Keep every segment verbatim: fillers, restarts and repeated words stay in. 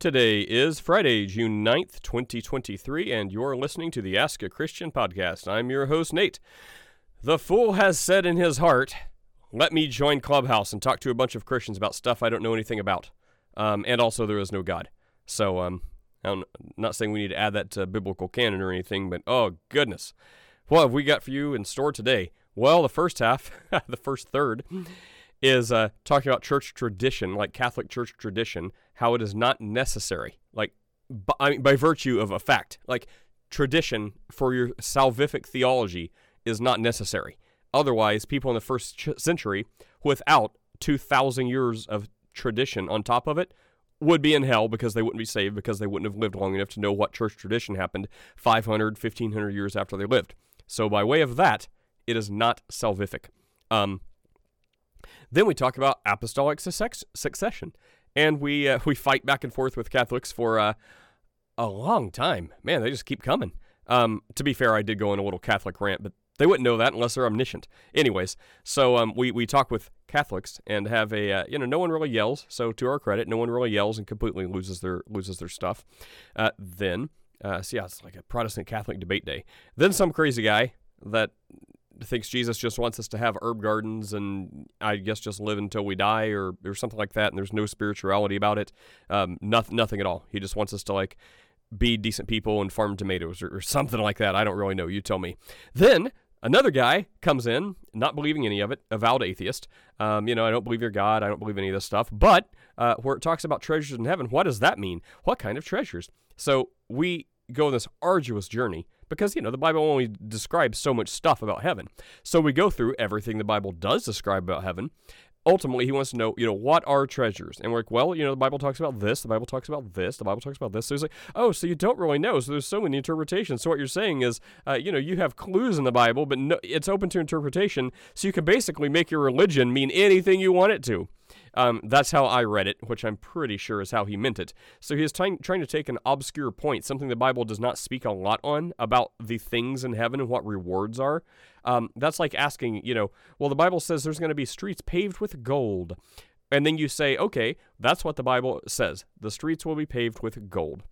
Today is Friday, June ninth, twenty twenty-three, and you're listening to the Ask a Christian Podcast. I'm your host, Nate. The fool has said in his heart, let me join Clubhouse and talk to a bunch of Christians about stuff I don't know anything about. Um, and also, there is no God. So, um, I'm not saying we need to add that to biblical canon or anything, but oh, goodness. What have we got for you in store today? Well, the first half, the first third, is uh, talking about church tradition, like Catholic church tradition, how it is not necessary, like by, I mean, by virtue of a fact. Like tradition for your salvific theology is not necessary. Otherwise, people in the first ch- century, without two thousand years of tradition on top of it, would be in hell because they wouldn't be saved, because they wouldn't have lived long enough to know what church tradition happened five hundred, fifteen hundred years after they lived. So by way of that, it is not salvific. Um, then we talk about apostolic succession, and we uh, we fight back and forth with Catholics for uh, a long time. Man, they just keep coming. Um, to be fair, I did go on a little Catholic rant, but they wouldn't know that unless they're omniscient. Anyways, so um, we, we talk with Catholics and have a, uh, you know, no one really yells. So to our credit, no one really yells and completely loses their loses their stuff. Uh, then, uh, see, so yeah, it's like a Protestant-Catholic debate day. Then some crazy guy that thinks Jesus just wants us to have herb gardens and I guess just live until we die or, or something like that, and there's no spirituality about it. Um, nothing, nothing at all. He just wants us to, like, be decent people and farm tomatoes or, or something like that. I don't really know. You tell me. Then another guy comes in, not believing any of it, avowed atheist. Um, you know, I don't believe your God. I don't believe any of this stuff. But uh, where it talks about treasures in heaven, what does that mean? What kind of treasures? So we go on this arduous journey because, you know, the Bible only describes so much stuff about heaven. So we go through everything the Bible does describe about heaven. Ultimately, he wants to know, you know, what are treasures? And we're like, well, you know, the Bible talks about this, the Bible talks about this, the Bible talks about this. So he's like, oh, so you don't really know. So there's so many interpretations. So what you're saying is, uh, you know, you have clues in the Bible, but no, it's open to interpretation. So you can basically make your religion mean anything you want it to. Um, that's how I read it, which I'm pretty sure is how he meant it. So he is trying, trying to take an obscure point, something the Bible does not speak a lot on, about the things in heaven and what rewards are. Um, that's like asking, you know, well, the Bible says there's going to be streets paved with gold. And then you say, okay, that's what the Bible says. The streets will be paved with gold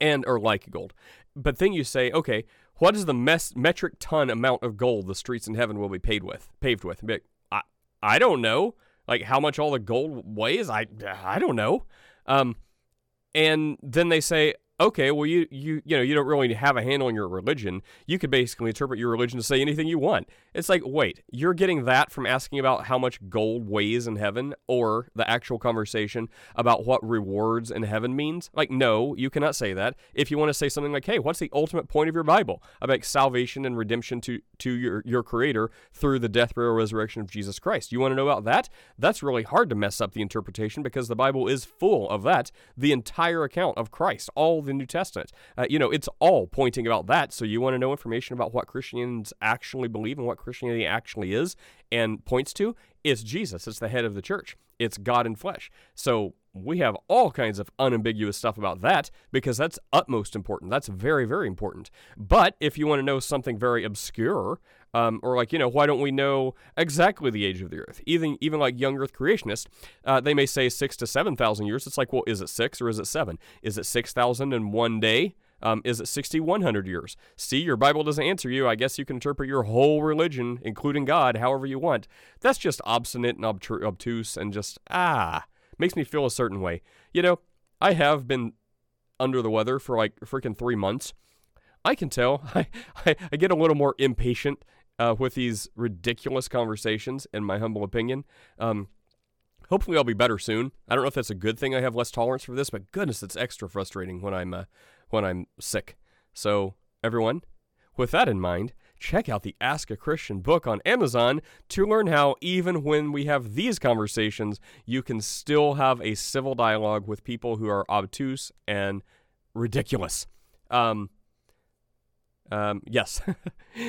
and or like gold. But then you say, okay, what is the mes- metric ton amount of gold the streets in heaven will be paved with? Paved with? I, I don't know. Like, how much all the gold weighs? I I don't know. Um, and then they say, okay, well, you you you know, you don't really have a handle on your religion. You could basically interpret your religion to say anything you want. It's like, wait, you're getting that from asking about how much gold weighs in heaven or the actual conversation about what rewards in heaven means? Like, no, you cannot say that. If you want to say something like, hey, what's the ultimate point of your Bible? About salvation and redemption to, to your, your Creator through the death, burial, resurrection of Jesus Christ. You want to know about that? That's really hard to mess up the interpretation because the Bible is full of that, the entire account of Christ, all the New Testament. Uh, you know, it's all pointing about that. So you want to know information about what Christians actually believe and what Christianity actually is and points to? It's Jesus. It's the head of the church. It's God in flesh. So we have all kinds of unambiguous stuff about that because that's utmost important. That's very, very important. But if you want to know something very obscure, um, or like, you know, why don't we know exactly the age of the earth? Even even like young earth creationists, uh, they may say six to seven thousand years. It's like, well, is it six or is it seven? Is it six thousand in one day? Um, is it sixty-one hundred years? See, your Bible doesn't answer you. I guess you can interpret your whole religion, including God, however you want. That's just obstinate and obtru- obtuse and just, ah, makes me feel a certain way. You know, I have been under the weather for like freaking three months. I can tell. I, I, I get a little more impatient uh, with these ridiculous conversations, in my humble opinion. Um, Hopefully I'll be better soon. I don't know if that's a good thing. I have less tolerance for this, but goodness, it's extra frustrating when I'm uh, when I'm sick. So, everyone, with that in mind, check out the Ask a Christian book on Amazon to learn how, even when we have these conversations, you can still have a civil dialogue with people who are obtuse and ridiculous. Um, Um, yes.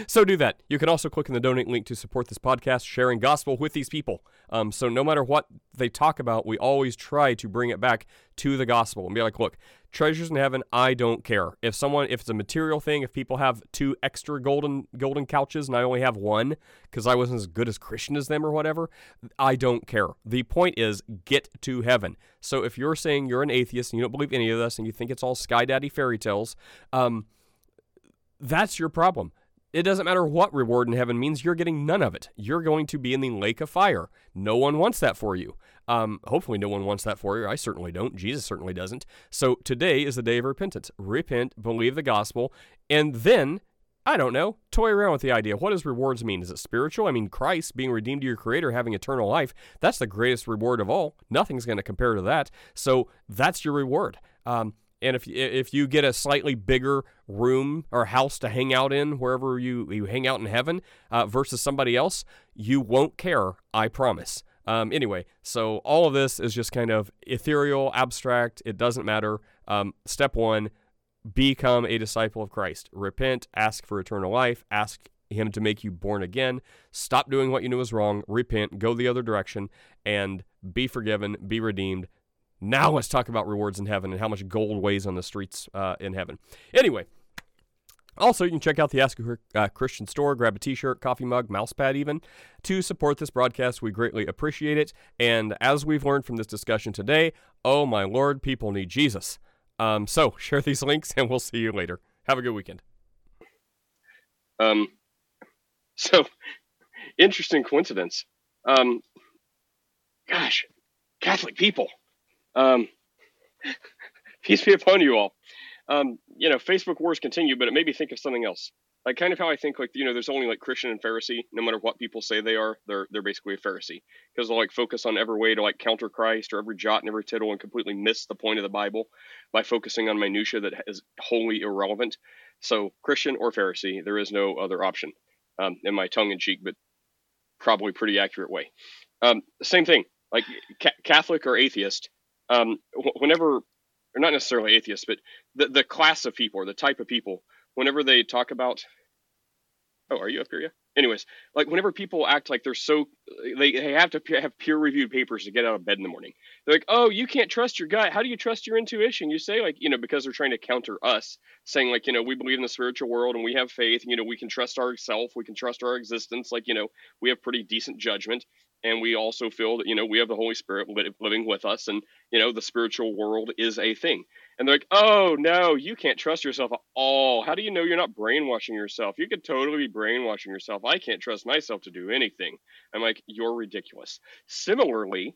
So do that. You can also click on the donate link to support this podcast, sharing gospel with these people. Um, so no matter what they talk about, we always try to bring it back to the gospel and be like, look, treasures in heaven, I don't care. If someone, if it's a material thing, if people have two extra golden golden couches and I only have one because I wasn't as good as Christian as them or whatever, I don't care. The point is, get to heaven. So if you're saying you're an atheist and you don't believe any of this and you think it's all Sky Daddy fairy tales, um, that's your problem. It doesn't matter what reward in heaven means, you're getting none of it. You're going to be in the lake of fire. No one wants that for you. Um, hopefully no one wants that for you. I certainly don't. Jesus certainly doesn't. So today is the day of repentance. Repent, believe the gospel, and then, I don't know, toy around with the idea. What does rewards mean? Is it spiritual? I mean, Christ, being redeemed to your Creator, having eternal life, that's the greatest reward of all. Nothing's going to compare to that. So that's your reward. Um, And if if you get a slightly bigger room or house to hang out in, wherever you, you hang out in heaven, uh, versus somebody else, you won't care, I promise. Um, anyway, so all of this is just kind of ethereal, abstract. It doesn't matter. Um, step one, become a disciple of Christ. Repent, ask for eternal life, ask Him to make you born again. Stop doing what you knew was wrong. Repent, go the other direction, and be forgiven, be redeemed. Now let's talk about rewards in heaven and how much gold weighs on the streets uh, in heaven. Anyway, also you can check out the Ask a Christian store, grab a t-shirt, coffee mug, mouse pad even, to support this broadcast. We greatly appreciate it. And as we've learned from this discussion today, oh my Lord, people need Jesus. Um, so share these links and we'll see you later. Have a good weekend. Um, so interesting coincidence. Um, gosh, Catholic people. Um, peace be upon you all. Um, you know, Facebook wars continue, but it made me think of something else. Like kind of how I think like, you know, there's only like Christian and Pharisee, no matter what people say they are, they're, they're basically a Pharisee because they'll like focus on every way to like counter Christ or every jot and every tittle and completely miss the point of the Bible by focusing on minutia that is wholly irrelevant. So Christian or Pharisee, there is no other option, um, in my tongue in cheek, but probably pretty accurate way. Um, same thing, like ca- Catholic or atheist. Um, whenever, or not necessarily atheists, but the, the class of people or the type of people, whenever they talk about, oh, are you up here yet? Anyways, like whenever people act like they're so, they, they have to have peer-reviewed papers to get out of bed in the morning. They're like, oh, you can't trust your gut. How do you trust your intuition? You say like, you know, because they're trying to counter us, saying like, you know, we believe in the spiritual world and we have faith, and, you know, we can trust ourselves, we can trust our existence. Like, you know, we have pretty decent judgment. And we also feel that, you know, we have the Holy Spirit living with us and, you know, the spiritual world is a thing. And they're like, oh, no, you can't trust yourself at all. How do you know you're not brainwashing yourself? You could totally be brainwashing yourself. I can't trust myself to do anything. I'm like, you're ridiculous. Similarly,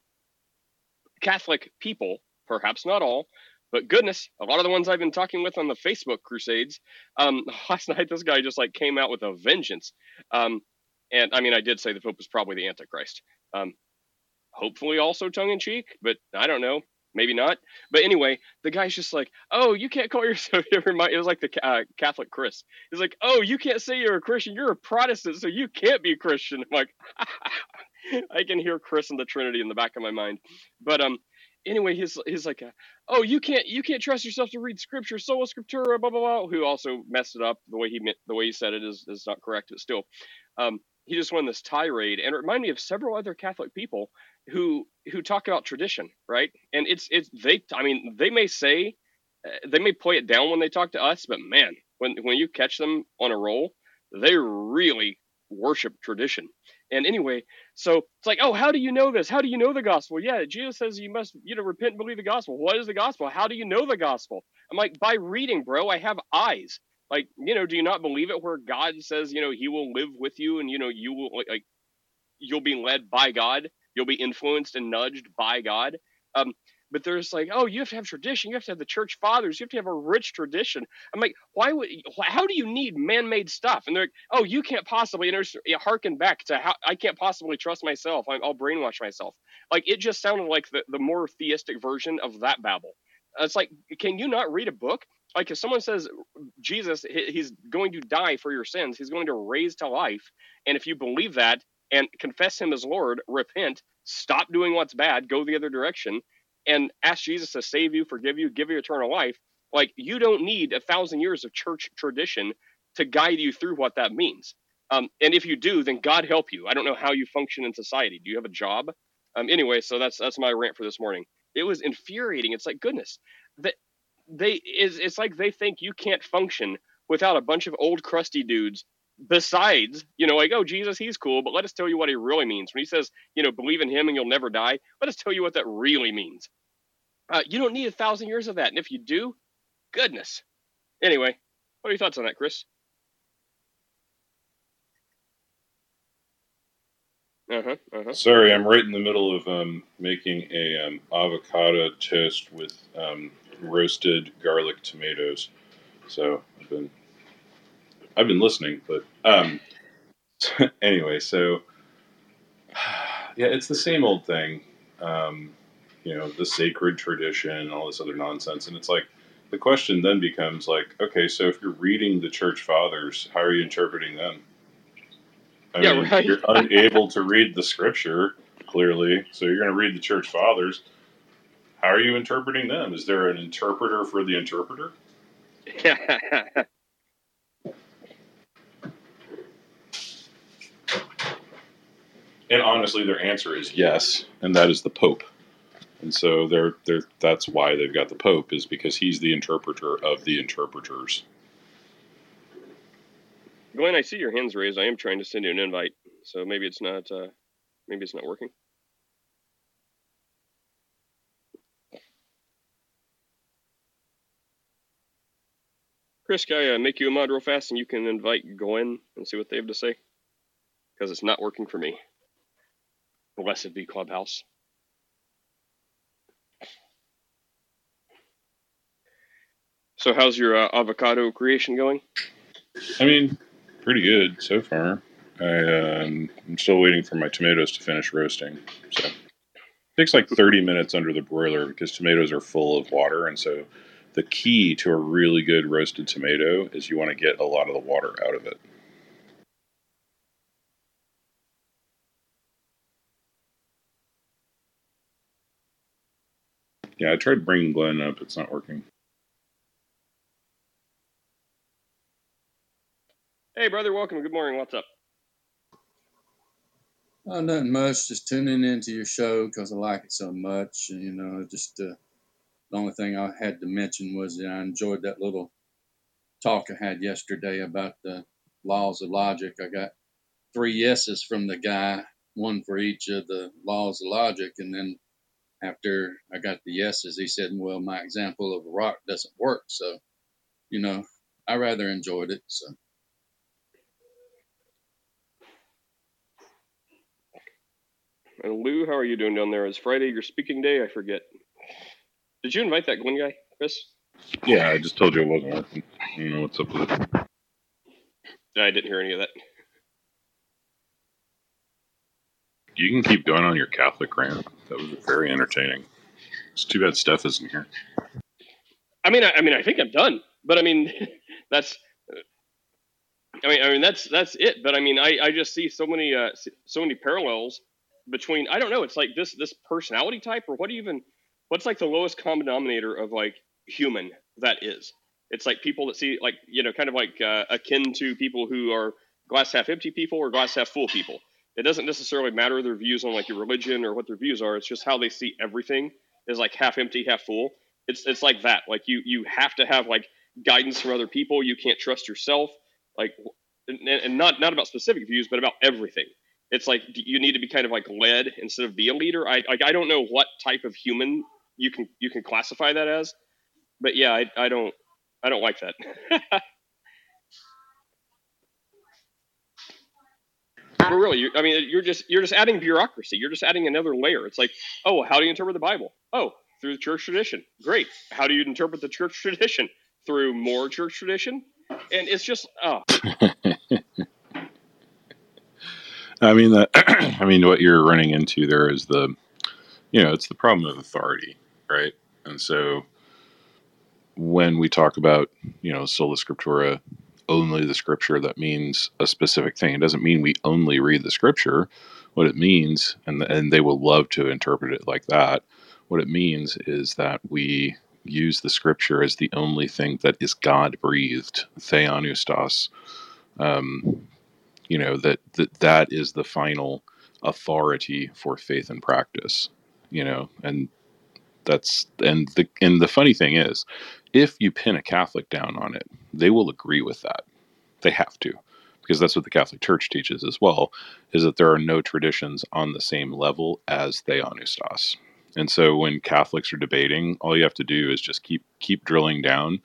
Catholic people, perhaps not all, but goodness, a lot of the ones I've been talking with on the Facebook crusades, um, last night, this guy just like came out with a vengeance. Um, and I mean, I did say the Pope was probably the Antichrist. Um, hopefully also tongue in cheek, but I don't know, maybe not. But anyway, the guy's just like, oh, you can't call yourself, it was like the uh, Catholic Chris. He's like, oh, you can't say you're a Christian. You're a Protestant, so you can't be a Christian. I'm like, I can hear Chris and the Trinity in the back of my mind. But, um, anyway, he's, he's like, uh, oh, you can't, you can't trust yourself to read scripture, sola scriptura, blah, blah, blah, who also messed it up. The way he meant, the way he said it is, is not correct, but still, um, he just won this tirade, and it reminded me of several other Catholic people who who talk about tradition, right? And it's it's they. I mean, they may say, uh, they may play it down when they talk to us, but man, when when you catch them on a roll, they really worship tradition. And anyway, so it's like, oh, how do you know this? How do you know the gospel? Yeah, Jesus says you must, you know, repent and believe the gospel. What is the gospel? How do you know the gospel? I'm like, by reading, bro. I have eyes. Like, you know, do you not believe it where God says, you know, he will live with you and, you know, you will like, you'll be led by God. You'll be influenced and nudged by God. Um, but there's like, oh, you have to have tradition. You have to have the church fathers. You have to have a rich tradition. I'm like, why would, how do you need man-made stuff? And they're like, oh, you can't possibly, and there's it harken back to how I can't possibly trust myself. I'm, I'll brainwash myself. Like, it just sounded like the, the more theistic version of that babble. It's like, can you not read a book? Like if someone says Jesus, he's going to die for your sins. He's going to raise to life. And if you believe that and confess him as Lord, repent, stop doing what's bad, go the other direction and ask Jesus to save you, forgive you, give you eternal life. Like you don't need a thousand years of church tradition to guide you through what that means. Um, and if you do, then God help you. I don't know how you function in society. Do you have a job? Um, anyway, so that's that's my rant for this morning. It was infuriating. It's like, goodness, that they is it's like they think you can't function without a bunch of old crusty dudes. Besides, you know, like, oh, Jesus, he's cool, but let us tell you what he really means. When he says, you know, believe in him and you'll never die, let us tell you what that really means. Uh, you don't need a thousand years of that. And if you do, goodness. Anyway, what are your thoughts on that, Chris? Uh-huh, uh-huh. Sorry, I'm right in the middle of um, making a um, avocado toast with um, roasted garlic tomatoes. So I've been, I've been listening, but um, anyway, so yeah, it's the same old thing, um, you know, the sacred tradition, all this other nonsense. And it's like, the question then becomes like, okay, so if you're reading the church fathers, how are you interpreting them? I yeah, mean, right. You're unable to read the scripture, clearly, so you're going to read the church fathers. How are you interpreting them? Is there an interpreter for the interpreter? And honestly, their answer is yes, and that is the Pope. And so they're, they're, that's why they've got the Pope, is because he's the interpreter of the interpreters. Glenn, I see your hands raised. I am trying to send you an invite, so maybe it's not, uh, maybe it's not working. Chris, can I uh, make you a mod real fast, and you can invite Glenn and see what they have to say? Because it's not working for me. Blessed be Clubhouse. So how's your uh, avocado creation going? I mean, pretty good so far. I, um, I'm still waiting for my tomatoes to finish roasting. So it takes like thirty minutes under the broiler because tomatoes are full of water. And so the key to a really good roasted tomato is you want to get a lot of the water out of it. Yeah, I tried bringing Glenn up. It's not working. Hey, brother, welcome. Good morning. What's up? Oh, nothing much. Just tuning into your show because I like it so much. You know, just uh, the only thing I had to mention was that I enjoyed that little talk I had yesterday about the laws of logic. I got three yeses from the guy, one for each of the laws of logic. And then after I got the yeses, he said, well, my example of a rock doesn't work. So, you know, I rather enjoyed it. So. And Lou, how are you doing down there? Is Friday your speaking day? I forget. Did you invite that Glenn guy, Chris? Yeah, I just told you it wasn't working. I don't know what's up with it. I didn't hear any of that. You can keep going on your Catholic rant. That was very entertaining. It's too bad Steph isn't here. I mean, I, I mean, I think I'm done. But I mean, that's. I mean, I mean, that's that's it. But I mean, I, I just see so many uh, so many parallels. Between, I don't know, it's like this this personality type, or what even, what's like the lowest common denominator of like human that is? It's like people that see, like, you know, kind of like uh, akin to people who are glass half empty people or glass half full people. It doesn't necessarily matter their views on like your religion or what their views are. It's just how they see everything is like half empty, half full. It's it's like that. Like you you have to have like guidance from other people. You can't trust yourself. Like, and, and not not about specific views, but about everything. It's like you need to be kind of like led instead of be a leader. I like I don't know what type of human you can you can classify that as, but yeah, I, I don't I don't like that. But really, you, I mean, you're just you're just adding bureaucracy. You're just adding another layer. It's like, oh, how do you interpret the Bible? Oh, through the church tradition. Great. How do you interpret the church tradition? Through more church tradition, and it's just oh. I mean, that, I mean, what you're running into there is the, you know, it's the problem of authority, right? And so when we talk about, you know, sola scriptura, only the scripture, that means a specific thing. It doesn't mean we only read the scripture. What it means, and and they will love to interpret it like that. What it means is that we use the scripture as the only thing that is God-breathed, theanoustos, um, you know, that, that that is the final authority for faith and practice, you know, and that's, and the, and the funny thing is, if you pin a Catholic down on it, they will agree with that. They have to, because that's what the Catholic Church teaches as well, is that there are no traditions on the same level as theanoustos. And so when Catholics are debating, all you have to do is just keep keep drilling down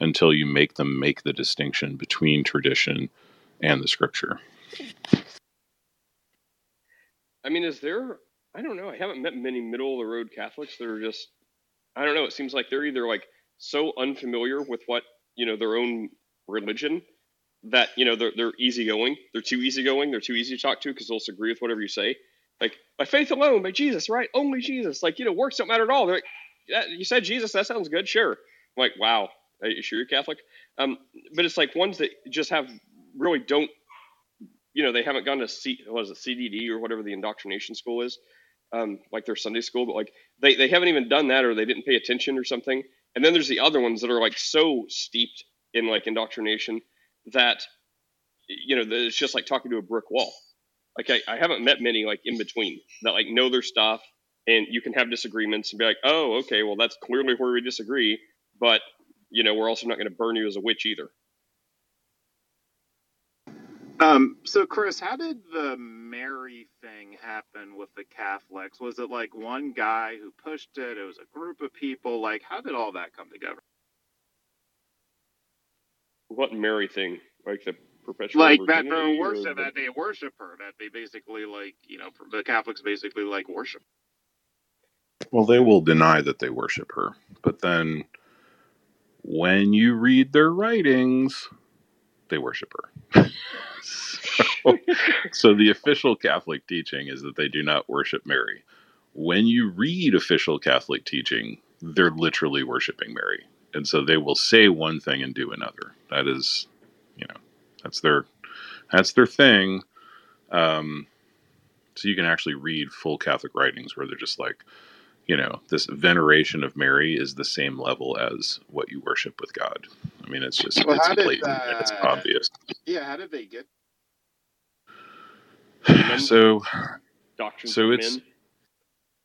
until you make them make the distinction between tradition and the scripture. I mean, is there, I don't know, I haven't met many middle-of-the-road Catholics that are just, I don't know, it seems like they're either like so unfamiliar with what, you know, their own religion that, you know, they're, they're easygoing, they're too easygoing, they're too easy to talk to because they'll just agree with whatever you say. Like, by faith alone, by Jesus, right? Only Jesus. Like, you know, works don't matter at all. They're like, yeah, you said Jesus, that sounds good, sure. I'm like, wow, are you sure you're Catholic? Um, but it's like ones that just have, really don't, you know, they haven't gone to C, what is it, C D D or whatever the indoctrination school is, um, like their Sunday school, but like they, they haven't even done that or they didn't pay attention or something. And then there's the other ones that are like so steeped in like indoctrination that, you know, that it's just like talking to a brick wall. Like I, I haven't met many like in between that like know their stuff and you can have disagreements and be like, oh, okay, well, that's clearly where we disagree, but you know, we're also not going to burn you as a witch either. Um, so Chris, how did the Mary thing happen with the Catholics? Was it like one guy who pushed it? It was a group of people. Like, how did all that come together? What Mary thing? Like the perpetual like that they worship, the... that they worship her, that they basically like, you know, the Catholics basically like worship. Well, they will deny that they worship her, but then when you read their writings, they worship her. so, so the official Catholic teaching is that they do not worship Mary. When you read official Catholic teaching, they're literally worshiping Mary. And so they will say one thing and do another. That is, you know, That's their, that's their thing. Um, so you can actually read full Catholic writings where they're just like, you know, this veneration of Mary is the same level as what you worship with God. I mean, it's just, well, it's blatant that, and it's obvious. Yeah. How did they get? So, Doctrines so it's, men?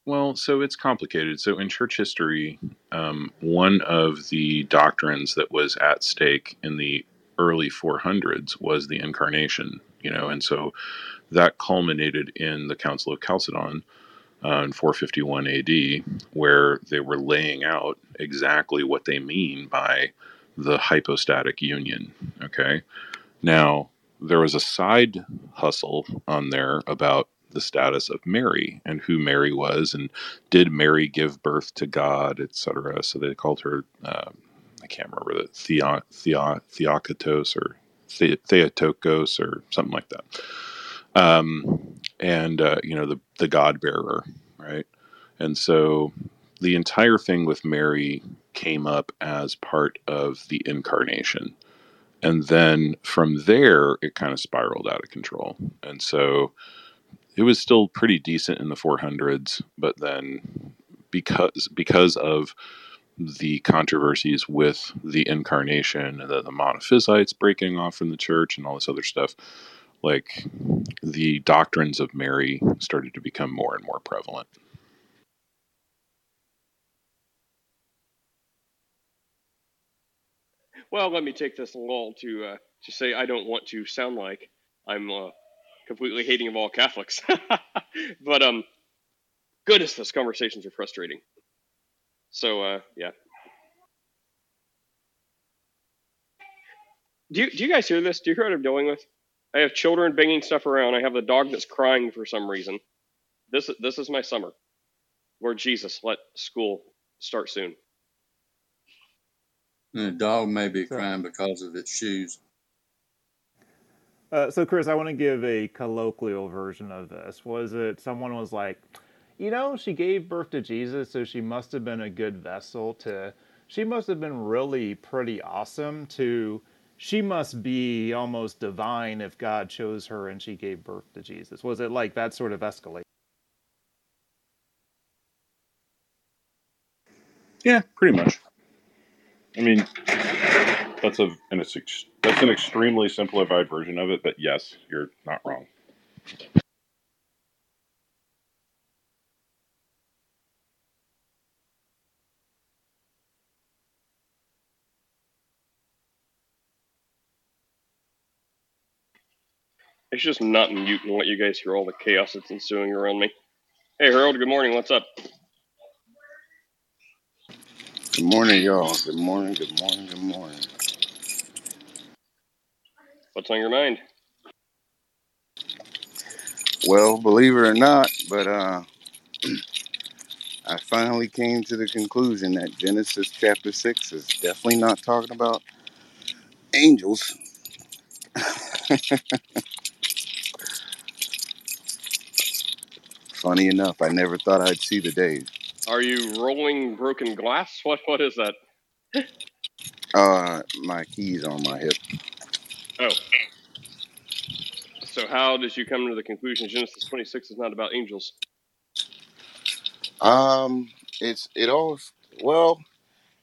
well, so it's complicated. So in church history, um, one of the doctrines that was at stake in the early four hundreds was the incarnation, you know, and so that culminated in the Council of Chalcedon uh, in four fifty-one A D, where they were laying out exactly what they mean by the hypostatic union. Okay. Now, there was a side hustle on there about the status of Mary and who Mary was and did Mary give birth to God, et cetera. So they called her, uh, I can't remember the Theo, Theo, Theotokos or the, Theotokos or something like that. Um, and, uh, you know, the, the God bearer, right? And so the entire thing with Mary came up as part of the incarnation. And then from there, it kind of spiraled out of control. And so it was still pretty decent in the four hundreds, but then because, because of the controversies with the incarnation and the, the monophysites breaking off from the church and all this other stuff, like the doctrines of Mary started to become more and more prevalent. Well, let me take this lull to uh, to say I don't want to sound like I'm uh, completely hating of all Catholics, but um, goodness, those conversations are frustrating. So, uh, yeah. Do you, do you guys hear this? Do you hear what I'm dealing with? I have children banging stuff around. I have the dog that's crying for some reason. This, this is my summer. Lord Jesus, let school start soon. And the dog may be crying because of its shoes. Uh, so, Chris, I want to give a colloquial version of this. Was it someone was like, you know, she gave birth to Jesus, so she must have been a good vessel to, she must have been really pretty awesome to, she must be almost divine if God chose her and she gave birth to Jesus. Was it like that sort of escalation? Yeah, pretty much. I mean, that's a and it's ex, that's an extremely simplified version of it, but yes, you're not wrong. It's just not mute and let you guys hear all the chaos that's ensuing around me. Hey, Harold, good morning. What's up? Good morning, y'all. Good morning, good morning, good morning. What's on your mind? Well, believe it or not, but uh, I finally came to the conclusion that Genesis chapter six is definitely not talking about angels. Funny enough, I never thought I'd see the day. Are you rolling broken glass? What? What is that? uh, my keys on my hip. Oh. So how did you come to the conclusion Genesis twenty-six is not about angels? Um, it's it all well,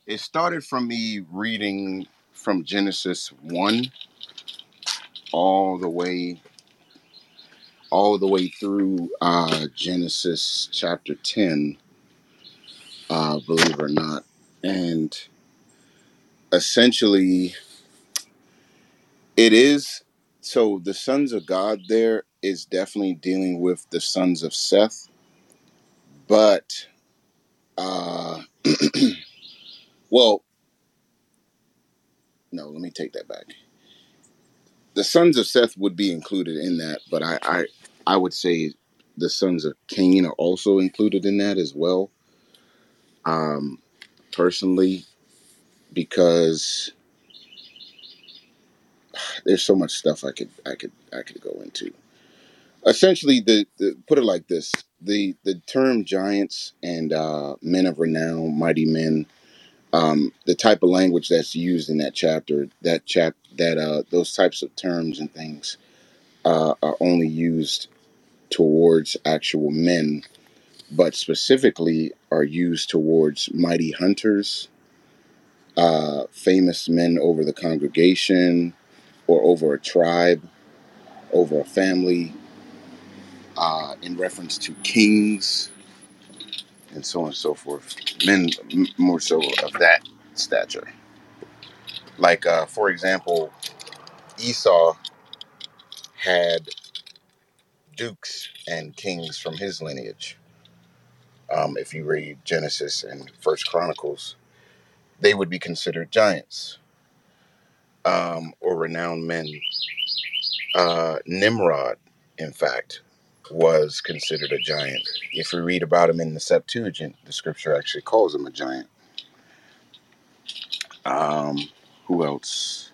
it started from me reading from Genesis one all the way all the way through uh, Genesis chapter ten. Uh, believe it or not. And essentially, it is, so the sons of God there is definitely dealing with the sons of Seth. But, uh, well, no, let me take that back. The sons of Seth would be included in that, but I, I, I would say the sons of Cain are also included in that as well. Um, personally, because there's so much stuff I could, I could, I could go into. Essentially, the, the put it like this: the the term giants and uh, men of renown, mighty men, um, the type of language that's used in that chapter, that chap, that uh, those types of terms and things uh, are only used towards actual men, but specifically are used towards mighty hunters, uh, famous men over the congregation or over a tribe, over a family, uh, in reference to kings, and so on and so forth. Men more so of that stature. Like, uh, for example, Esau had dukes and kings from his lineage. Um, if you read Genesis and First Chronicles, they would be considered giants um, or renowned men. Uh, Nimrod, in fact, was considered a giant. If we read about him in the Septuagint, the scripture actually calls him a giant. Um, who else?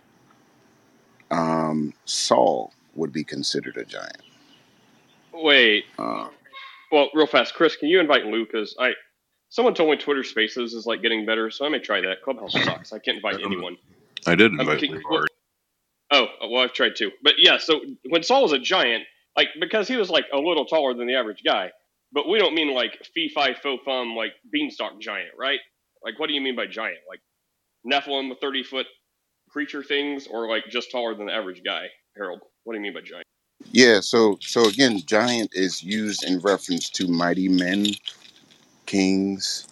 Um, Saul would be considered a giant. Wait. Uh, Well, real fast, Chris, can you invite Lou? Because I, someone told me Twitter Spaces is like getting better, so I may try that. Clubhouse sucks. I can't invite anyone. I did invite um, Lou. Well, oh, well, I've tried too. But yeah, so when Saul was a giant, like because he was like a little taller than the average guy, but we don't mean like fee fi fo fum like beanstalk giant, right? Like, what do you mean by giant? Like Nephilim with thirty foot creature things, or like just taller than the average guy? Harold, what do you mean by giant? Yeah, so so again, giant is used in reference to mighty men, kings,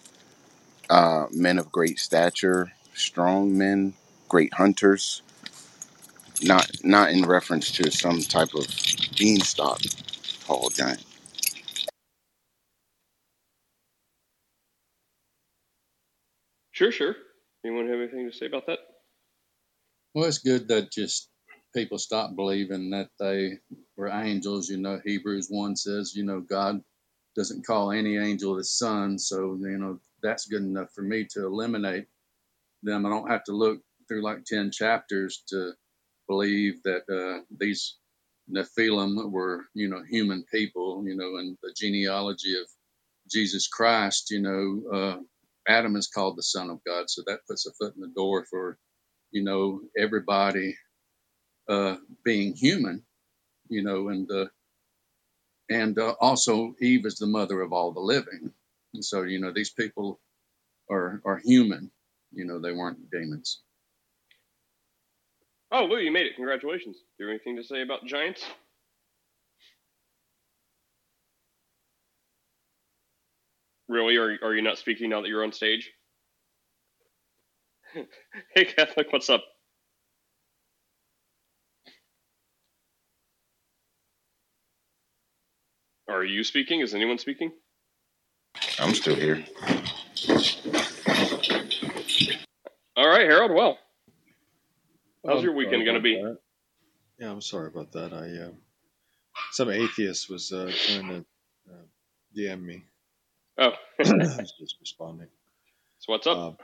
uh, men of great stature, strong men, great hunters. Not not in reference to some type of beanstalk called giant. Sure, sure. Anyone have anything to say about that? Well, it's good that just people stopped believing that they were angels. You know, Hebrews one says, you know, God doesn't call any angel his son. So, you know, that's good enough for me to eliminate them. I don't have to look through like ten chapters to believe that uh, these Nephilim were, you know, human people, you know, and the genealogy of Jesus Christ, you know, uh, Adam is called the Son of God. So that puts a foot in the door for, you know, everybody uh being human, you know, and uh and uh, also Eve is the mother of all the living, and so, you know, these people are are human, you know, they weren't demons. Oh, Lou, you made it. Congratulations. Do you have anything to say about giants? Really? Are, are you not speaking now that you're on stage? Hey, Catholic, what's up? Are you speaking? Is anyone speaking? I'm still here. All right, Harold. Well, how's well, your weekend going to be? That. Yeah, I'm sorry about that. I uh, some atheist was uh, trying to uh, D M me. Oh, I was just responding. So what's up? Um,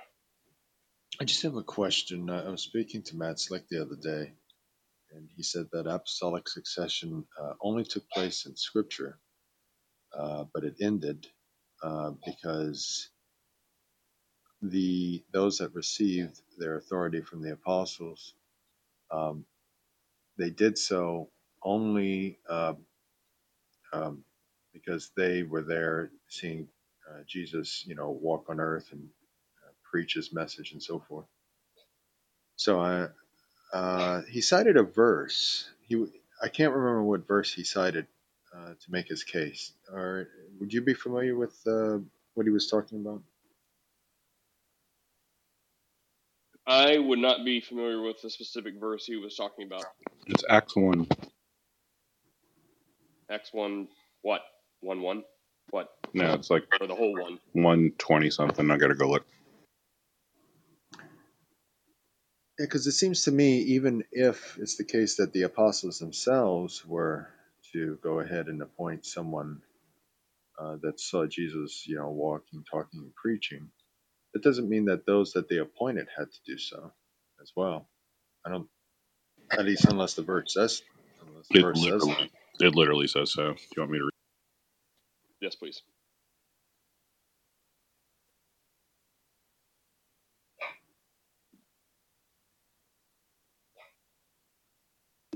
I just have a question. I was speaking to Matt Slick the other day, and he said that apostolic succession uh, only took place in Scripture, uh, but it ended uh, because the those that received their authority from the apostles, um, they did so only uh, um, because they were there seeing uh, Jesus, you know, walk on earth and preach his message and so forth. So I, uh, he cited a verse. He I can't remember what verse he cited uh, to make his case. Or would you be familiar with uh, what he was talking about? I would not be familiar with the specific verse he was talking about. It's Acts one. Acts one. What? One one. What? No, it's like or the whole one. One twenty something. I gotta go look. Yeah, because it seems to me, even if it's the case that the apostles themselves were to go ahead and appoint someone uh, that saw Jesus, you know, walking, talking, and preaching, it doesn't mean that those that they appointed had to do so as well. I don't, at least unless the verse says. Unless the it, verse literally, says it literally says so. Do you want me to read? Yes, please.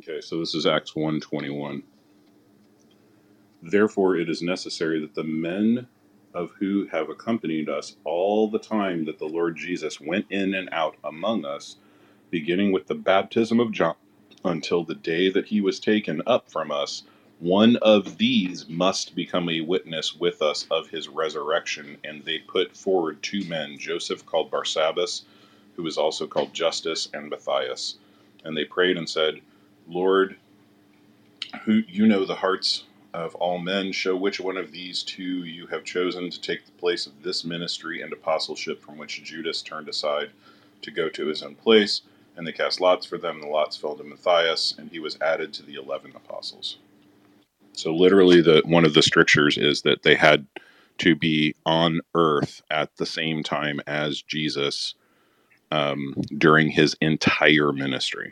Okay, so this is Acts one twenty-one. Therefore it is necessary that the men of who have accompanied us all the time that the Lord Jesus went in and out among us, beginning with the baptism of John, until the day that he was taken up from us, one of these must become a witness with us of his resurrection. And they put forward two men, Joseph called Barsabbas, who is also called Justus, and Matthias. And they prayed and said, Lord, who you know the hearts of all men, show which one of these two you have chosen to take the place of this ministry and apostleship from which Judas turned aside to go to his own place. And they cast lots for them. The lots fell to Matthias, and he was added to the eleven apostles. So literally, the one of the strictures is that they had to be on earth at the same time as Jesus um, during his entire ministry.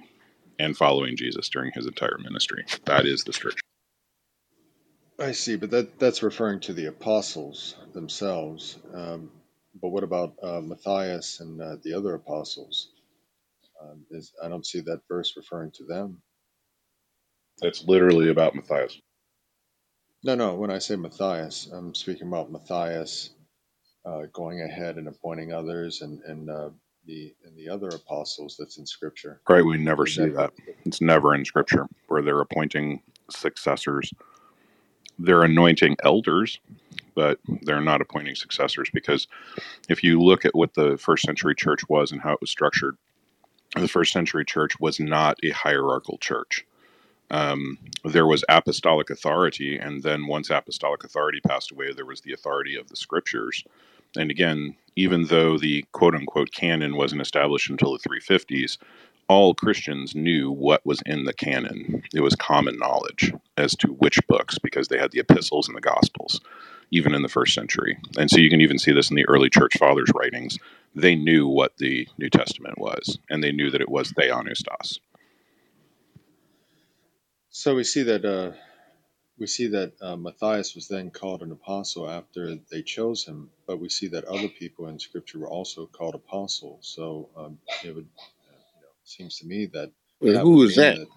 And following Jesus during his entire ministry. That is the scripture. I see, but that, that's referring to the apostles themselves. Um, but what about uh, Matthias and uh, the other apostles? Um, is, I don't see that verse referring to them. That's literally about Matthias. No, no, when I say Matthias, I'm speaking about Matthias uh, going ahead and appointing others and... and uh, The, and the other apostles that's in Scripture. Right, we never see that. It's never in Scripture where they're appointing successors. They're anointing elders, but they're not appointing successors, because if you look at what the first century church was and how it was structured, the first century church was not a hierarchical church. Um, there was apostolic authority, and then once apostolic authority passed away, there was the authority of the Scriptures. And again, even though the quote-unquote canon wasn't established until the three fifties, all Christians knew what was in the canon. It was common knowledge as to which books, because they had the epistles and the gospels, even in the first century. And so you can even see this in the early church fathers' writings. They knew what the New Testament was, and they knew that it was theonoustos. So we see that uh, we see that uh, Matthias was then called an apostle after they chose him, but we see that other people in Scripture were also called apostles. So um, it would uh, you know, it seems to me that, well, that who was that? that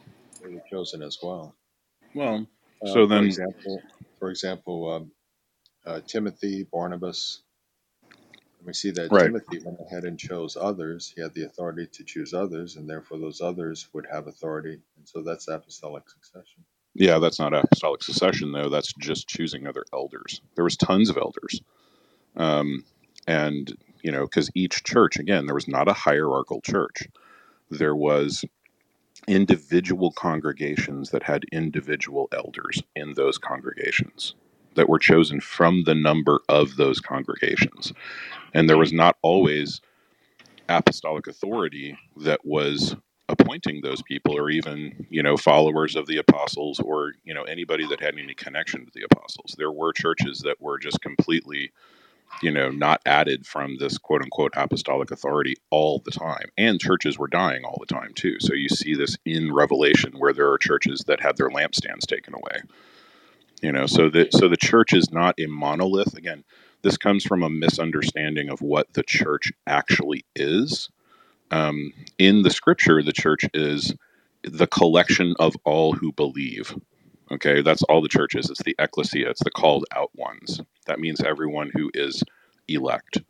they were chosen as well. Well, uh, so then, for example, for example um, uh, Timothy, Barnabas, We see that right. Timothy went ahead and chose others. He had the authority to choose others, and therefore those others would have authority. And so that's apostolic succession. Yeah, that's not apostolic succession, though. That's just choosing other elders. There was tons of elders. Um, and, you know, because each church, again, there was not a hierarchical church. There was individual congregations that had individual elders in those congregations that were chosen from the number of those congregations. And there was not always apostolic authority that was appointing those people, or even, you know, followers of the apostles, or, you know, anybody that had any connection to the apostles. There were churches that were just completely, you know, not added from this quote unquote apostolic authority all the time. And churches were dying all the time too. So you see this in Revelation, where there are churches that had their lampstands taken away. You know, so the, so the church is not a monolith. Again, this comes from a misunderstanding of what the church actually is. Um, in the scripture, the church is the collection of all who believe. Okay, that's all the church is. It's the ecclesia. It's the called out ones. That means everyone who is elect.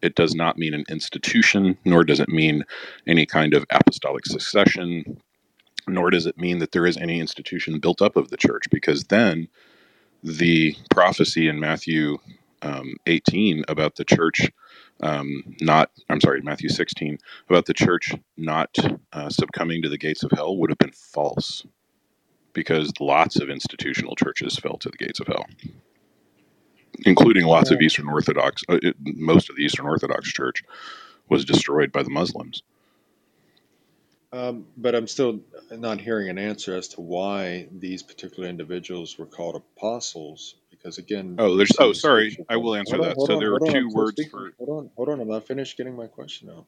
It does not mean an institution, nor does it mean any kind of apostolic succession, nor does it mean that there is any institution built up of the church, because then the prophecy in Matthew um, eighteen about the church um, not, I'm sorry, Matthew sixteen, about the church not uh, succumbing to the gates of hell would have been false, because lots of institutional churches fell to the gates of hell, including lots of Eastern Orthodox. Uh, it, most of the Eastern Orthodox Church was destroyed by the Muslims. Um, but I'm still not hearing an answer as to why these particular individuals were called apostles, because again... Oh, there's. Oh, sorry. I will answer that. So there are two words for... Hold on, hold on. I'm not finished getting my question now.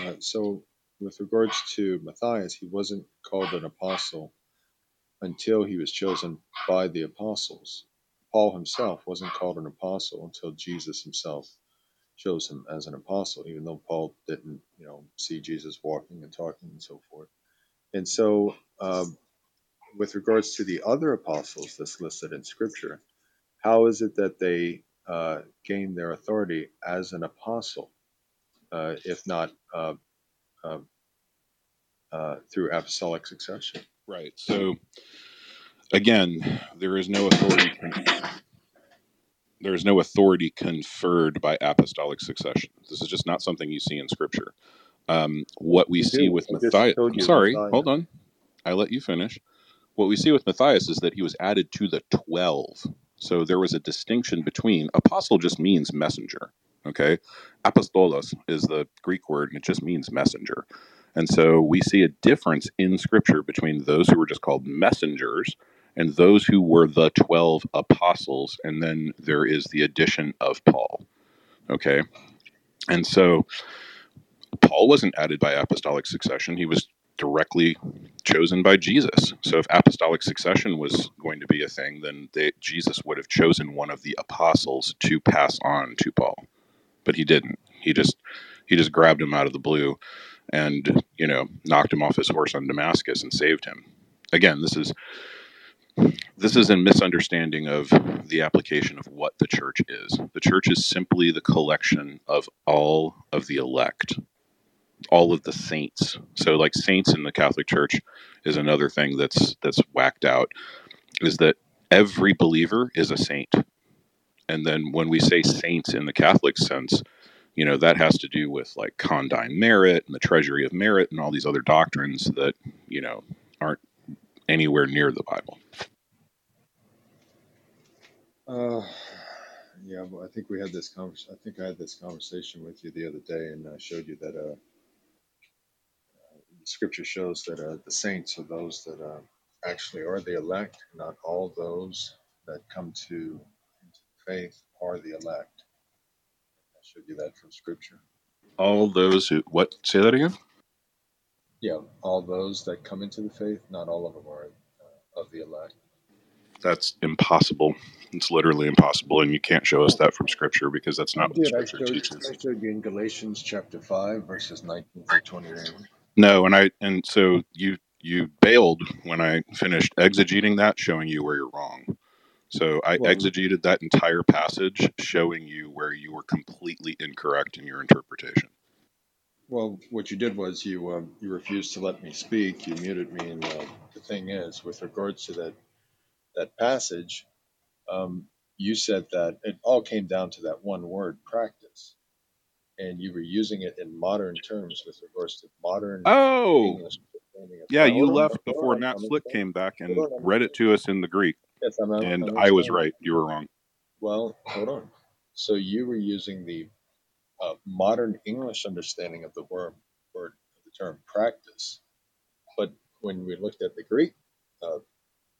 Uh, so with regards to Matthias, he wasn't called an apostle until he was chosen by the apostles. Paul himself wasn't called an apostle until Jesus himself chose him as an apostle, even though Paul didn't, you know, see Jesus walking and talking and so forth. And so um, with regards to the other apostles that's listed in Scripture, how is it that they uh, gained their authority as an apostle, uh, if not uh, uh, uh, through apostolic succession? Right. So, again, there is no authority conferred. There is no authority conferred by apostolic succession. This is just not something you see in Scripture. Um, what we see with Matthias... I'm sorry, hold on. I let you finish. What we see with Matthias is that he was added to the twelve. So there was a distinction between... Apostle just means messenger, okay? Apostolos is the Greek word, and it just means messenger. And so we see a difference in Scripture between those who were just called messengers and those who were the twelve apostles, and then there is the addition of Paul, okay? And so Paul wasn't added by apostolic succession. He was directly chosen by Jesus. So if apostolic succession was going to be a thing, then they, Jesus would have chosen one of the apostles to pass on to Paul. But he didn't. He just he just grabbed him out of the blue and, you know, knocked him off his horse on Damascus and saved him. Again, this is this is a misunderstanding of the application of what the church is. The church is simply the collection of all of the elect, all of the saints. So, like, saints in the Catholic Church is another thing that's that's whacked out, is that every believer is a saint. And then when we say saints in the Catholic sense, you know, that has to do with, like, condign merit and the treasury of merit and all these other doctrines that, you know, aren't anywhere near the Bible. Uh, yeah, well, I think we had this conversation. I think I had this conversation with you the other day, and I showed you that uh, uh, Scripture shows that uh, the saints are those that uh, actually are the elect. Not all those that come to faith are the elect. I showed you that from Scripture. All those who what? Say that again. Yeah, all those that come into the faith, not all of them are uh, of the elect. That's impossible. It's literally impossible, and you can't show us that from Scripture, because that's not what Scripture teaches. I showed you in Galatians chapter five, verses nineteen through twenty-one. No, and I and so you you bailed when I finished exegeting that, showing you where you're wrong. So I well, exegeted that entire passage, showing you where you were completely incorrect in your interpretation. Well, what you did was you um, you refused to let me speak. You muted me, and uh, the thing is, with regards to that that passage, um, you said that it all came down to that one word, practice, and you were using it in modern terms with regards to modern. Oh, English. Yeah, you left before Matt Slick came back and read it to us in the Greek. Yes, I'm not, and I'm I was right. You were wrong. Well, hold on. So you were using the uh, modern English understanding of the word, word, the term practice, but when we looked at the Greek uh,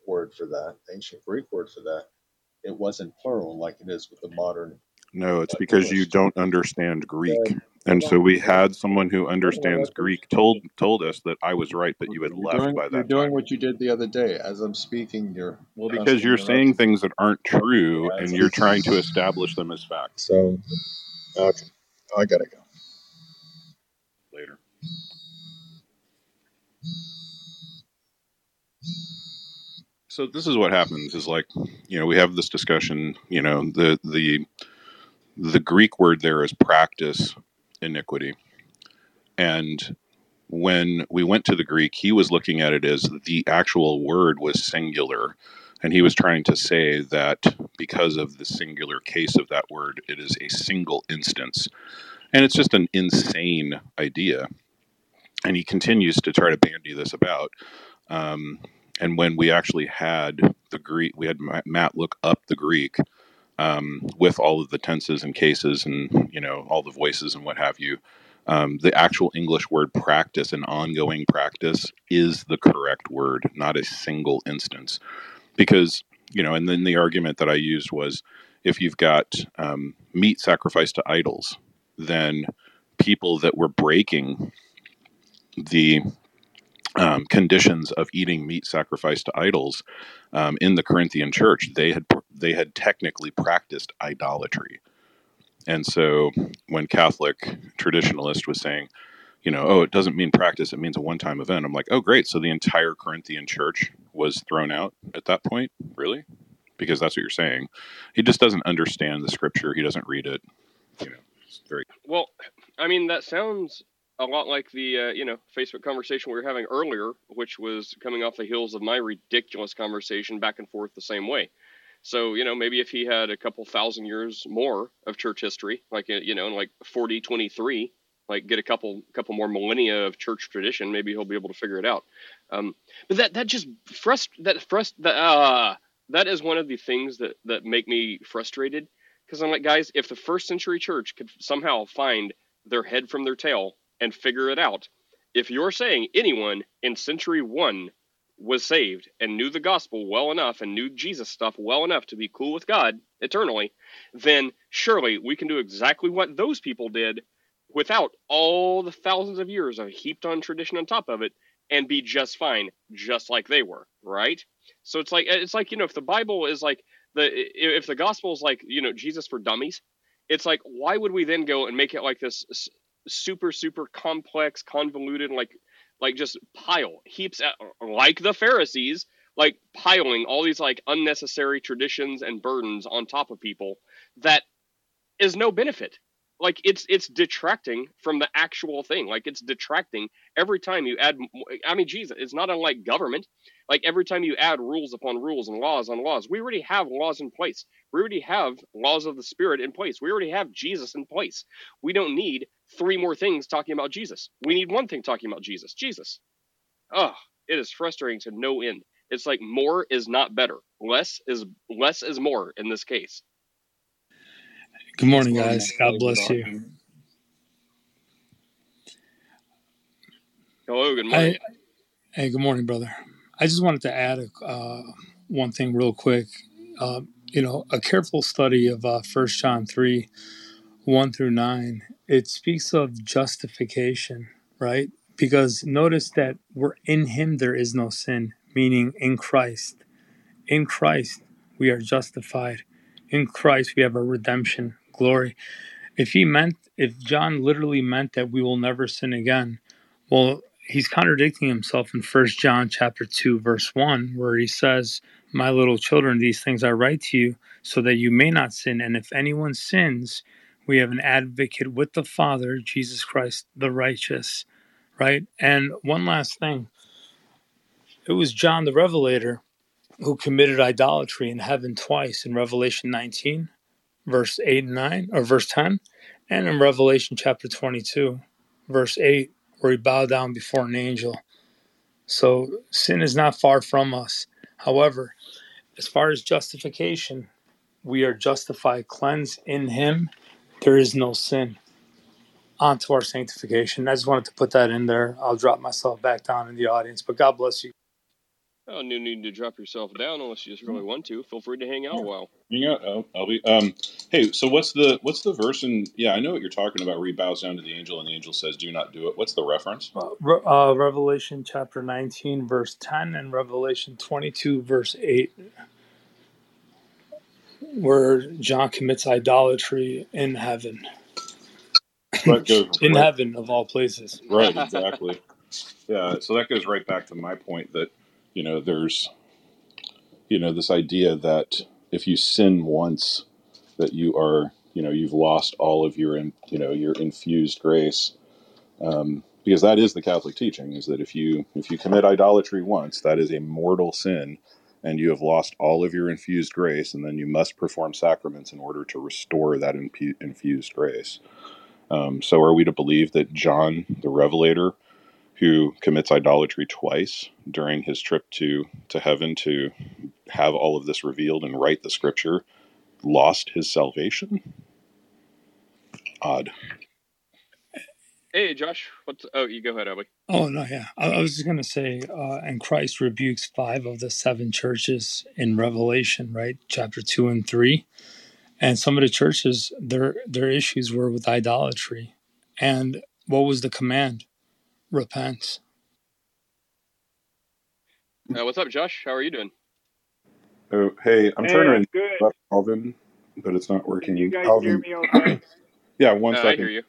word for that, ancient Greek word for that, it wasn't plural like it is with the modern. No, it's uh, because English. You don't understand Greek. Uh, And so we had someone who understands Greek told told us that I was right, but you had left doing, by that time. You're doing what you did the other day. As I'm speaking, you're... Well, because you're saying things that aren't true, and you're trying to establish them as facts. So, okay. I gotta go. Later. So this is what happens, is like, you know, we have this discussion, you know, the the the Greek word there is practice. Iniquity. And when we went to the Greek, he was looking at it as the actual word was singular. And he was trying to say that because of the singular case of that word, it is a single instance. And it's just an insane idea. And he continues to try to bandy this about. Um, and when we actually had the Greek, we had Matt look up the Greek, Um, with all of the tenses and cases and, you know, all the voices and what have you, um, the actual English word practice and ongoing practice is the correct word, not a single instance. Because, you know, and then the argument that I used was if you've got um, meat sacrificed to idols, then people that were breaking the Um, conditions of eating meat sacrificed to idols um, in the Corinthian church, they had they had technically practiced idolatry. And so when Catholic traditionalist was saying, you know, oh, it doesn't mean practice, it means a one-time event. I'm like, oh, great. So the entire Corinthian church was thrown out at that point? Really? Because that's what you're saying. He just doesn't understand the scripture. He doesn't read it. You know, it's very... Well, I mean, that sounds... a lot like the, uh, you know, Facebook conversation we were having earlier, which was coming off the heels of my ridiculous conversation back and forth the same way. So, you know, maybe if he had a couple thousand years more of church history, like, you know, in like forty twenty-three, like get a couple couple more millennia of church tradition, maybe he'll be able to figure it out. Um, but that that just frust that frust that uh, that is one of the things that that make me frustrated, because I'm like, guys, if the first century church could somehow find their head from their tail and figure it out. If you're saying anyone in century one was saved and knew the gospel well enough and knew Jesus stuff well enough to be cool with God eternally, then surely we can do exactly what those people did without all the thousands of years of heaped on tradition on top of it and be just fine, just like they were, right? So it's like, it's like, you know, if the Bible is like the, if the gospel is like, you know, Jesus for dummies, it's like, why would we then go and make it like this super, super complex, convoluted, like, like just pile heaps at, like the Pharisees, like piling all these like unnecessary traditions and burdens on top of people that is no benefit. Like it's, it's detracting from the actual thing. Like it's detracting every time you add, I mean, Jesus, it's not unlike government. Like every time you add rules upon rules and laws on laws, we already have laws in place. We already have laws of the Spirit in place. We already have Jesus in place. We don't need three more things talking about Jesus. We need one thing talking about Jesus. Jesus. Oh, it is frustrating to no end. It's like more is not better. Less is less is more in this case. Good morning, guys. God bless you. Hello, good morning. I, hey, good morning, brother. I just wanted to add a, uh, one thing real quick. Uh, you know, a careful study of uh, First John three, one through nine, it speaks of justification, right? Because notice that we're in him, there is no sin, meaning in Christ. In Christ, we are justified. In Christ, we have our redemption, glory. If he meant, if John literally meant that we will never sin again, well, he's contradicting himself in First John chapter two, verse one, where he says, My little children, these things I write to you so that you may not sin. And if anyone sins, we have an advocate with the Father, Jesus Christ, the righteous, right? And one last thing. It was John the Revelator who committed idolatry in heaven twice, in Revelation nineteen, verse eight and nine, or verse ten, and in Revelation chapter twenty-two, verse eight, where he bowed down before an angel. So sin is not far from us. However, as far as justification, we are justified, cleansed in him. There is no sin. On to our sanctification. I just wanted to put that in there. I'll drop myself back down in the audience, but God bless you. Oh, no need to drop yourself down unless you just really want to. Feel free to hang out a while. Hang out. I'll, I'll be. Um, hey, so what's the what's the verse? And yeah, I know what you're talking about. Where he bows down to the angel, and the angel says, "Do not do it." What's the reference? Uh, re- uh, Revelation chapter nineteen, verse ten, and Revelation twenty-two, verse eight, where John commits idolatry in heaven. That goes in right. Heaven of all places. Right. Exactly. Yeah. So that goes right back to my point that, you know, there's, you know, this idea that if you sin once, that you are, you know, you've lost all of your, you know, your infused grace, um, because that is the Catholic teaching, is that if you if you commit idolatry once, that is a mortal sin, and you have lost all of your infused grace, and then you must perform sacraments in order to restore that impu- infused grace. Um, so, are we to believe that John the Revelator, who commits idolatry twice during his trip to, to heaven to have all of this revealed and write the scripture, lost his salvation? Odd. Hey, Josh. What's, oh, you go ahead, Abby. Oh, no, yeah. I, I was just going to say, uh, and Christ rebukes five of the seven churches in Revelation, right? Chapter two and three. And some of the churches, their their issues were with idolatry. And what was the command? Repent. Uh, what's up, Josh? How are you doing? Oh, hey, I'm hey, trying to interrupt Alvin, but it's not working. Can you guys Alvin. Hear me okay? Yeah, one uh, second. I hear you.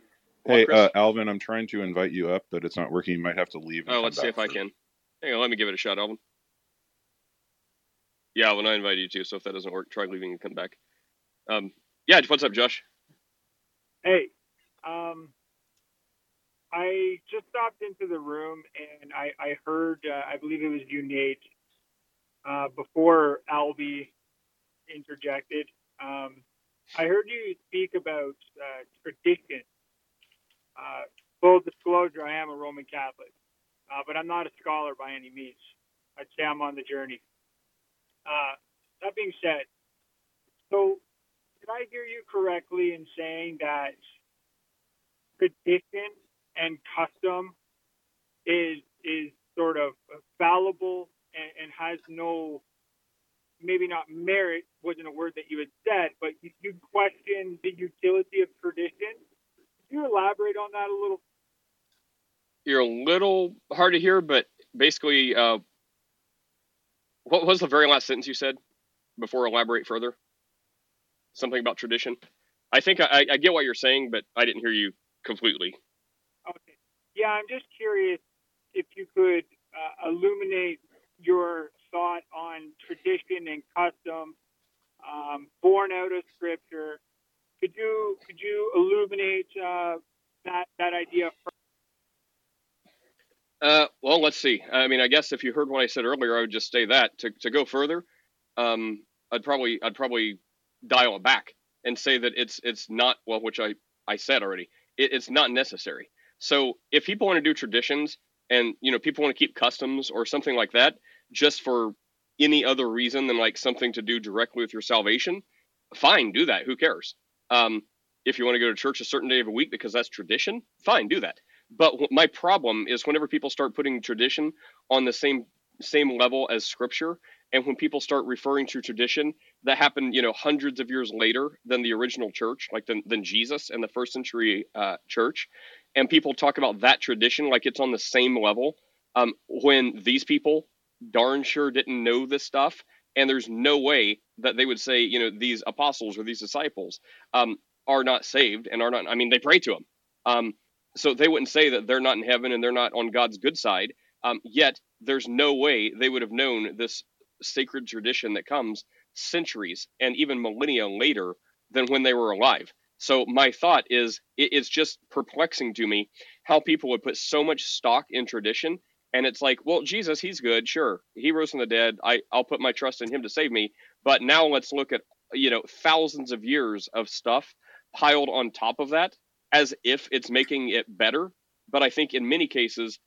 Hey, on, uh, Alvin, I'm trying to invite you up, but it's not working. You might have to leave. And oh, let's see if through. I can. Hang on, let me give it a shot, Alvin. Yeah, Alvin, I invite you too, so if that doesn't work, try leaving and come back. Um, yeah, what's up, Josh? Hey, um... I just stopped into the room, and I, I heard, uh, I believe it was you, Nate, uh, before Albie interjected. Um, I heard you speak about uh, tradition. Uh, full disclosure, I am a Roman Catholic, uh, but I'm not a scholar by any means. I'd say I'm on the journey. Uh, that being said, so did I hear you correctly in saying that tradition and custom is is sort of fallible and, and has no, maybe not merit, wasn't a word that you had said, but you, you question the utility of tradition? Could you elaborate on that a little? You're a little hard to hear, but basically, uh, what was the very last sentence you said before elaborate further? Something about tradition? I think I, I get what you're saying, but I didn't hear you completely. Okay. Yeah, I'm just curious if you could uh, illuminate your thought on tradition and custom, um, born out of Scripture. Could you could you illuminate uh, that that idea? Uh, well, let's see. I mean, I guess if you heard what I said earlier, I would just say that to to go further. Um, I'd probably I'd probably dial it back and say that it's it's not well, which I, I said already. It, it's not necessary. So if people want to do traditions and, you know, people want to keep customs or something like that, just for any other reason than like something to do directly with your salvation, fine, do that. Who cares? Um, if you want to go to church a certain day of a week because that's tradition, fine, do that. But w- my problem is whenever people start putting tradition on the same same level as Scripture, and when people start referring to tradition that happened, you know, hundreds of years later than the original church, like than, than Jesus and the first century uh, church. And people talk about that tradition like it's on the same level um, when these people darn sure didn't know this stuff. And there's no way that they would say, you know, these apostles or these disciples um, are not saved and are not. I mean, they pray to them. Um, so they wouldn't say that they're not in heaven and they're not on God's good side. Um, yet there's no way they would have known this sacred tradition that comes centuries and even millennia later than when they were alive. So my thought is, it's just perplexing to me how people would put so much stock in tradition. And it's like, well, Jesus, he's good. Sure. He rose from the dead. I, I'll put my trust in him to save me. But now let's look at, you know, thousands of years of stuff piled on top of that as if it's making it better. But I think in many cases,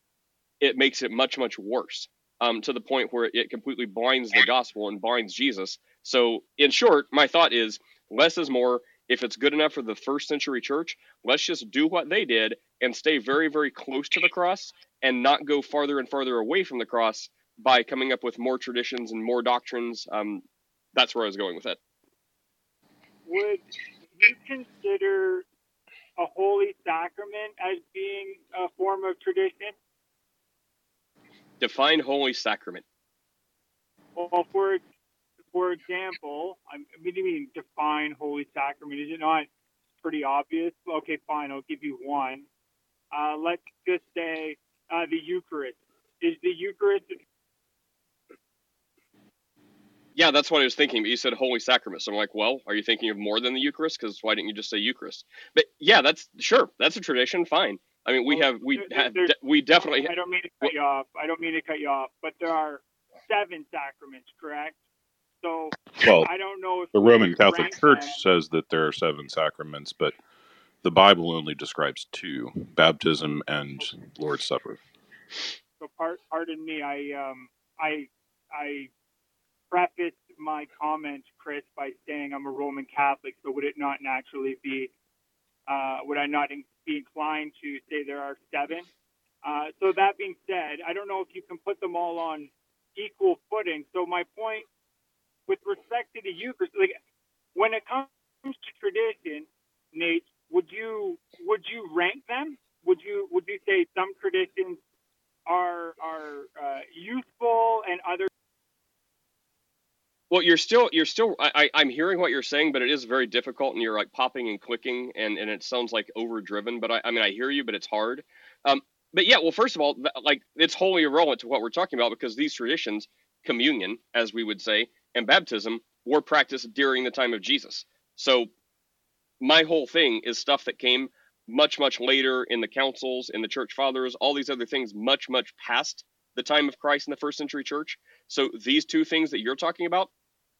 it makes it much, much worse, um, to the point where it completely blinds the gospel and blinds Jesus. So in short, my thought is less is more. If it's good enough for the first century church, let's just do what they did and stay very, very close to the cross and not go farther and farther away from the cross by coming up with more traditions and more doctrines. Um, that's where I was going with that. Would you consider a holy sacrament as being a form of tradition? Define holy sacrament. Well, for For example, I mean, you mean define holy sacrament? Is it not pretty obvious? Okay, fine. I'll give you one. Uh, let's just say uh, the Eucharist. Is the Eucharist? Yeah, that's what I was thinking. But you said holy sacrament, so I'm like, well, are you thinking of more than the Eucharist? Because why didn't you just say Eucharist? But yeah, that's sure. That's a tradition. Fine. I mean, we well, have we there, have, de- we definitely. I don't mean to cut well, you off. I don't mean to cut you off. But there are seven sacraments, correct? So, well, I don't know if the Roman Catholic Church that. says that there are seven sacraments, but the Bible only describes two: baptism and okay. Lord's Supper. So, part, pardon me, I um, I I prefaced my comment, Chris, by saying I'm a Roman Catholic. So, would it not naturally be? Uh, would I not in, be inclined to say there are seven? Uh, so, that being said, I don't know if you can put them all on equal footing. So, my point. With respect to the Eucharist, like when it comes to tradition, Nate, would you would you rank them? Would you would you say some traditions are are uh, useful and other? Well, you're still you're still I, I I'm hearing what you're saying, but it is very difficult, and you're like popping and clicking, and, and it sounds like overdriven. But I, I mean I hear you, but it's hard. Um, but yeah, well, first of all, like it's wholly irrelevant to what we're talking about because these traditions, communion, as we would say. And baptism were practiced during the time of Jesus. So my whole thing is stuff that came much, much later in the councils, in the church fathers, all these other things much, much past the time of Christ in the first century church. So these two things that you're talking about,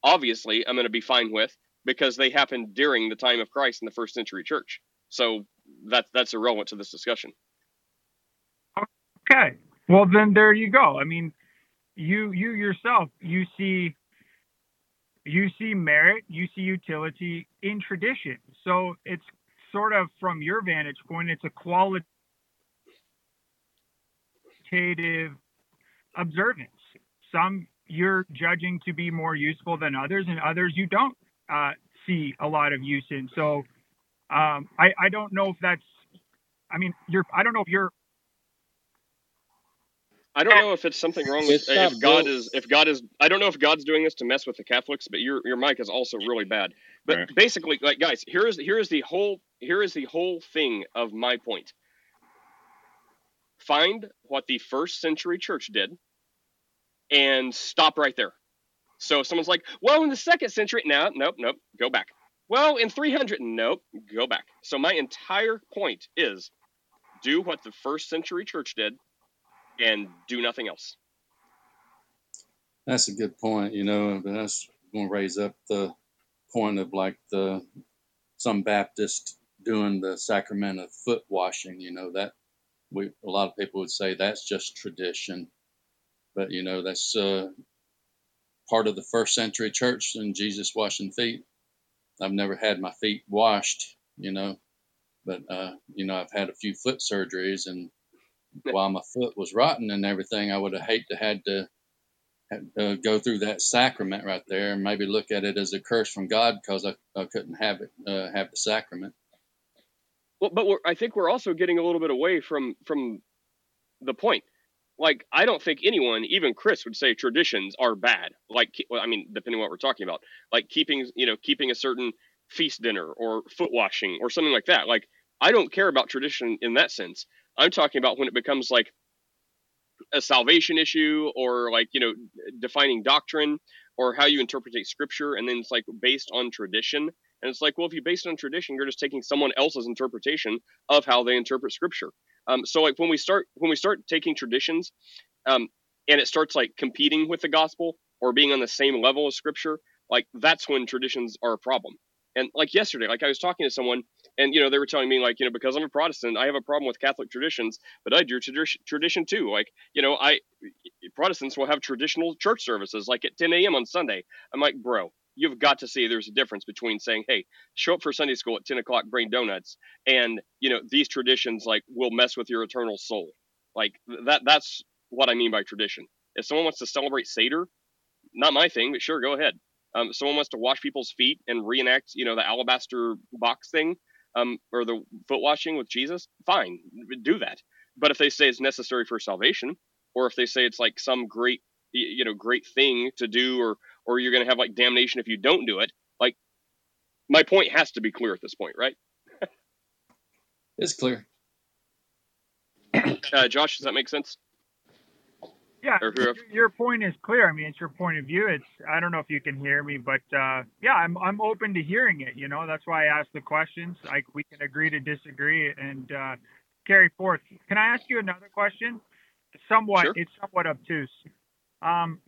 obviously, I'm going to be fine with because they happened during the time of Christ in the first century church. So that, that's irrelevant to this discussion. Okay. Well, then there you go. I mean, you you yourself, you see... You see merit, you see utility in tradition. So it's sort of from your vantage point, it's a qualitative observance. Some you're judging to be more useful than others, and others you don't uh, see a lot of use in. So um, I, I don't know if that's, I mean, you're. I don't know if you're. I don't know if it's something wrong with if God is if God is I don't know if God's doing this to mess with the Catholics, but your your mic is also really bad. But right. Basically, like guys, here is here is the whole here is the whole thing of my point. Find what the first century church did and stop right there. So if someone's like, well, in the second century, no, nope, nope, go back. Well, in three hundred, nope, go back. So my entire point is do what the first century church did. And do nothing else. That's a good point, you know, but that's going to raise up the point of like the some Baptists doing the sacrament of foot washing. You know, that we a lot of people would say that's just tradition, but you know that's uh, part of the first century church and Jesus washing feet. I've never had my feet washed, you know, but uh, you know I've had a few foot surgeries and. While my foot was rotten and everything, I would have hated to had to uh, go through that sacrament right there and maybe look at it as a curse from God because I, I couldn't have it uh, have the sacrament. Well, but we're, I think we're also getting a little bit away from from the point. Like, I don't think anyone, even Chris, would say traditions are bad. Like, well, I mean, depending on what we're talking about, like keeping you know keeping a certain feast dinner or foot washing or something like that. Like, I don't care about tradition in that sense. I'm talking about when it becomes like a salvation issue, or like, you know, defining doctrine or how you interpret scripture. And then it's like based on tradition. And it's like, well, if you base it on tradition, you're just taking someone else's interpretation of how they interpret scripture. Um, so like when we start, when we start taking traditions, um, and it starts like competing with the gospel or being on the same level as scripture, like that's when traditions are a problem. And like yesterday, like I was talking to someone and, you know, they were telling me like, you know, because I'm a Protestant, I have a problem with Catholic traditions, but I do trad- tradition too. Like, you know, I Protestants will have traditional church services like at ten a.m. on Sunday. I'm like, bro, you've got to see there's a difference between saying, hey, show up for Sunday school at ten o'clock, bring donuts. And, you know, these traditions like will mess with your eternal soul. Like that. That's what I mean by tradition. If someone wants to celebrate Seder, not my thing, but sure, go ahead. Um, someone wants to wash people's feet and reenact, you know, the alabaster box thing, um, or the foot washing with Jesus. Fine, do that. But if they say it's necessary for salvation, or if they say it's like some great, you know, great thing to do, or or you're going to have like damnation if you don't do it. Like, my point has to be clear at this point, right? It's clear. Uh, Josh, does that make sense? Yeah, your point is clear. I mean, it's your point of view. It's I don't know if you can hear me, but uh, yeah, I'm I'm open to hearing it. You know, that's why I asked the questions. Like we can agree to disagree and uh, carry forth. Can I ask you another question? Somewhat, sure. It's somewhat obtuse. Um,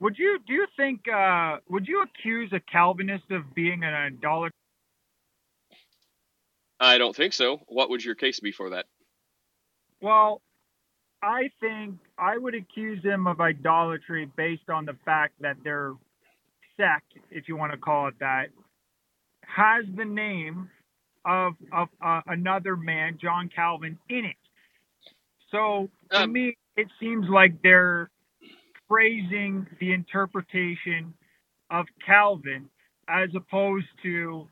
would you do you think uh, would you accuse a Calvinist of being an idolater? I don't think so. What would your case be for that? Well, I think I would accuse them of idolatry based on the fact that their sect, if you want to call it that, has the name of of uh, another man, John Calvin, in it. So to um, me, it seems like they're praising the interpretation of Calvin as opposed to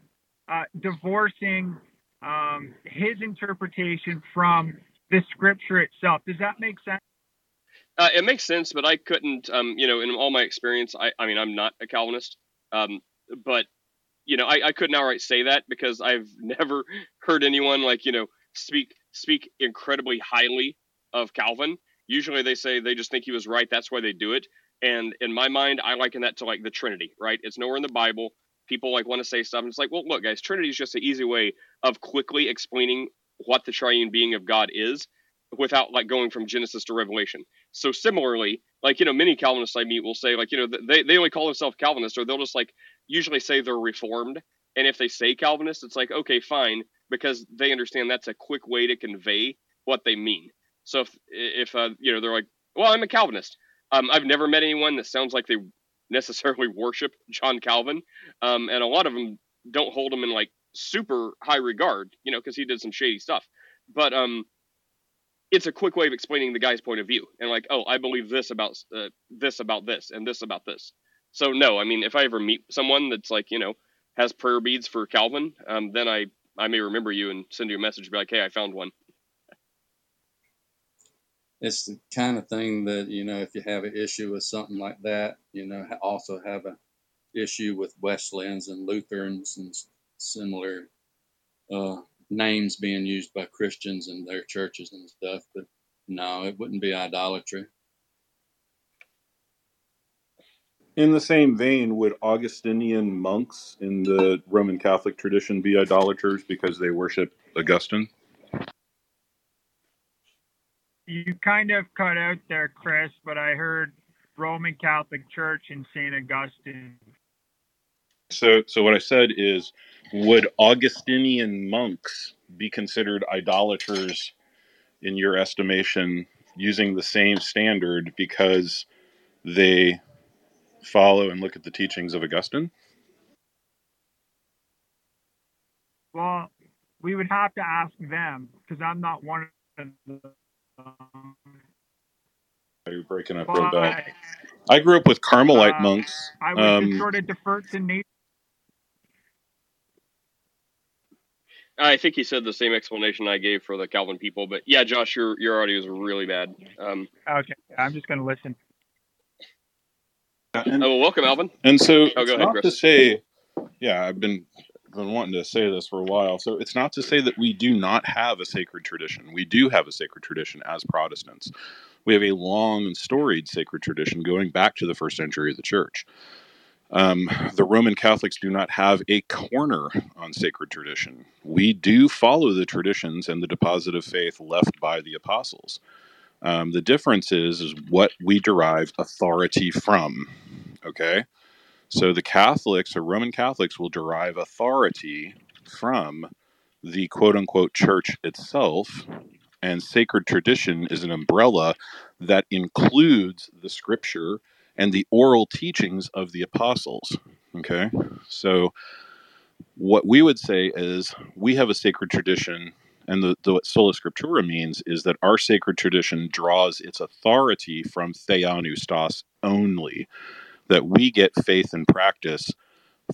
uh, divorcing um, his interpretation from the scripture itself. Does that make sense? Uh, it makes sense, but I couldn't, um, you know, in all my experience, I, I mean, I'm not a Calvinist, um, but, you know, I, I couldn't outright say that because I've never heard anyone like, you know, speak speak incredibly highly of Calvin. Usually they say they just think he was right. That's why they do it. And in my mind, I liken that to like the Trinity, right? It's nowhere in the Bible. People like want to say stuff. And it's like, well, look, guys, Trinity is just an easy way of quickly explaining what the triune being of God is without like going from Genesis to Revelation. So similarly, like, you know, many Calvinists I meet will say like, you know, they, they only call themselves Calvinists, or they'll just like usually say they're Reformed. And if they say Calvinist, it's like, okay, fine, because they understand that's a quick way to convey what they mean. So if, if uh, you know, they're like, well, I'm a Calvinist. Um, I've never met anyone that sounds like they necessarily worship John Calvin. Um, and a lot of them don't hold him in like super high regard, you know, because he did some shady stuff. But um, it's a quick way of explaining the guy's point of view. And like, oh, I believe this about uh, this about this and this about this. So no, I mean, if I ever meet someone that's like, you know, has prayer beads for Calvin, um, then I, I may remember you and send you a message and be like, hey, I found one. It's the kind of thing that, you know, if you have an issue with something like that, you know, also have an issue with Wesleyans and Lutherans and similar uh, names being used by Christians in their churches and stuff, but no, it wouldn't be idolatry. In the same vein, would Augustinian monks in the Roman Catholic tradition be idolaters because they worship Augustine? You kind of cut out there, Chris, but I heard Roman Catholic Church and Saint Augustine. So, so what I said is, would Augustinian monks be considered idolaters in your estimation using the same standard because they follow and look at the teachings of Augustine? Well, we would have to ask them because I'm not one of them. You're breaking up real bad. I grew up with Carmelite uh, monks. I would um, sort of defer to nature. I think he said the same explanation I gave for the Calvin people, but yeah, Josh, your your audio is really bad. Um, okay, I'm just going to listen. And, oh, well, welcome, Alvin. And so, oh, go ahead, not Chris. To say, yeah, I've been been wanting to say this for a while. So it's not to say that we do not have a sacred tradition. We do have a sacred tradition as Protestants. we have a long and storied sacred tradition going back to the first century of the church. Um, the Roman Catholics do not have a corner on sacred tradition. We do follow the traditions and the deposit of faith left by the apostles. Um, the difference is, is what we derive authority from, okay? So the Catholics or Roman Catholics will derive authority from the quote-unquote church itself, and sacred tradition is an umbrella that includes the scripture and the oral teachings of the apostles, okay? So what we would say is we have a sacred tradition, and the, the, what sola scriptura means is that our sacred tradition draws its authority from theanoustos only, that we get faith and practice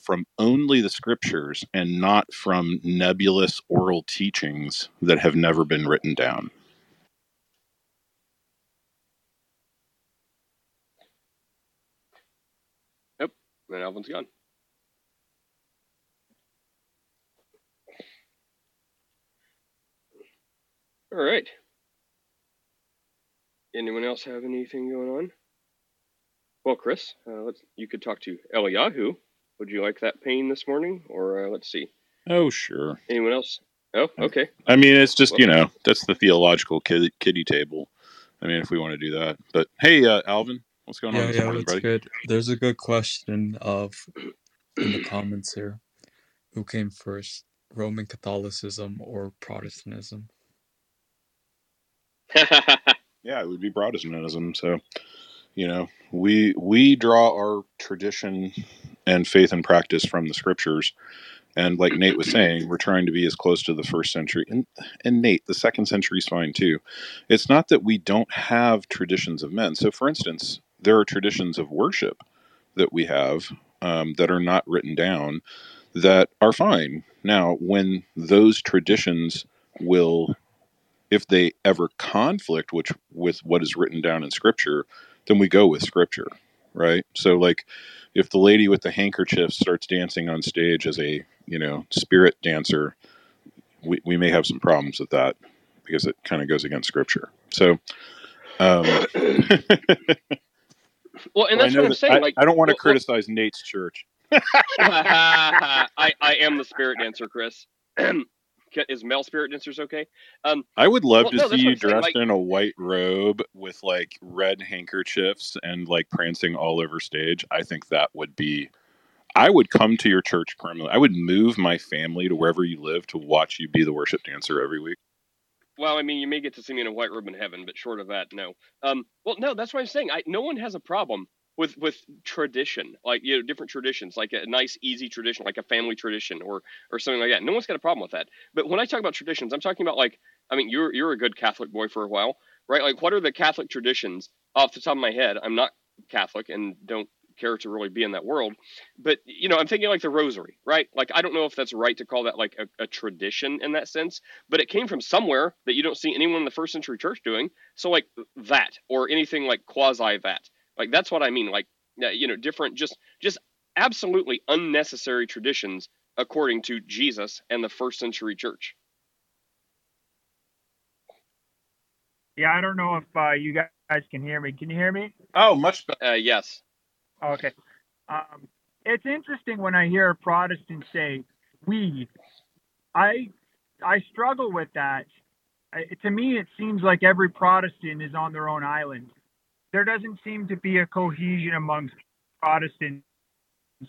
from only the scriptures and not from nebulous oral teachings that have never been written down. Yep, and Alvin's gone. All right. Anyone else have anything going on? Well, Chris, uh, let's, you could talk to Eliyahu. Would you like that pain this morning? Or uh, let's see. Oh, sure. Anyone else? Oh, okay. I mean, it's just, well, you know, that's the theological kid, kiddie table. I mean, if we want to do that. But hey, uh, Alvin, what's going yeah, on this yeah, morning, that's buddy? Good. There's a good question of in the comments here. Who came first, Roman Catholicism or Protestantism? Yeah, it would be Protestantism. So, you know, we we draw our tradition and faith and practice from the scriptures, and like Nate was saying, we're trying to be as close to the first century, and and Nate, the second century is fine too. It's not that we don't have traditions of men. So, for instance, there are traditions of worship that we have um, that are not written down that are fine. Now, when those traditions will, if they ever conflict which, with what is written down in Scripture, then we go with Scripture, right? So, like, if the lady with the handkerchief starts dancing on stage as a, you know, spirit dancer, we, we may have some problems with that because it kind of goes against Scripture. So, um, well, and that's well, what I'm saying. I, like, I don't want to well, criticize well, Nate's church. I, I am the spirit dancer, Chris. Is male spirit dancers okay? Um, I would love well, to no, see you dressed like, in a white robe with like red handkerchiefs and like prancing all over stage. I think that would be, I would come to your church permanently. I would move my family to wherever you live to watch you be the worship dancer every week. Well, I mean, you may get to see me in a white robe in heaven, but short of that, no. Um, well, no, that's what I'm saying. I, no one has a problem with with tradition, like, you know, different traditions, like a nice, easy tradition, like a family tradition or or something like that. No one's got a problem with that. But when I talk about traditions, I'm talking about, like, I mean, you're you're a good Catholic boy for a while, right? Like, what are the Catholic traditions? Off the top of my head, I'm not Catholic and don't care to really be in that world. But, you know, I'm thinking like the rosary, right? Like, I don't know if that's right to call that like a, a tradition in that sense, but it came from somewhere that you don't see anyone in the first century church doing. So like that, or anything like quasi that. Like, that's what I mean. Like, you know, different, just, just absolutely unnecessary traditions according to Jesus and the first century church. Yeah, I don't know if uh, you guys can hear me. Can you hear me? Oh, much better. Uh, yes. Okay. Um, it's interesting when I hear a Protestant say "we." I I struggle with that. I, to me, it seems like every Protestant is on their own island. There doesn't seem to be a cohesion amongst Protestants,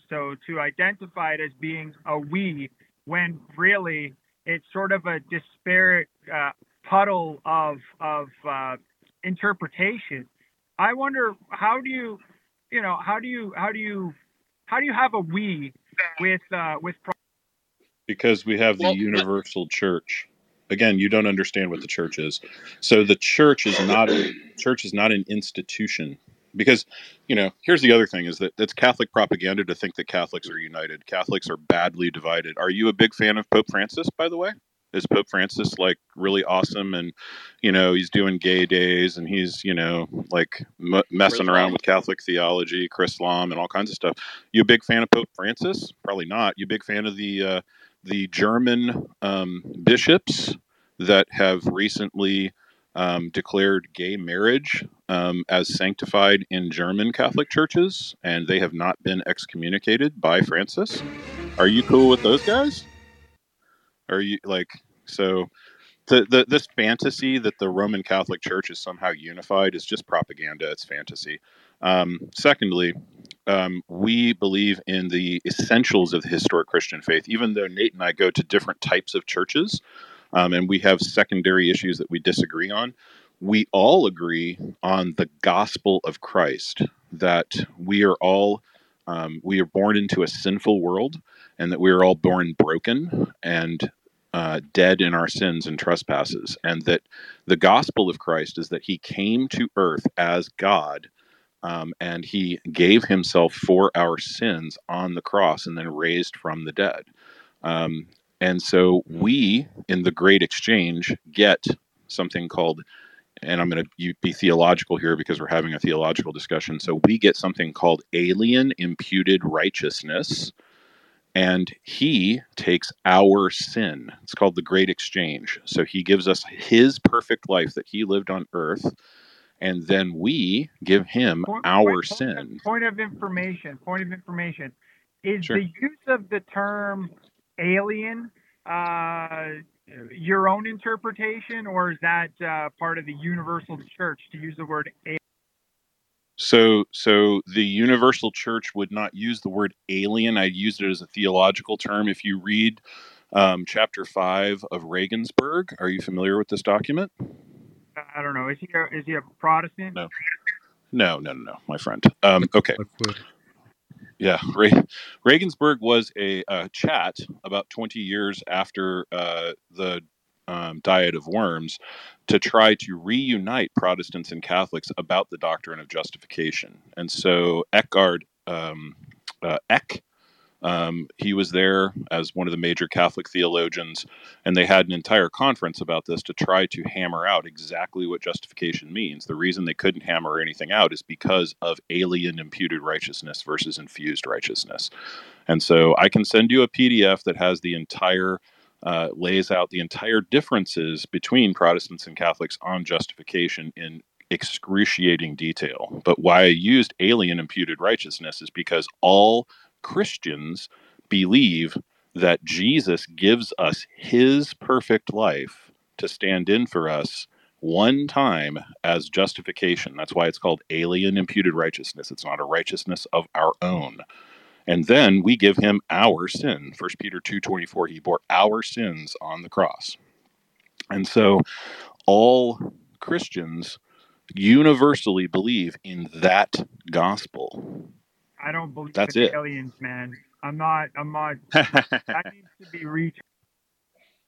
so to identify it as being a we, when really it's sort of a disparate uh, puddle of of uh, interpretation. I wonder how do you, you know, how do you how do you how do you have a we with uh, with Protestants? Because we have the well, universal church. Again, you don't understand what the church is. So the church is not a, church is not an institution, because, you know, here's the other thing is that it's Catholic propaganda to think that Catholics are united. Catholics are badly divided. Are you a big fan of Pope Francis, by the way? Is Pope Francis like really awesome? And, you know, he's doing gay days and he's, you know, like m- messing around with Catholic theology, Chrislam and all kinds of stuff. You a big fan of Pope Francis? Probably not. You a big fan of the, uh, the German um, bishops that have recently um, declared gay marriage um, as sanctified in German Catholic churches, and they have not been excommunicated by Francis. Are you cool with those guys? Are you like, so the, the this fantasy that the Roman Catholic Church is somehow unified is just propaganda. It's fantasy. Um, secondly, um, we believe in the essentials of the historic Christian faith, even though Nate and I go to different types of churches, um, and we have secondary issues that we disagree on. We all agree on the gospel of Christ, that we are all, um, we are born into a sinful world, and that we are all born broken and uh, dead in our sins and trespasses. And that the gospel of Christ is that he came to earth as God, um, and he gave himself for our sins on the cross and then raised from the dead. Um, and so we, in the great exchange, get something called, and I'm going to be theological here because we're having a theological discussion. So we get something called alien imputed righteousness, and he takes our sin. It's called the Great Exchange. So he gives us his perfect life that he lived on earth, and then we give him point, our point, sin. Point of information, point of information. Is sure. the use of the term alien uh, your own interpretation, or is that uh, part of the universal church to use the word alien? So so the universal church would not use the word alien. I used it as a theological term. If you read um, chapter five of Regensburg, are you familiar with this document? I don't know. Is he a, is he a Protestant? No, no, no, no, no my friend. Um, okay. Yeah, Re- Regensburg was a uh, chat about twenty years after uh, the Um, Diet of Worms to try to reunite Protestants and Catholics about the doctrine of justification. And so Eckhard, um, uh, Eck, um, he was there as one of the major Catholic theologians, and they had an entire conference about this to try to hammer out exactly what justification means. The reason they couldn't hammer anything out is because of alien imputed righteousness versus infused righteousness. And so I can send you a P D F that has the entire Uh, lays out the entire differences between Protestants and Catholics on justification in excruciating detail. But why I used alien imputed righteousness is because all Christians believe that Jesus gives us his perfect life to stand in for us one time as justification. That's why it's called alien imputed righteousness. It's not a righteousness of our own. And then we give him our sin. First Peter two twenty-four, he bore our sins on the cross. And so all Christians universally believe in that gospel. I don't believe That's in it. aliens, man. I'm not, I'm not, that needs to be reached.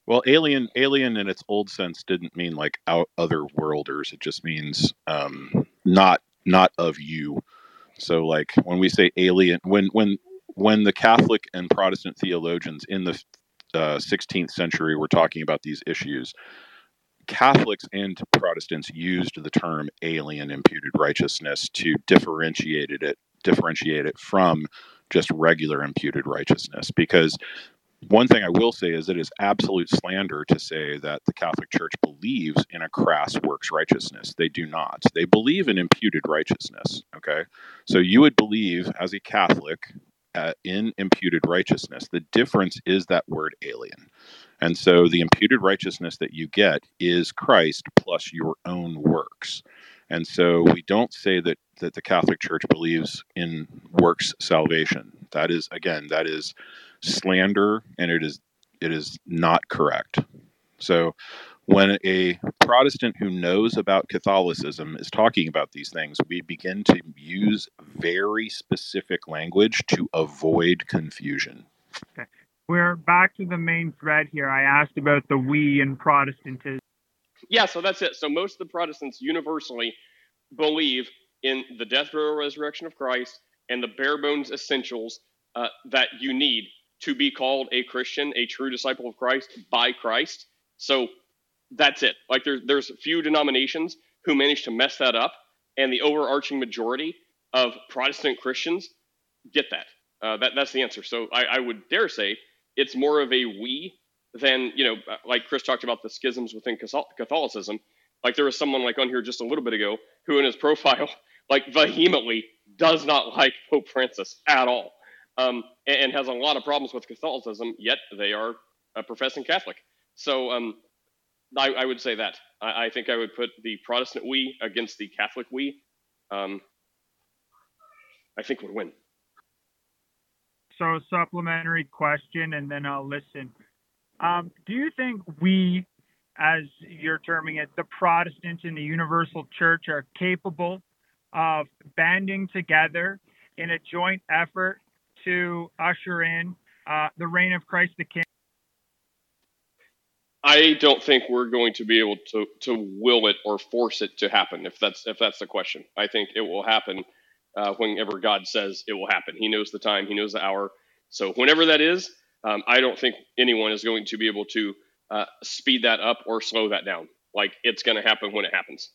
Well, alien, alien in its old sense didn't mean like out otherworlders. It just means um, not, not of you. So like when we say alien, when, when, when the Catholic and Protestant theologians in the uh, sixteenth century were talking about these issues, Catholics and Protestants used the term alien imputed righteousness to differentiate it, differentiate it from just regular imputed righteousness. Because one thing I will say is it is absolute slander to say that the Catholic Church believes in a crass works righteousness. They do not. They believe in imputed righteousness, okay? So you would believe as a Catholic uh, in imputed righteousness. The difference is that word alien. And so the imputed righteousness that you get is Christ plus your own works. And so we don't say that, that the Catholic Church believes in works salvation. That is, again, that is slander, and it is it is not correct. So when a Protestant who knows about Catholicism is talking about these things, we begin to use very specific language to avoid confusion. Okay. We're back to the main thread here. I asked about the we in Protestantism. Yeah, so that's it. So most of the Protestants universally believe in the death, burial, resurrection of Christ and the bare bones essentials uh, that you need to be called a Christian, a true disciple of Christ by Christ. So that's it. Like there, there's few denominations who manage to mess that up, and the overarching majority of Protestant Christians get that. Uh, that that's the answer. So I, I would dare say it's more of a we than, you know, like Chris talked about the schisms within Catholicism. Like there was someone like on here just a little bit ago who in his profile, like vehemently does not like Pope Francis at all, um, and, and has a lot of problems with Catholicism, yet they are a professing Catholic. So um, I, I would say that. I, I think I would put the Protestant we against the Catholic we. Um, I think would win. So supplementary question, and then I'll listen. Um, do you think we, as you're terming it, the Protestants in the universal church are capable of banding together in a joint effort to usher in uh, the reign of Christ the King? I don't think we're going to be able to, to will it or force it to happen, if that's if that's the question. I think it will happen uh, whenever God says it will happen. He knows the time. He knows the hour. So whenever that is, um, I don't think anyone is going to be able to Uh, speed that up or slow that down. Like it's going to happen when it happens.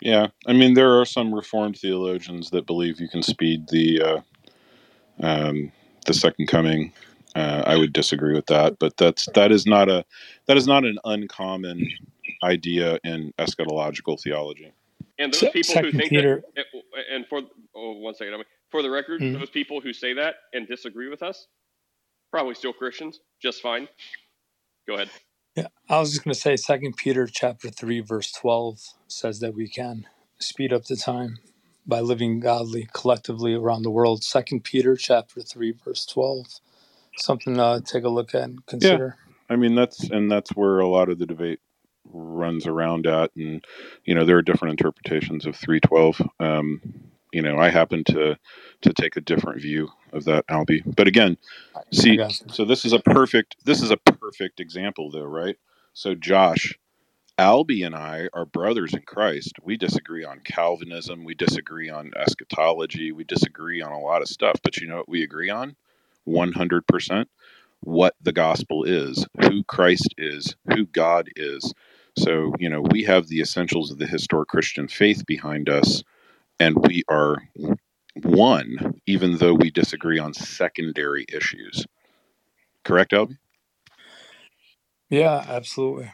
Yeah, I mean there are some Reformed theologians that believe you can speed the uh, um, the second coming. Uh, I would disagree with that, but that's that is not a that is not an uncommon idea in eschatological theology. And those people second who think Peter. That, and for oh, one second, I mean. For the record, mm. those people who say that and disagree with us, probably still Christians, just fine. Go ahead. Yeah, I was just going to say Second Peter chapter three, verse twelve says that we can speed up the time by living godly collectively around the world. Second Peter chapter three, verse twelve, something to take a look at and consider. Yeah. I mean, that's and that's where a lot of the debate runs around at. And, you know, there are different interpretations of three twelve. Um You know, I happen to to take a different view of that, Albie. But again, see, so this is a perfect this is a perfect example, though, right? So, Josh, Albie and I are brothers in Christ. We disagree on Calvinism. We disagree on eschatology. We disagree on a lot of stuff. But you know what we agree on? one hundred percent what the gospel is, who Christ is, who God is. So, you know, we have the essentials of the historic Christian faith behind us. And we are one, even though we disagree on secondary issues. Correct, Albie? Yeah, absolutely.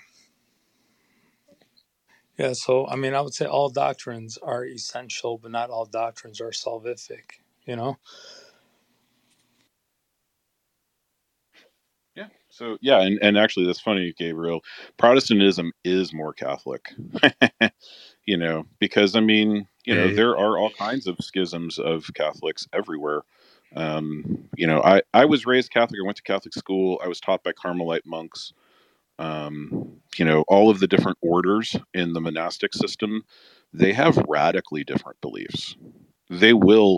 Yeah, so, I mean, I would say all doctrines are essential, but not all doctrines are salvific, you know? Yeah, so, yeah, and, and actually that's funny, Gabriel. Protestantism is more Catholic, you know, because, I mean... You know, there are all kinds of schisms of Catholics everywhere. Um, you know, I, I was raised Catholic. I went to Catholic school. I was taught by Carmelite monks. Um, you know, all of the different orders in the monastic system, they have radically different beliefs. They will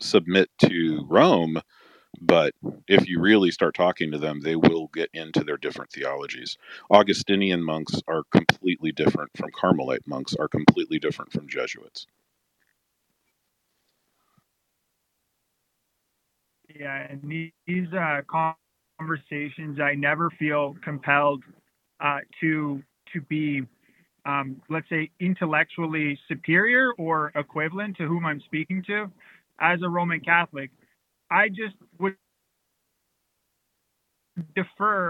submit to Rome, but if you really start talking to them, they will get into their different theologies. Augustinian monks are completely different from Carmelite monks, are completely different from Jesuits. Yeah, and these uh, conversations, I never feel compelled uh, to to be, um, let's say, intellectually superior or equivalent to whom I'm speaking to. As a Roman Catholic, I just would defer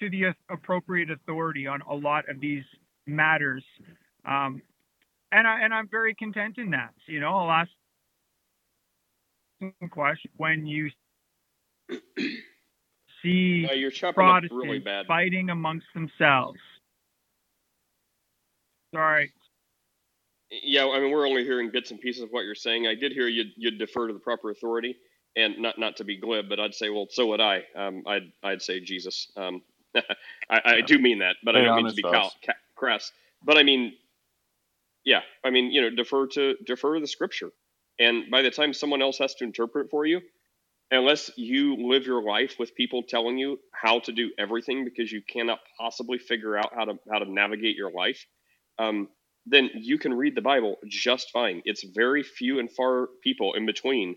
to the appropriate authority on a lot of these matters, um, and I and I'm very content in that. You know, I'll ask a question when you. See uh, you're chopping up really bad. Fighting amongst themselves. Sorry. Yeah, I mean, we're only hearing bits and pieces of what you're saying. I did hear you'd, you'd defer to the proper authority, and not not to be glib, but I'd say, well, so would I. Um, I'd I'd say Jesus. Um, I, I do mean that, but hey, I don't mean to be cal- ca- crass. But I mean, yeah, I mean, you know, defer to defer to the Scripture, and by the time someone else has to interpret for you. Unless you live your life with people telling you how to do everything because you cannot possibly figure out how to how to navigate your life, um, then you can read the Bible just fine. It's very few and far people in between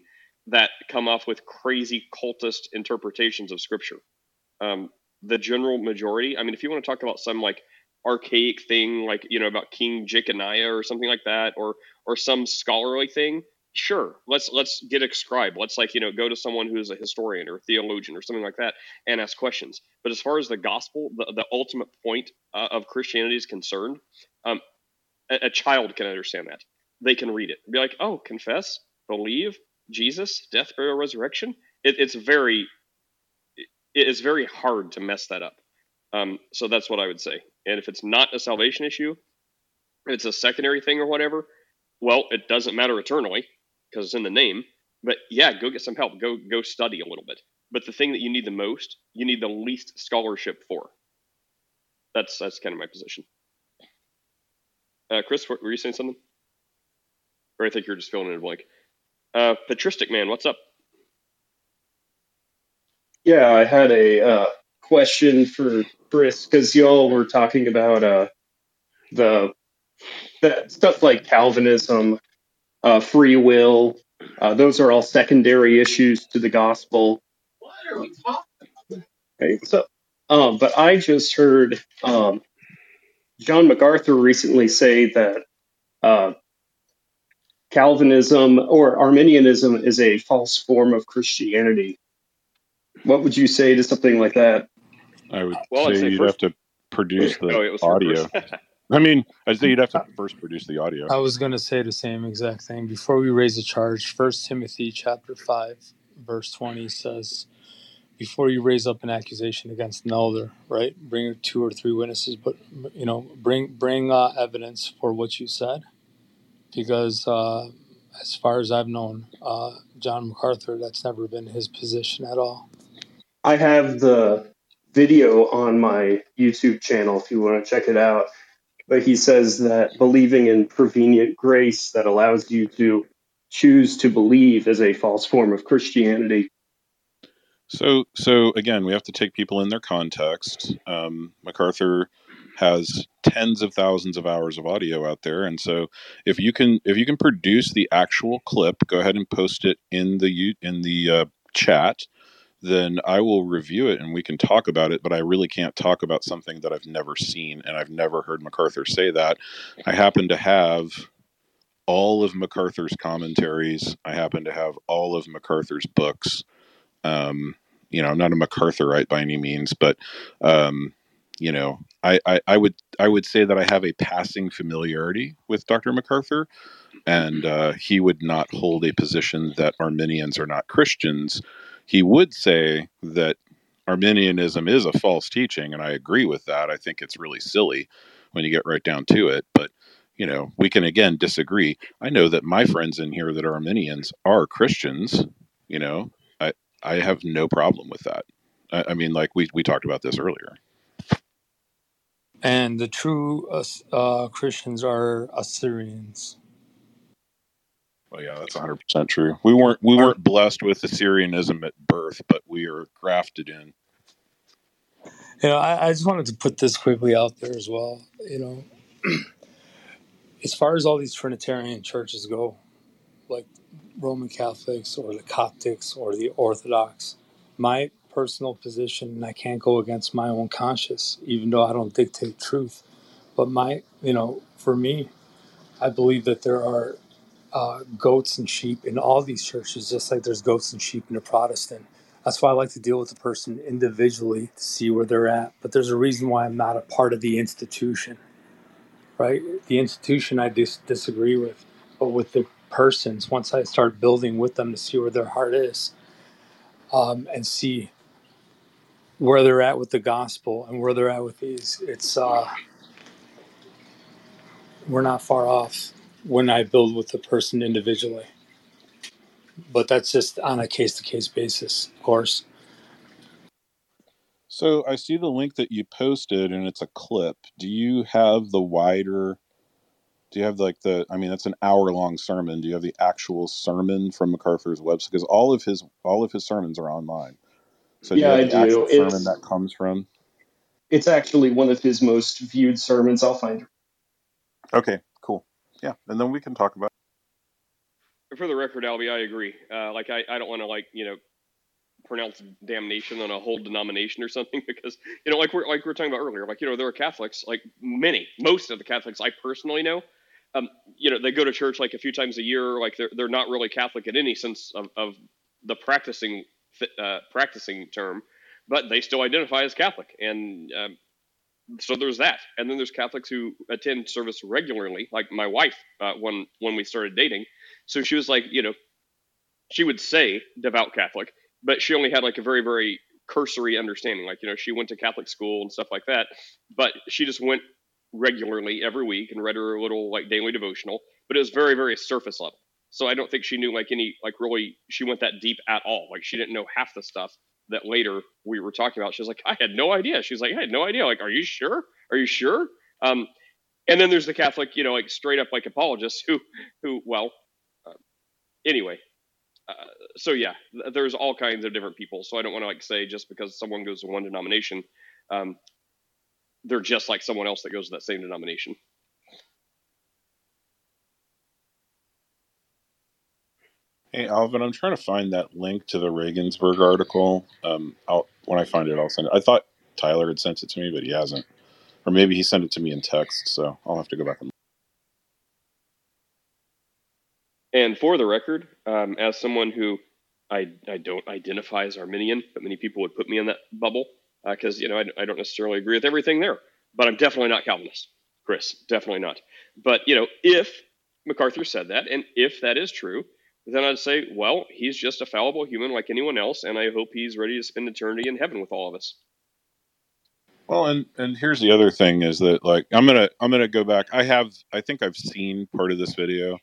that come off with crazy cultist interpretations of Scripture. Um, the general majority, I mean, if you want to talk about some like archaic thing, like, you know, about King Jeconiah or something like that, or or some scholarly thing, sure, let's let's get a scribe. Let's like, you know, go to someone who's a historian or a theologian or something like that and ask questions. But as far as the gospel, the, the ultimate point uh, of Christianity is concerned, um, a, a child can understand that. They can read it and be like, oh, confess, believe, Jesus, death, burial, resurrection. It, it's very it is very hard to mess that up. Um, so that's what I would say. And if it's not a salvation issue, if it's a secondary thing or whatever, well, it doesn't matter eternally because it's in the name. But yeah, go get some help. Go go study a little bit. But the thing that you need the most, you need the least scholarship for. That's that's kind of my position. Uh, Chris, were you saying something? Or I think you're just filling in a blank. Uh, Patristic Man, what's up? Yeah, I had a uh, question for Chris because y'all were talking about uh, the that stuff like Calvinism, uh, free will. Uh, those are all secondary issues to the gospel. What are we talking about? Okay, so, um, but I just heard um, John MacArthur recently say that uh, Calvinism or Arminianism is a false form of Christianity. What would you say to something like that? I would well, say, say you'd first... have to produce the oh, audio. I mean, I'd say you'd have to first produce the audio. I was going to say the same exact thing. Before we raise a charge, First Timothy chapter five, verse twenty says, before you raise up an accusation against an elder, right, bring two or three witnesses, but, you know, bring, bring uh, evidence for what you said. Because uh, as far as I've known, uh, John MacArthur, that's never been his position at all. I have the video on my YouTube channel if you want to check it out. But he says that believing in prevenient grace that allows you to choose to believe is a false form of Christianity. So, so again, we have to take people in their context. Um, MacArthur has tens of thousands of hours of audio out there, and so if you can, if you can produce the actual clip, go ahead and post it in the in the uh, chat. Then I will review it and we can talk about it, but I really can't talk about something that I've never seen and I've never heard MacArthur say that. I happen to have all of MacArthur's commentaries. I happen to have all of MacArthur's books. Um, you know, I'm not a MacArthurite by any means, but, um, you know, I, I, I would I would say that I have a passing familiarity with Doctor MacArthur, and uh, he would not hold a position that Arminians are not Christians. He would say that Arminianism is a false teaching, and I agree with that. I think it's really silly when you get right down to it. But, you know, we can, again, disagree. I know that my friends in here that are Arminians are Christians. You know, I, I have no problem with that. I, I mean, like, we, we talked about this earlier. And the true uh, uh, Christians are Assyrians. Well, yeah, that's one hundred percent true. We weren't we weren't blessed with Assyrianism at birth, but we are grafted in. You know, I, I just wanted to put this quickly out there as well. You know, as far as all these Trinitarian churches go, like Roman Catholics or the Coptics or the Orthodox, my personal position, and I can't go against my own conscience, even though I don't dictate truth. But my, you know, for me, I believe that there are Uh, goats and sheep in all these churches, just like there's goats and sheep in the Protestant. That's why I like to deal with the person individually to see where they're at. But there's a reason why I'm not a part of the institution, right? The institution I dis- disagree with, but with the persons, once I start building with them to see where their heart is, um, and see where they're at with the gospel and where they're at with these, it's uh, we're not far off when I build with the person individually. But that's just on a case-to-case basis, of course. So I see the link that you posted, and it's a clip. Do you have the wider, do you have like the, I mean, that's an hour-long sermon. Do you have the actual sermon from MacArthur's website? Because all of his all of his sermons are online. So do yeah, you have the I do. actual it's, sermon that comes from? It's actually one of his most viewed sermons. I'll find it. Okay. Yeah, and then we can talk about it. For the record, Albie, I agree. Uh, like, I, I don't want to, like, you know, pronounce damnation on a whole denomination or something because, you know, like we're, like we were talking about earlier, like, you know, there are Catholics, like many, most of the Catholics I personally know um, you know, they go to church like a few times a year. Like they're they're not really Catholic in any sense of, of the practicing uh, practicing term, but they still identify as Catholic. And um, so there's that. And then there's Catholics who attend service regularly, like my wife uh, when when we started dating. So she was like, you know, she would say devout Catholic, but she only had like a very, very cursory understanding. Like, you know, she went to Catholic school and stuff like that, but she just went regularly every week and read her little like daily devotional, but it was very, very surface level. So I don't think she knew like any, like really, she went that deep at all. Like she didn't know half the stuff that later we were talking about. She was like, I had no idea. She's like, I had no idea. Like, are you sure? Are you sure? Um, and then there's the Catholic, you know, like straight up like apologists who, who, well, uh, anyway, Uh, so yeah, there's all kinds of different people. So I don't want to like say just because someone goes to one denomination, um, they're just like someone else that goes to that same denomination. Hey, Alvin, I'm trying to find that link to the Regensburg article. Um, I'll, when I find it, I'll send it. I thought Tyler had sent it to me, but he hasn't, or maybe he sent it to me in text. So I'll have to go back and. And for the record, um, as someone who I, I don't identify as Arminian, but many people would put me in that bubble because, uh, you know, I, I don't necessarily agree with everything there. But I'm definitely not Calvinist, Chris, definitely not. But, you know, if MacArthur said that and if that is true, then I'd say, well, he's just a fallible human like anyone else. And I hope he's ready to spend eternity in heaven with all of us. Well, and, and here's the other thing is that, like, I'm going to I'm going to go back. I have I think I've seen part of this video.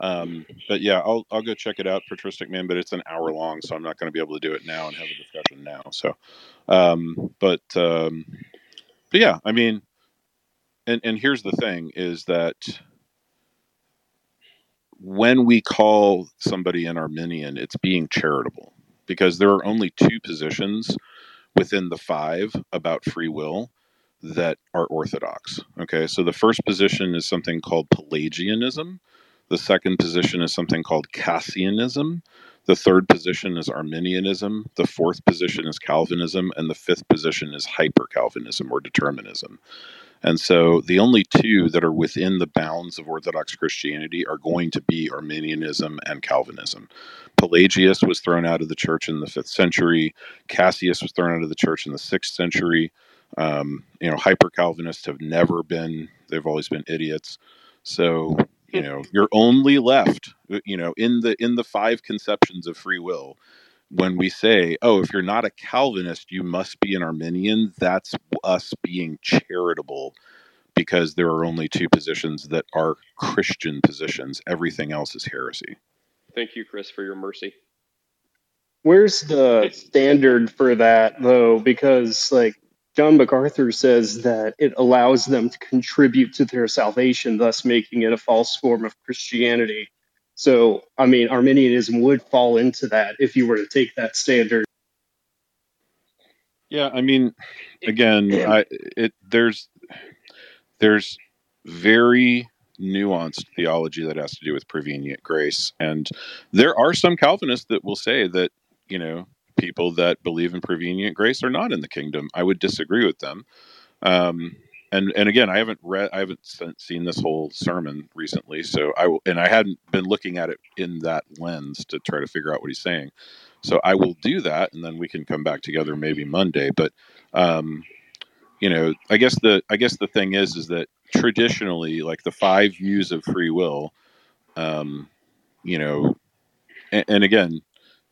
Um, but yeah, I'll, I'll go check it out, Patristic Man, but it's an hour long, so I'm not going to be able to do it now and have a discussion now. So, um, but, um, but yeah, I mean, and, and here's the thing is that when we call somebody an Arminian, it's being charitable because there are only two positions within the five about free will that are Orthodox. Okay. So the first position is something called Pelagianism. The second position is something called Cassianism. The third position is Arminianism. The fourth position is Calvinism. And the fifth position is hyper-Calvinism or determinism. And so the only two that are within the bounds of Orthodox Christianity are going to be Arminianism and Calvinism. Pelagius was thrown out of the church in the fifth century. Cassius was thrown out of the church in the sixth century. Um, you know, hyper-Calvinists have never been, they've always been idiots. So... You know, you're only left, you know, in the in the five conceptions of free will. When we say, oh, if you're not a Calvinist, you must be an Arminian. That's us being charitable because there are only two positions that are Christian positions. Everything else is heresy. Thank you, Chris, for your mercy. Where's the standard for that, though? Because, like, John MacArthur says that it allows them to contribute to their salvation, thus making it a false form of Christianity. So, I mean, Arminianism would fall into that if you were to take that standard. Yeah, I mean, again, I, it there's there's very nuanced theology that has to do with prevenient grace. And there are some Calvinists that will say that, you know, people that believe in prevenient grace are not in the kingdom. I would disagree with them. Um, and, and again, I haven't read, I haven't seen this whole sermon recently. So I will, and I hadn't been looking at it in that lens to try to figure out what he's saying. So I will do that. And then we can come back together maybe Monday. But, um, you know, I guess the, I guess the thing is, is that traditionally, like the five views of free will, um, you know, and, and again,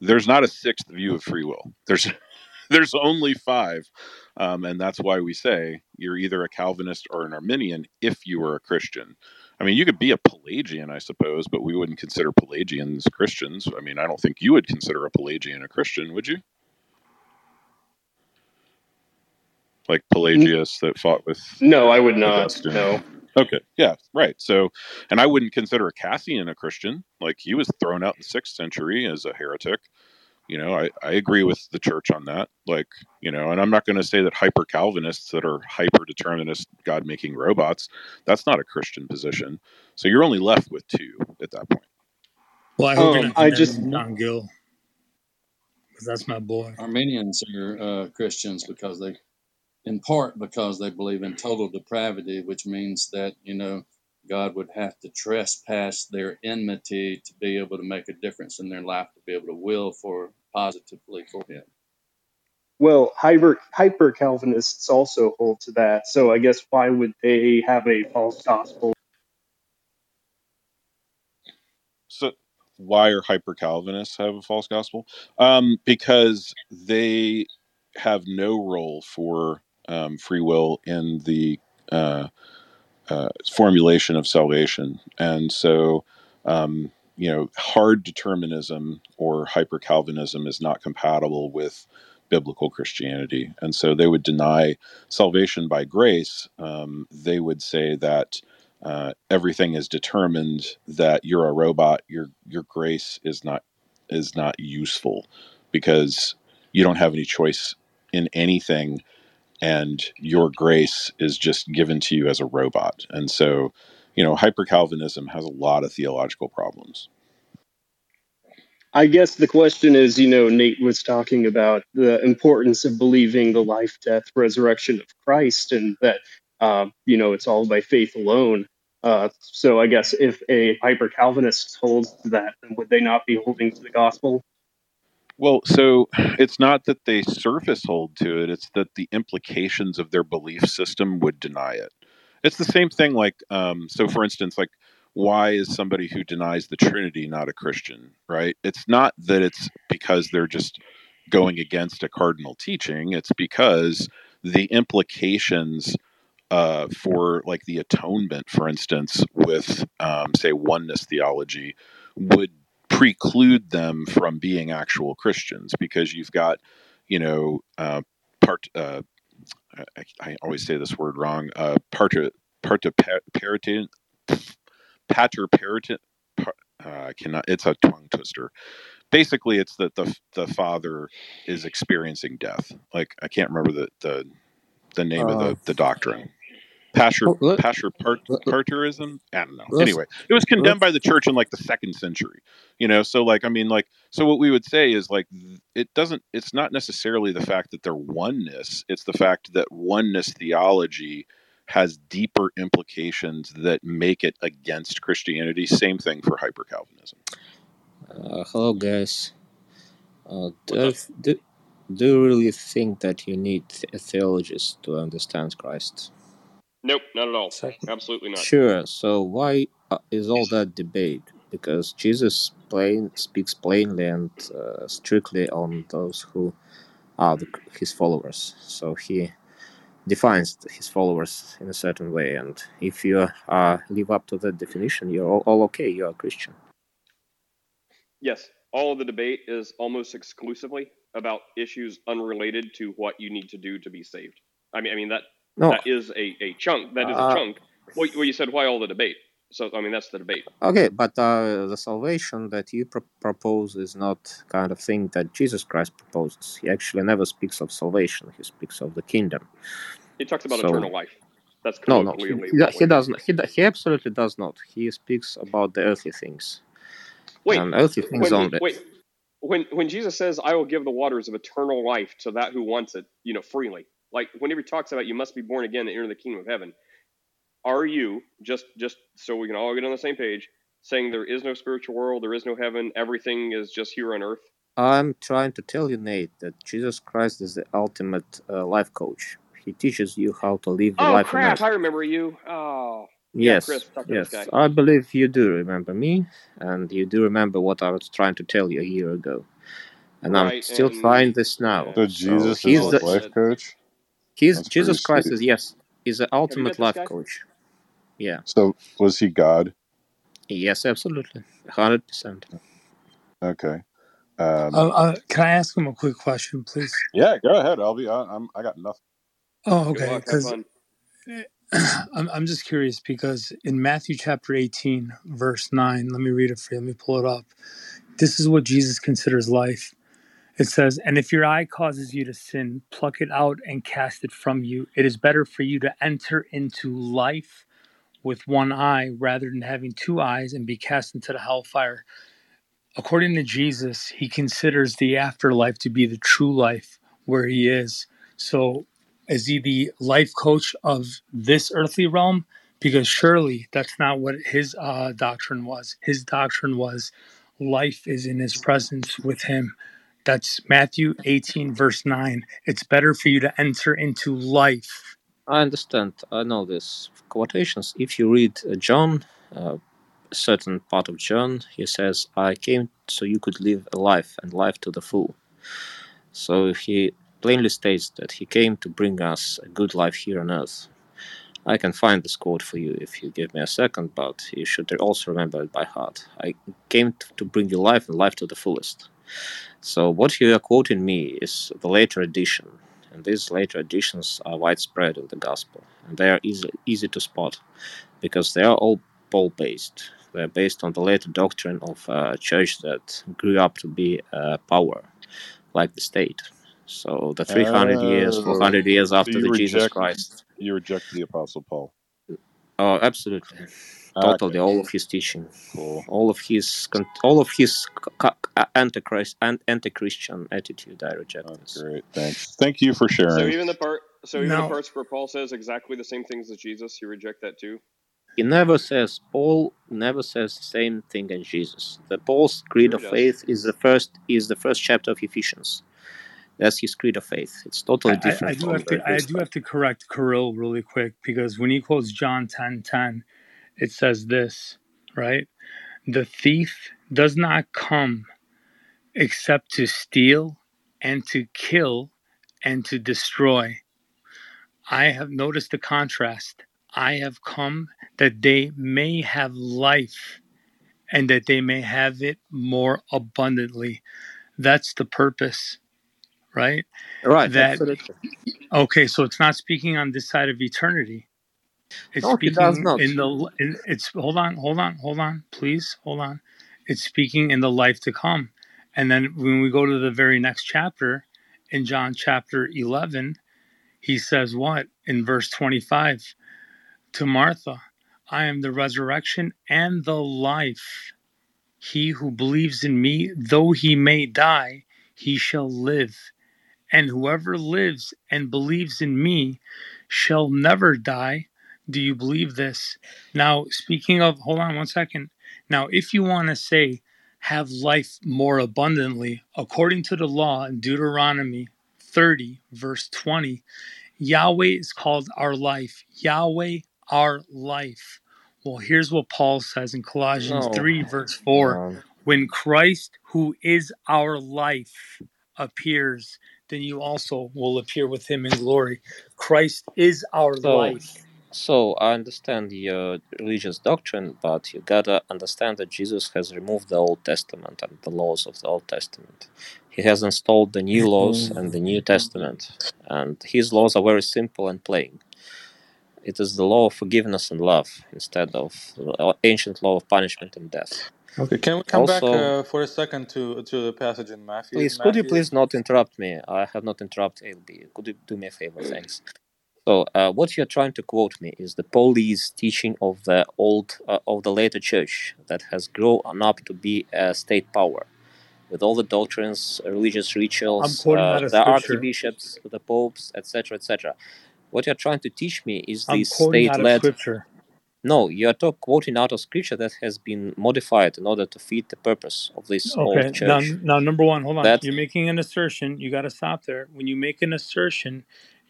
there's not a sixth view of free will. There's there's only five. Um, and that's why we say you're either a Calvinist or an Arminian if you were a Christian. I mean, you could be a Pelagian, I suppose, but we wouldn't consider Pelagians Christians. I mean, I don't think you would consider a Pelagian a Christian, would you? Like Pelagius that fought with... No, I would not, no. Okay. Yeah. Right. So, and I wouldn't consider a Cassian a Christian. Like he was thrown out in the sixth century as a heretic. You know, I, I agree with the church on that. Like, you know, and I'm not going to say that hyper Calvinists that are hyper determinist, God making robots, that's not a Christian position. So you're only left with two at that point. Well, I hope um, you're I just John Gill, because that's my boy. Arminians are uh, Christians because they. In part because they believe in total depravity, which means that, you know, God would have to trespass their enmity to be able to make a difference in their life, to be able to will for positively for him. Well, hyper, hyper-Calvinists also hold to that. So I guess why would they have a false gospel? So why are hyper-Calvinists have a false gospel? Um, because they have no role for um, free will in the uh, uh, formulation of salvation. And so, um, you know, hard determinism or hyper-Calvinism is not compatible with biblical Christianity. And so they would deny salvation by grace. Um, they would say that uh, everything is determined, that you're a robot, your your grace is not is not useful because you don't have any choice in anything, and your grace is just given to you as a robot. And so, you know, hyper-Calvinism has a lot of theological problems. I guess the question is, you know, Nate was talking about the importance of believing the life, death, resurrection of Christ, and that, uh, you know, it's all by faith alone. Uh, so I guess if a hyper-Calvinist holds to that, then would they not be holding to the gospel? Well, so it's not that they surface hold to it. It's that the implications of their belief system would deny it. It's the same thing like, um, so for instance, like, why is somebody who denies the Trinity not a Christian, right? It's not that it's because they're just going against a cardinal teaching. It's because the implications uh, for like the atonement, for instance, with um, say oneness theology would preclude them from being actual Christians because you've got, you know, uh, part, uh, I, I always say this word wrong, uh, part, part, part, Pater Peritin, uh, cannot. It's a tongue twister. Basically, it's that the the father is experiencing death. Like I can't remember the the, the name uh, of the, the doctrine. Pater oh, Pater Parterism. I don't know. Anyway, it was condemned by the church in like the second century. You know, so like I mean, like so what we would say is like it doesn't. It's not necessarily the fact that they're oneness. It's the fact that oneness theology has deeper implications that make it against Christianity. Same thing for hyper-Calvinism. Uh, hello, guys. Uh, do, do, do you really think that you need a theologist to understand Christ? Nope, not at all. Absolutely not. Sure. So why is all that debate? Because Jesus plain, speaks plainly and uh, strictly on those who are the, his followers. So he defines his followers in a certain way, and if you uh, live up to that definition, you're all, all okay, you're a Christian. Yes, all of the debate is almost exclusively about issues unrelated to what you need to do to be saved. I mean, I mean that no. that is a, a chunk, that is uh, a chunk. Well, well, you said, why all the debate? So, I mean, that's the debate. Okay, but uh, the salvation that you pro- propose is not kind of thing that Jesus Christ proposes. He actually never speaks of salvation. He speaks of the kingdom. He talks about so, eternal life. That's no, no, he, he doesn't. He, he absolutely does not. He speaks about the earthly things. Wait, and earthly things when, only. Wait, when when Jesus says, "I will give the waters of eternal life to that who wants it," you know, freely. Like whenever he talks about, you must be born again to enter the kingdom of heaven. Are you, just just so we can all get on the same page, saying there is no spiritual world, there is no heaven, everything is just here on earth? I'm trying to tell you, Nate, that Jesus Christ is the ultimate uh, life coach. He teaches you how to live the oh, life crap, on earth. Oh, crap, I remember you. Oh, yes, yeah, Chris, yes. I believe you do remember me, and you do remember what I was trying to tell you a year ago. And right, I'm still and trying this now. So Jesus so is the life coach? He's, Jesus Christ is, yes, is the ultimate life guy? coach. Yeah. So was he God? Yes, absolutely, hundred percent. Okay. Um, uh, uh, can I ask him a quick question, please? Yeah, go ahead, Albie. I, I'm I got nothing. Oh, okay. Because I'm I'm just curious because in Matthew chapter eighteen, verse nine, let me read it for you. Let me pull it up. This is what Jesus considers life. It says, "And if your eye causes you to sin, pluck it out and cast it from you. It is better for you to enter into life with one eye rather than having two eyes and be cast into the hellfire." According to Jesus, he considers the afterlife to be the true life where he is. So is he the life coach of this earthly realm because surely that's not what his uh, doctrine was. His doctrine was life is in his presence with him. That's Matthew eighteen, verse nine. It's better for you to enter into life. I understand. I know this. Quotations. If you read John, uh, a certain part of John, he says, I came so you could live a life and life to the full. So he plainly states that he came to bring us a good life here on earth. I can find this quote for you if you give me a second, but you should also remember it by heart. I came to bring you life and life to the fullest. So what you are quoting me is the later edition, and these later editions are widespread in the gospel, and they are easy, easy to spot, because they are all Paul-based. They are based on the later doctrine of a church that grew up to be a power, like the state. So the three hundred uh, years, four hundred years after so the reject, Jesus Christ. You reject the Apostle Paul? Oh, absolutely. Totally, okay. All of his teaching, cool. all of his, all of his anti-Christ, anti-Christian attitude, I reject. Oh, great, thanks. Thank you for sharing. So even the part, so even no. the parts where Paul says exactly the same things as Jesus, you reject that too. He never says Paul never says the same thing as Jesus. The Paul's creed of faith is the first is the first chapter of Ephesians. That's his creed of faith. It's totally different. I, I do have to, I do have to correct Kirill really quick, because when he quotes John ten ten. It says this, right? The thief does not come except to steal and to kill and to destroy. I have noticed the contrast. I have come that they may have life and that they may have it more abundantly. That's the purpose, right? Right. That, okay, so it's not speaking on this side of eternity. It's no, speaking does not. in the in, it's hold on, hold on, hold on, please, hold on. It's speaking in the life to come, and then when we go to the very next chapter, in John chapter eleven, he says what in verse twenty-five to Martha, "I am the resurrection and the life. He who believes in me, though he may die, he shall live, and whoever lives and believes in me, shall never die. Do you believe this?" Now, speaking of, hold on one second. Now, if you want to say, have life more abundantly, according to the law in Deuteronomy thirty, verse twenty, Yahweh is called our life. Yahweh, our life. Well, here's what Paul says in Colossians oh, three, verse four. Man. When Christ, who is our life, appears, then you also will appear with him in glory. Christ is our so, life. So, I understand your religious doctrine, but you gotta understand that Jesus has removed the Old Testament and the laws of the Old Testament. He has installed the new laws and the New Testament, and his laws are very simple and plain. It is the law of forgiveness and love instead of the ancient law of punishment and death. Okay, can we come also, back uh, for a second to to the passage in Matthew? Please, Matthew? Could you please not interrupt me? I have not interrupted A L B. Could you do me a favor? Thanks. So uh, what you're trying to quote me is the Paul's teaching of the old, uh, of the later church that has grown up to be a state power, with all the doctrines, religious rituals, uh, the scripture. Archbishops, the popes, et cetera, et cetera. What you're trying to teach me is this state-led. No, you are talk, quoting out of scripture that has been modified in order to fit the purpose of this okay. old church. Now, now, number one, hold on. That... You're making an assertion. You got to stop there. When you make an assertion,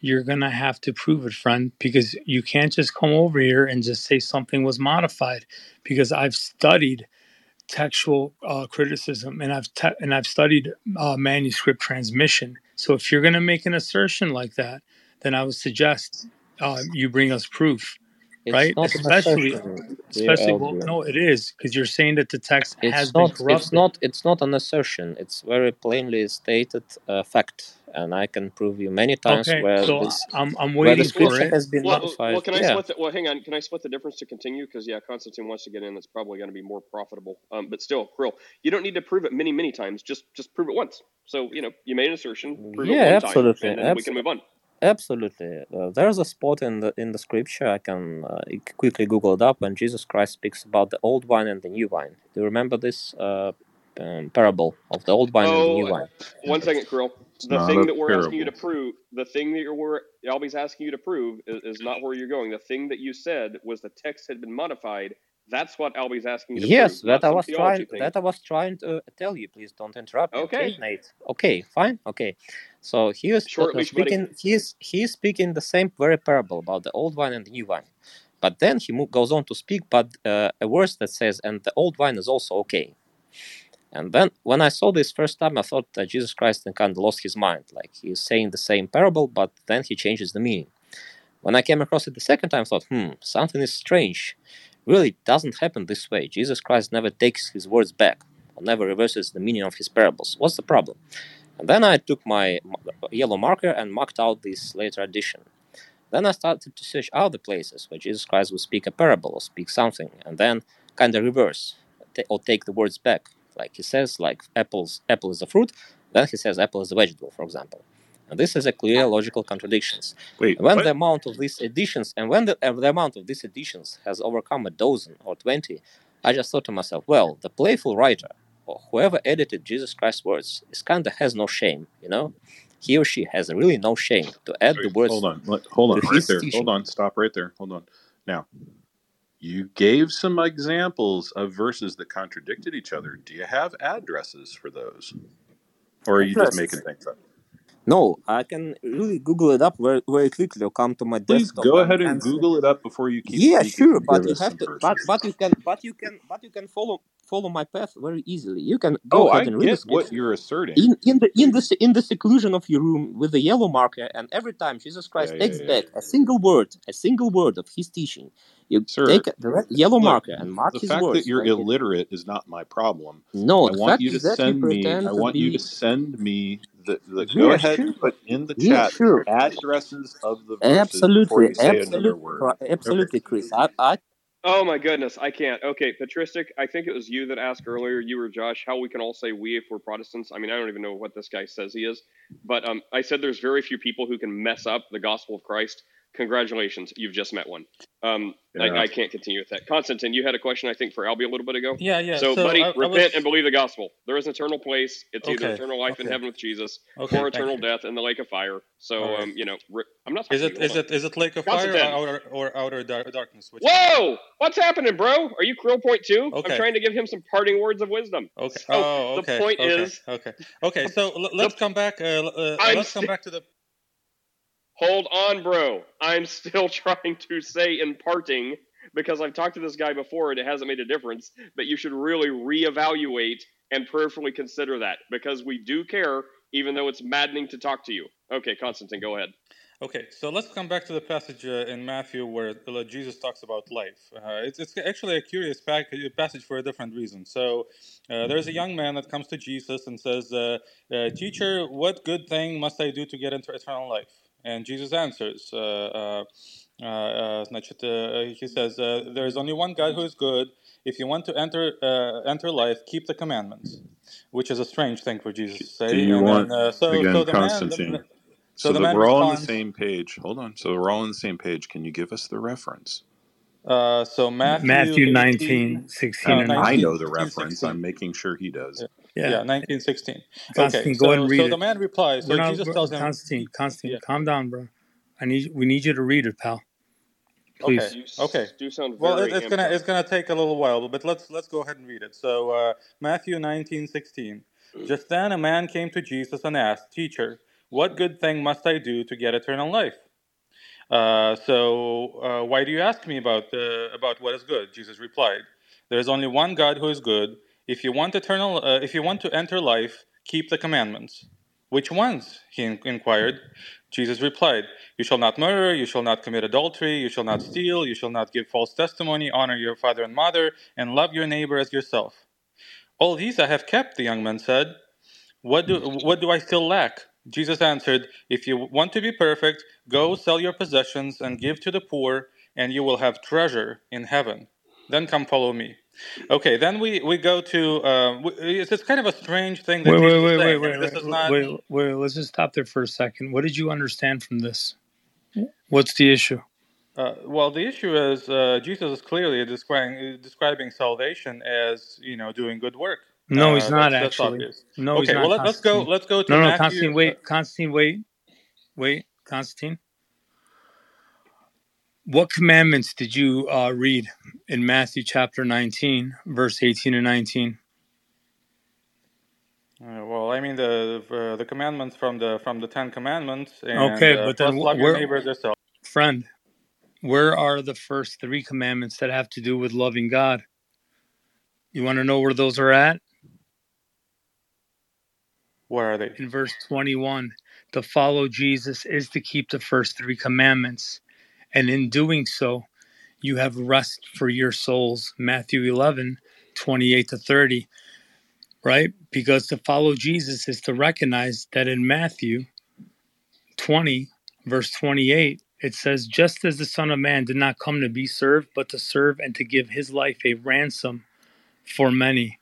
you're going to have to prove it, friend, because you can't just come over here and just say something was modified, because I've studied textual uh, criticism and I've te- and I've studied uh, manuscript transmission. So if you're going to make an assertion like that, then I would suggest uh, you bring us proof, it's right? Especially, especially well, no, it is, because you're saying that the text it's has not, been corrupted. It's not, it's not an assertion. It's very plainly stated uh, fact. And I can prove you many times okay, where so this, I'm, I'm waiting where for it. Has been well, modified. Well, can I yeah. split the, well, hang on. Can I split the difference to continue? Because, yeah, Constantine wants to get in. That's probably going to be more profitable. Um, but still, Krill, you don't need to prove it many, many times. Just just prove it once. So, you know, you made an assertion, prove yeah, it one absolutely. time, and then Absol- we can move on. Absolutely. Uh, there's a spot in the in the scripture, I can uh, quickly Google it up, when Jesus Christ speaks about the old wine and the new wine. Do you remember this uh, um, parable of the old wine oh, and the new wine? One second, Krill. the thing that we're parable. asking you to prove, the thing that you're we're always asking you to prove is, is not where you're going. The thing that you said was the text had been modified. That's what Albie's asking you to yes, prove. Yes, that I was trying thing. that I was trying to tell you. Please don't interrupt me. Okay. okay, Nate. Okay, fine. Okay. So he is Shortly, speaking buddy. he is he is speaking the same very parable about the old wine and the new wine. But then he move, goes on to speak but uh, a verse that says, and the old wine is also okay. And then when I saw this first time, I thought that Jesus Christ kind of lost his mind. Like he's saying the same parable, but then he changes the meaning. When I came across it the second time, I thought, hmm, something is strange. Really, it doesn't happen this way. Jesus Christ never takes his words back or never reverses the meaning of his parables. What's the problem? And then I took my yellow marker and marked out this later edition. Then I started to search other places where Jesus Christ would speak a parable or speak something and then kind of reverse or take the words back. Like he says, like apples, apple is a fruit, then he says apple is a vegetable, for example. And this is a clear logical contradiction. Wait, when what? the amount of these additions, and when the, uh, the amount of these additions has overcome a dozen or twenty, I just thought to myself, well, the playful writer or whoever edited Jesus Christ's words is kind of has no shame, you know? He or she has really no shame to add Wait, the words. Hold on, Let, hold on, right there. Teaching. Hold on, stop right there. Hold on. Now, you gave some examples of verses that contradicted each other. Do you have addresses for those? Or are you just making things up? No, I can really Google it up very, very quickly or come to my Please desktop. Please go ahead and, and Google it up before you keep Yeah, sure, but you have to but, but you can but you can but you can follow follow my path very easily. You can go oh, ahead I and read it. What you're asserting. In in the in the in the seclusion of your room with the yellow marker, and every time Jesus Christ yeah, takes yeah, yeah, back yeah. a single word, a single word of his teaching, you Sir, take the red, yellow look, marker and mark his words. The fact that you're illiterate it. is not my problem. No, I the want fact you to is that send you me I want to you to send me The, the, yeah, go ahead sure. and put in the yeah, chat sure. addresses of the verses absolutely, before you say absolutely, another word. Absolutely, okay. Chris. I, I... Oh, my goodness. I can't. Okay, Patristic, I think it was you that asked earlier, you or Josh, how we can all say we if we're Protestants. I mean, I don't even know what this guy says he is. But um, I said there's very few people who can mess up the gospel of Christ. Congratulations, you've just met one. Um, yeah. I, I can't continue with that. Constantine, you had a question, I think, for Albie a little bit ago. Yeah, yeah. So, so buddy, I, I repent was... and believe the gospel. There is an eternal place. It's okay. either eternal life okay. in heaven with Jesus okay. or eternal Thank death you. in the lake of fire. So, right. um, you know, re- I'm not. Is it is it is it lake of fire or outer, or outer dar- darkness? Which Whoa! One? What's happening, bro? Are you Krill Point two? Okay. I'm trying to give him some parting words of wisdom. Okay. So oh, okay. The point okay. is. Okay. Okay. So l- let's come back. Uh, uh, let's come back to the. Hold on, bro. I'm still trying to say in parting, because I've talked to this guy before and it hasn't made a difference, but you should really reevaluate and prayerfully consider that, because we do care, even though it's maddening to talk to you. Okay, Constantine, go ahead. Okay, so let's come back to the passage uh, in Matthew where Jesus talks about life. Uh, it's, it's actually a curious pac- passage for a different reason. So uh, there's a young man that comes to Jesus and says, uh, uh, "Teacher, what good thing must I do to get into eternal life?" And Jesus answers, uh, uh, uh, uh, he says, uh, there is only one God who is good. If you want to enter uh, enter life, keep the commandments, which is a strange thing for Jesus to say. Do you and want, then, uh, so, again, so the Constantine, man, the, so, so the that man we're all responds, on the same page. Hold on. So we're all on the same page. Can you give us the reference? Uh, so Matthew, Matthew nineteen, sixteen. Uh, nineteen, I know the reference. sixteen. I'm making sure he does. Yeah. Yeah, yeah, nineteen sixteen. Okay, go so, and read so it. The man replies. So not, Jesus bro, tells him, "Constantine, Constantine, yeah. calm down, bro. I need we need you to read it, pal. Please." Okay, you okay. Do sound well, very it's gonna it's gonna take a little while, but let's let's go ahead and read it. So uh, Matthew nineteen sixteen. Just then, a man came to Jesus and asked, "Teacher, what good thing must I do to get eternal life?" Uh, so uh, why do you ask me about uh, about what is good? Jesus replied, "There is only one God who is good. If you want eternal, uh, if you want to enter life, keep the commandments." "Which ones?" he in- inquired. Jesus replied, "You shall not murder, you shall not commit adultery, you shall not steal, you shall not give false testimony, honor your father and mother, and love your neighbor as yourself." "All these I have kept," the young man said. What do what do I still lack?" Jesus answered, "If you want to be perfect, go sell your possessions and give to the poor, and you will have treasure in heaven. Then come follow me." Okay, then we, we go to, uh, it's, it's kind of a strange thing. That wait, wait, wait, wait, wait, this wait, is not... wait, wait, wait, let's just stop there for a second. What did you understand from this? What's the issue? Uh, well, the issue is uh, Jesus is clearly describing, describing salvation as, you know, doing good work. No, he's uh, not that's, actually. That's no, okay, he's not. Well, let's go. Let's go to no, no, Matthew. Constantine. Wait, Constantine. Wait, wait, Constantine. What commandments did you uh, read in Matthew chapter nineteen, verse eighteen and nineteen? Uh, well, I mean the uh, the commandments from the from the Ten Commandments. And, okay, uh, but then love your neighbors yourself. Friend, where are the first three commandments that have to do with loving God? You want to know where those are at? Where are they? In verse twenty-one, to follow Jesus is to keep the first three commandments. And in doing so, you have rest for your souls. Matthew eleven, twenty-eight to thirty, right? Because to follow Jesus is to recognize that in Matthew twenty, verse twenty-eight, it says, just as the Son of Man did not come to be served, but to serve and to give his life a ransom for many.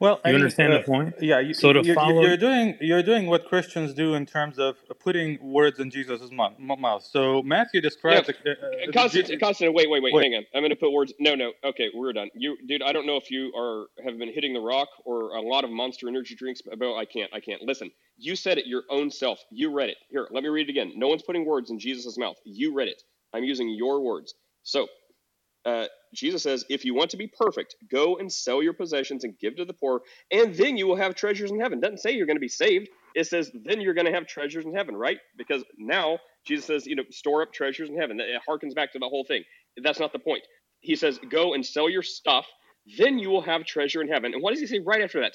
Well, you I understand mean, uh, the point? Yeah. You, so to you're, follow, you're doing you're doing what Christians do in terms of putting words in Jesus' mouth. So Matthew describes. Yeah. Uh, Constantine, Constantine, wait, wait, wait, wait. Hang on. I'm going to put words. No, no. Okay, we're done. You, dude. I don't know if you are have been hitting the rock or a lot of Monster Energy drinks. But I can't. I can't. Listen. You said it your own self. You read it. Here, let me read it again. No one's putting words in Jesus' mouth. You read it. I'm using your words. So. Uh, Jesus says, if you want to be perfect, go and sell your possessions and give to the poor, and then you will have treasures in heaven. It doesn't say you're going to be saved. It says, then you're going to have treasures in heaven, right? Because now Jesus says, you know, store up treasures in heaven. It harkens back to the whole thing. That's not the point. He says, go and sell your stuff. Then you will have treasure in heaven. And what does he say right after that?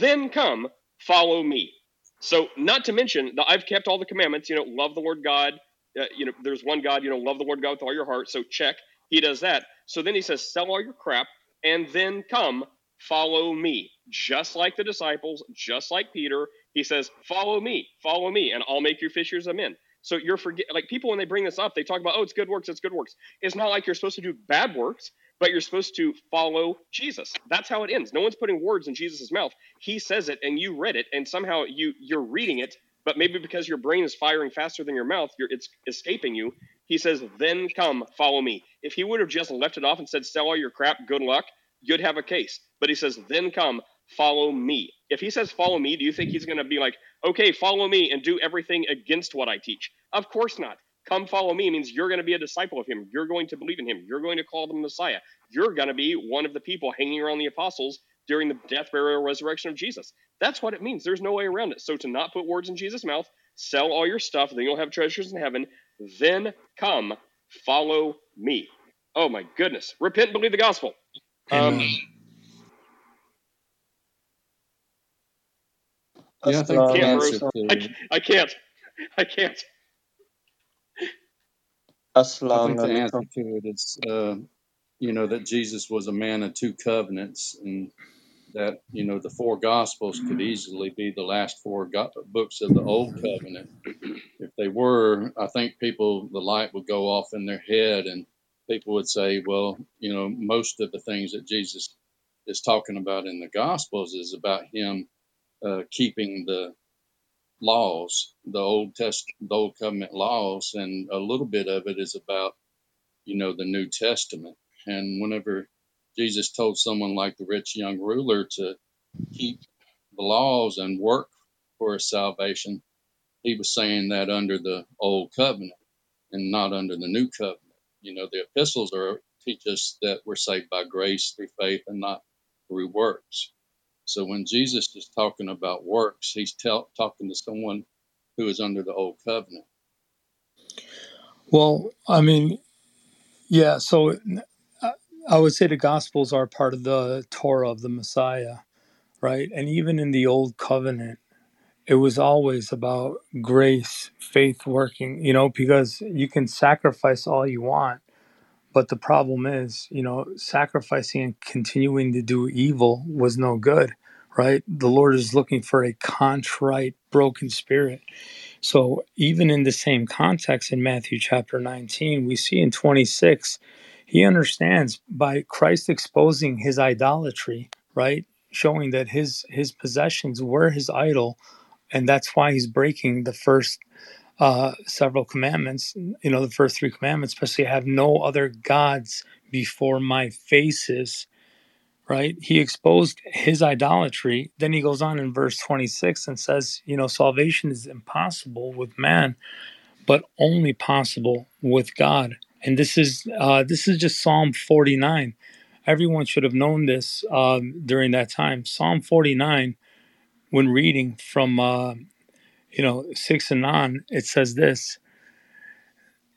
Then come, follow me. So not to mention that I've kept all the commandments, you know, love the Lord God. Uh, you know, there's one God, you know, love the Lord God with all your heart. So check. He does that. So then he says, sell all your crap and then come follow me. Just like the disciples, just like Peter, he says, follow me, follow me, and I'll make you fishers of men. So you're forget like people when they bring this up, they talk about, oh, it's good works, it's good works. It's not like you're supposed to do bad works, but you're supposed to follow Jesus. That's how it ends. No one's putting words in Jesus' mouth. He says it and you read it, and somehow you you're reading it, but maybe because your brain is firing faster than your mouth, you're, it's escaping you. He says, then come, follow me. If he would have just left it off and said, sell all your crap, good luck, you'd have a case. But he says, then come, follow me. If he says, follow me, do you think he's going to be like, okay, follow me and do everything against what I teach? Of course not. Come follow me means you're going to be a disciple of him. You're going to believe in him. You're going to call the Messiah. You're going to be one of the people hanging around the apostles during the death, burial, resurrection of Jesus. That's what it means. There's no way around it. So to not put words in Jesus' mouth, sell all your stuff, then you'll have treasures in heaven. Then come, follow me. Oh my goodness. Repent and believe the gospel. Um, yeah, I, I, can't, I, I can't. I can't. Aslam I think the answer to it is, uh, you know, that Jesus was a man of two covenants, and that, you know, the four Gospels could easily be the last four go- books of the Old Covenant. If they were, I think people, the light would go off in their head and people would say, well, you know, most of the things that Jesus is talking about in the Gospels is about him uh, keeping the laws, the Old Testament, the Old Covenant laws, and a little bit of it is about, you know, the New Testament. And whenever Jesus told someone like the rich young ruler to keep the laws and work for his salvation, he was saying that under the old covenant and not under the new covenant. You know, the epistles are teach us that we're saved by grace through faith and not through works. So when Jesus is talking about works, he's tell, talking to someone who is under the old covenant. Well, I mean, yeah, so... It, I would say the Gospels are part of the Torah of the Messiah, right? And even in the Old Covenant, it was always about grace, faith working, you know, because you can sacrifice all you want. But the problem is, you know, sacrificing and continuing to do evil was no good, right? The Lord is looking for a contrite, broken spirit. So even in the same context in Matthew chapter nineteen, we see in twenty-six, he understands by Christ exposing his idolatry, right? Showing that his his possessions were his idol, and that's why he's breaking the first uh, several commandments, you know, the first three commandments, especially have no other gods before my faces, right? He exposed his idolatry. Then he goes on in verse twenty-six and says, you know, salvation is impossible with man, but only possible with God. And this is uh, this is just Psalm forty-nine. Everyone should have known this um, during that time. Psalm forty-nine, when reading from, uh, you know, six and on, it says this: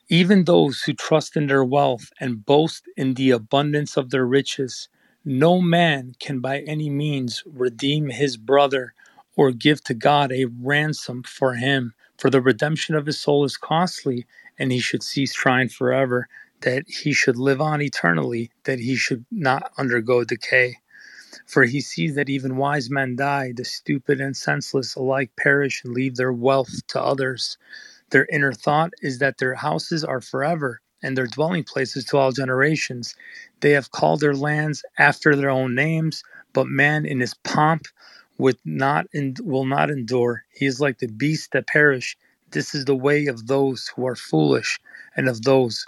even those who trust in their wealth and boast in the abundance of their riches, no man can by any means redeem his brother or give to God a ransom for him. For the redemption of his soul is costly, and he should cease trying forever, that he should live on eternally, that he should not undergo decay. For he sees that even wise men die, the stupid and senseless alike perish and leave their wealth to others. Their inner thought is that their houses are forever, and their dwelling places to all generations. They have called their lands after their own names, but man in his pomp would not and will not endure. He is like the beasts that perish. This is the way of those who are foolish, and of those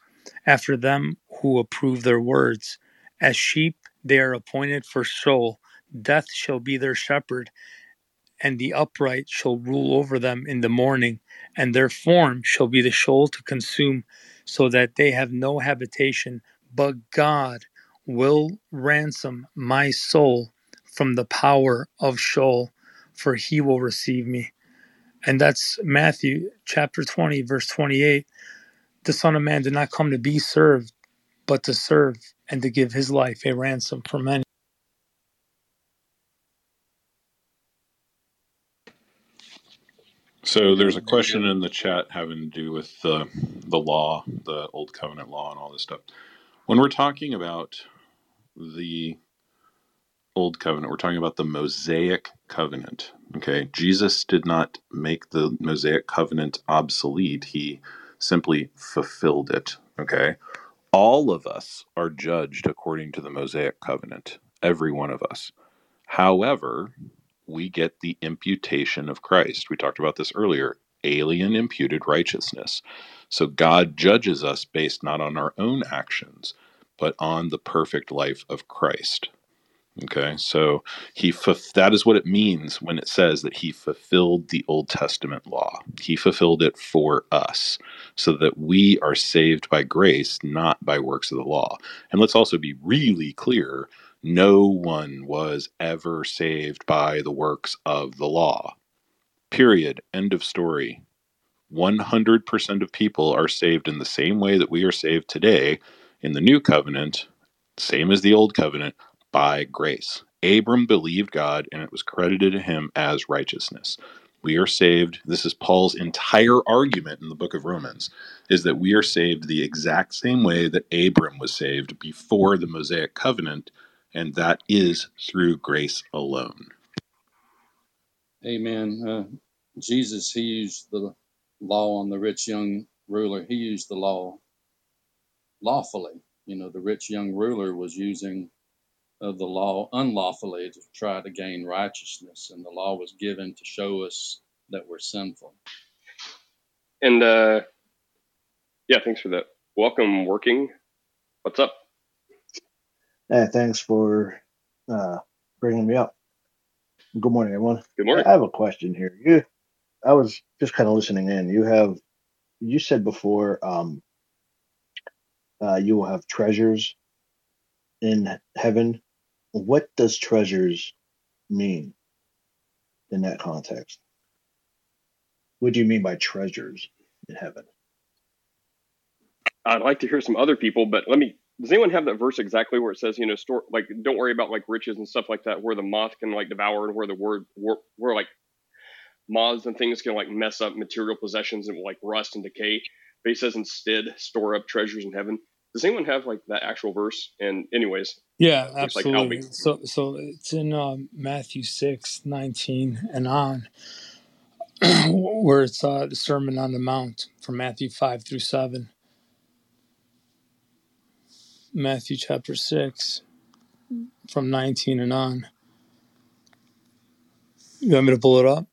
after them who approve their words. As sheep they are appointed for soul. Death shall be their shepherd, and the upright shall rule over them in the morning, and their form shall be the shoal to consume, so that they have no habitation. But God will ransom my soul from the power of Sheol, for he will receive me. And that's Matthew chapter twenty, verse twenty-eight. The Son of Man did not come to be served, but to serve and to give his life a ransom for many. So there's a question in the chat having to do with uh, the law, the Old Covenant law and all this stuff. When we're talking about the Old Covenant, we're talking about the Mosaic Covenant. Okay, Jesus did not make the Mosaic Covenant obsolete. He simply fulfilled it. Okay, all of us are judged according to the Mosaic Covenant, every one of us. However, we get the imputation of Christ. We talked about this earlier, alien imputed righteousness. So God judges us based not on our own actions, but on the perfect life of Christ. Okay, so he that is what it means when it says that he fulfilled the Old Testament law. He fulfilled it for us so that we are saved by grace, not by works of the law. And let's also be really clear, no one was ever saved by the works of the law. Period. End of story. one hundred percent of people are saved in the same way that we are saved today in the New Covenant, same as the Old Covenant, by grace. Abram believed God, and it was credited to him as righteousness. We are saved. This is Paul's entire argument in the book of Romans, is that we are saved the exact same way that Abram was saved before the Mosaic Covenant, and that is through grace alone. Amen. Uh, Jesus, he used the law on the rich young ruler. He used the law lawfully. You know, the rich young ruler was using of the law unlawfully to try to gain righteousness, and the law was given to show us that we're sinful. And uh, yeah, thanks for that. Welcome, Working. What's up? Hey, thanks for uh, bringing me up. Good morning, everyone. Good morning. I have a question here. You, I was just kind of listening in. You have, you said before, um, uh, you will have treasures in heaven. What does treasures mean in that context? What do you mean by treasures in heaven? I'd like to hear some other people, but let me, does anyone have that verse exactly where it says, you know, store, like, don't worry about like riches and stuff like that, where the moth can like devour and where the word, where, where like moths and things can like mess up material possessions and like rust and decay. But he says instead, store up treasures in heaven. Does anyone have like that actual verse? And anyways, yeah, absolutely. Like so, so it's in uh, Matthew six nineteen and on, where it's uh, the Sermon on the Mount from Matthew five through seven. Matthew chapter six, from nineteen and on. You want me to pull it up?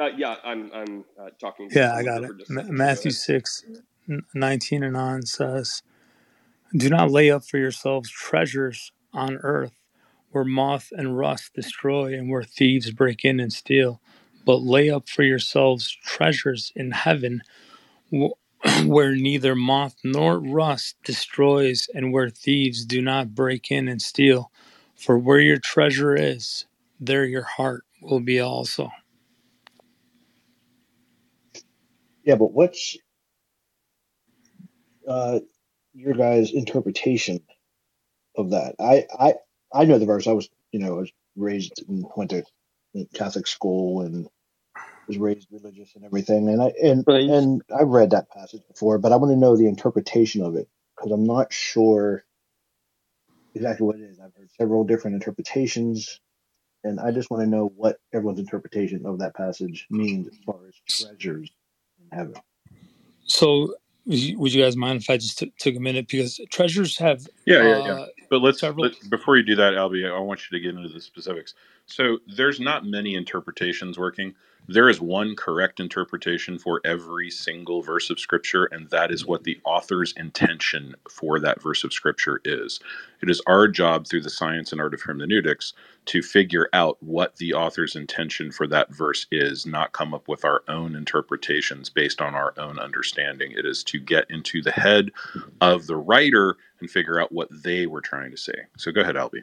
Uh, yeah, I'm. I'm uh, talking. Yeah, I got it. Matthew six nineteen and on says, Do not lay up for yourselves treasures on earth, where moth and rust destroy and where thieves break in and steal. But lay up for yourselves treasures in heaven, where neither moth nor rust destroys and where thieves do not break in and steal. For where your treasure is, there your heart will be also. Yeah, but what's uh, your guys' interpretation of that? I, I I know the verse. I was, you know, I was raised and went to Catholic school and was raised religious and everything. And I and right. and I've read that passage before, but I want to know the interpretation of it because I'm not sure exactly what it is. I've heard several different interpretations, and I just want to know what everyone's interpretation of that passage means as far as treasures. Heaven. So, would you guys mind if I just t- took a minute because treasures have yeah yeah yeah. Uh, but let's several... let, before you do that, Albie, I want you to get into the specifics. So, there's not many interpretations working. There is one correct interpretation for every single verse of Scripture, and that is what the author's intention for that verse of Scripture is. It is our job through the science and art of hermeneutics to figure out what the author's intention for that verse is, not come up with our own interpretations based on our own understanding. It is to get into the head of the writer and figure out what they were trying to say. So go ahead, Albie.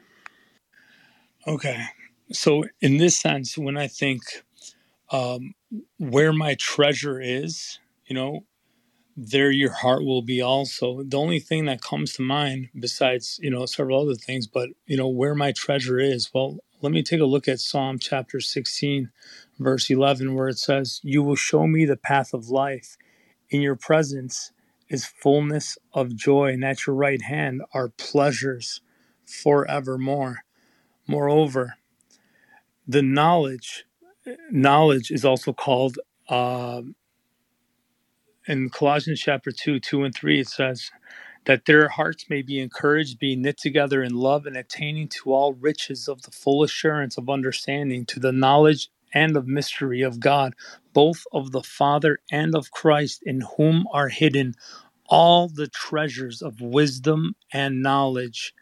Okay. So in this sense, when I think um, where my treasure is, you know, there your heart will be also. The only thing that comes to mind besides, you know, several other things, but, you know, where my treasure is. Well, let me take a look at Psalm chapter sixteen, verse eleven, where it says, "You will show me the path of life. In your presence is fullness of joy, and at your right hand are pleasures forevermore. Moreover, the knowledge, knowledge is also called, uh, in Colossians chapter two, two and three, it says that their hearts may be encouraged, being knit together in love and attaining to all riches of the full assurance of understanding, to the knowledge and of mystery of God, both of the Father and of Christ, in whom are hidden all the treasures of wisdom and knowledge."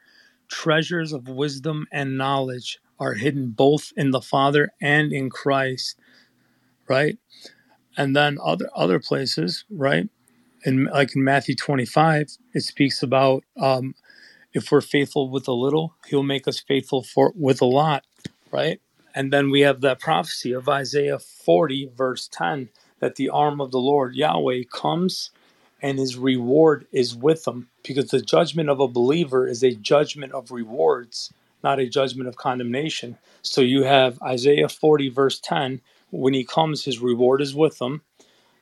Treasures of wisdom and knowledge are hidden both in the Father and in Christ, right? And then other other places, right? And like in Matthew twenty-five, it speaks about um, if we're faithful with a little, he'll make us faithful for with a lot, right? And then we have that prophecy of Isaiah forty, verse ten, that the arm of the Lord, Yahweh, comes and his reward is with him, because the judgment of a believer is a judgment of rewards, not a judgment of condemnation. So you have Isaiah forty, verse ten, when he comes, his reward is with him.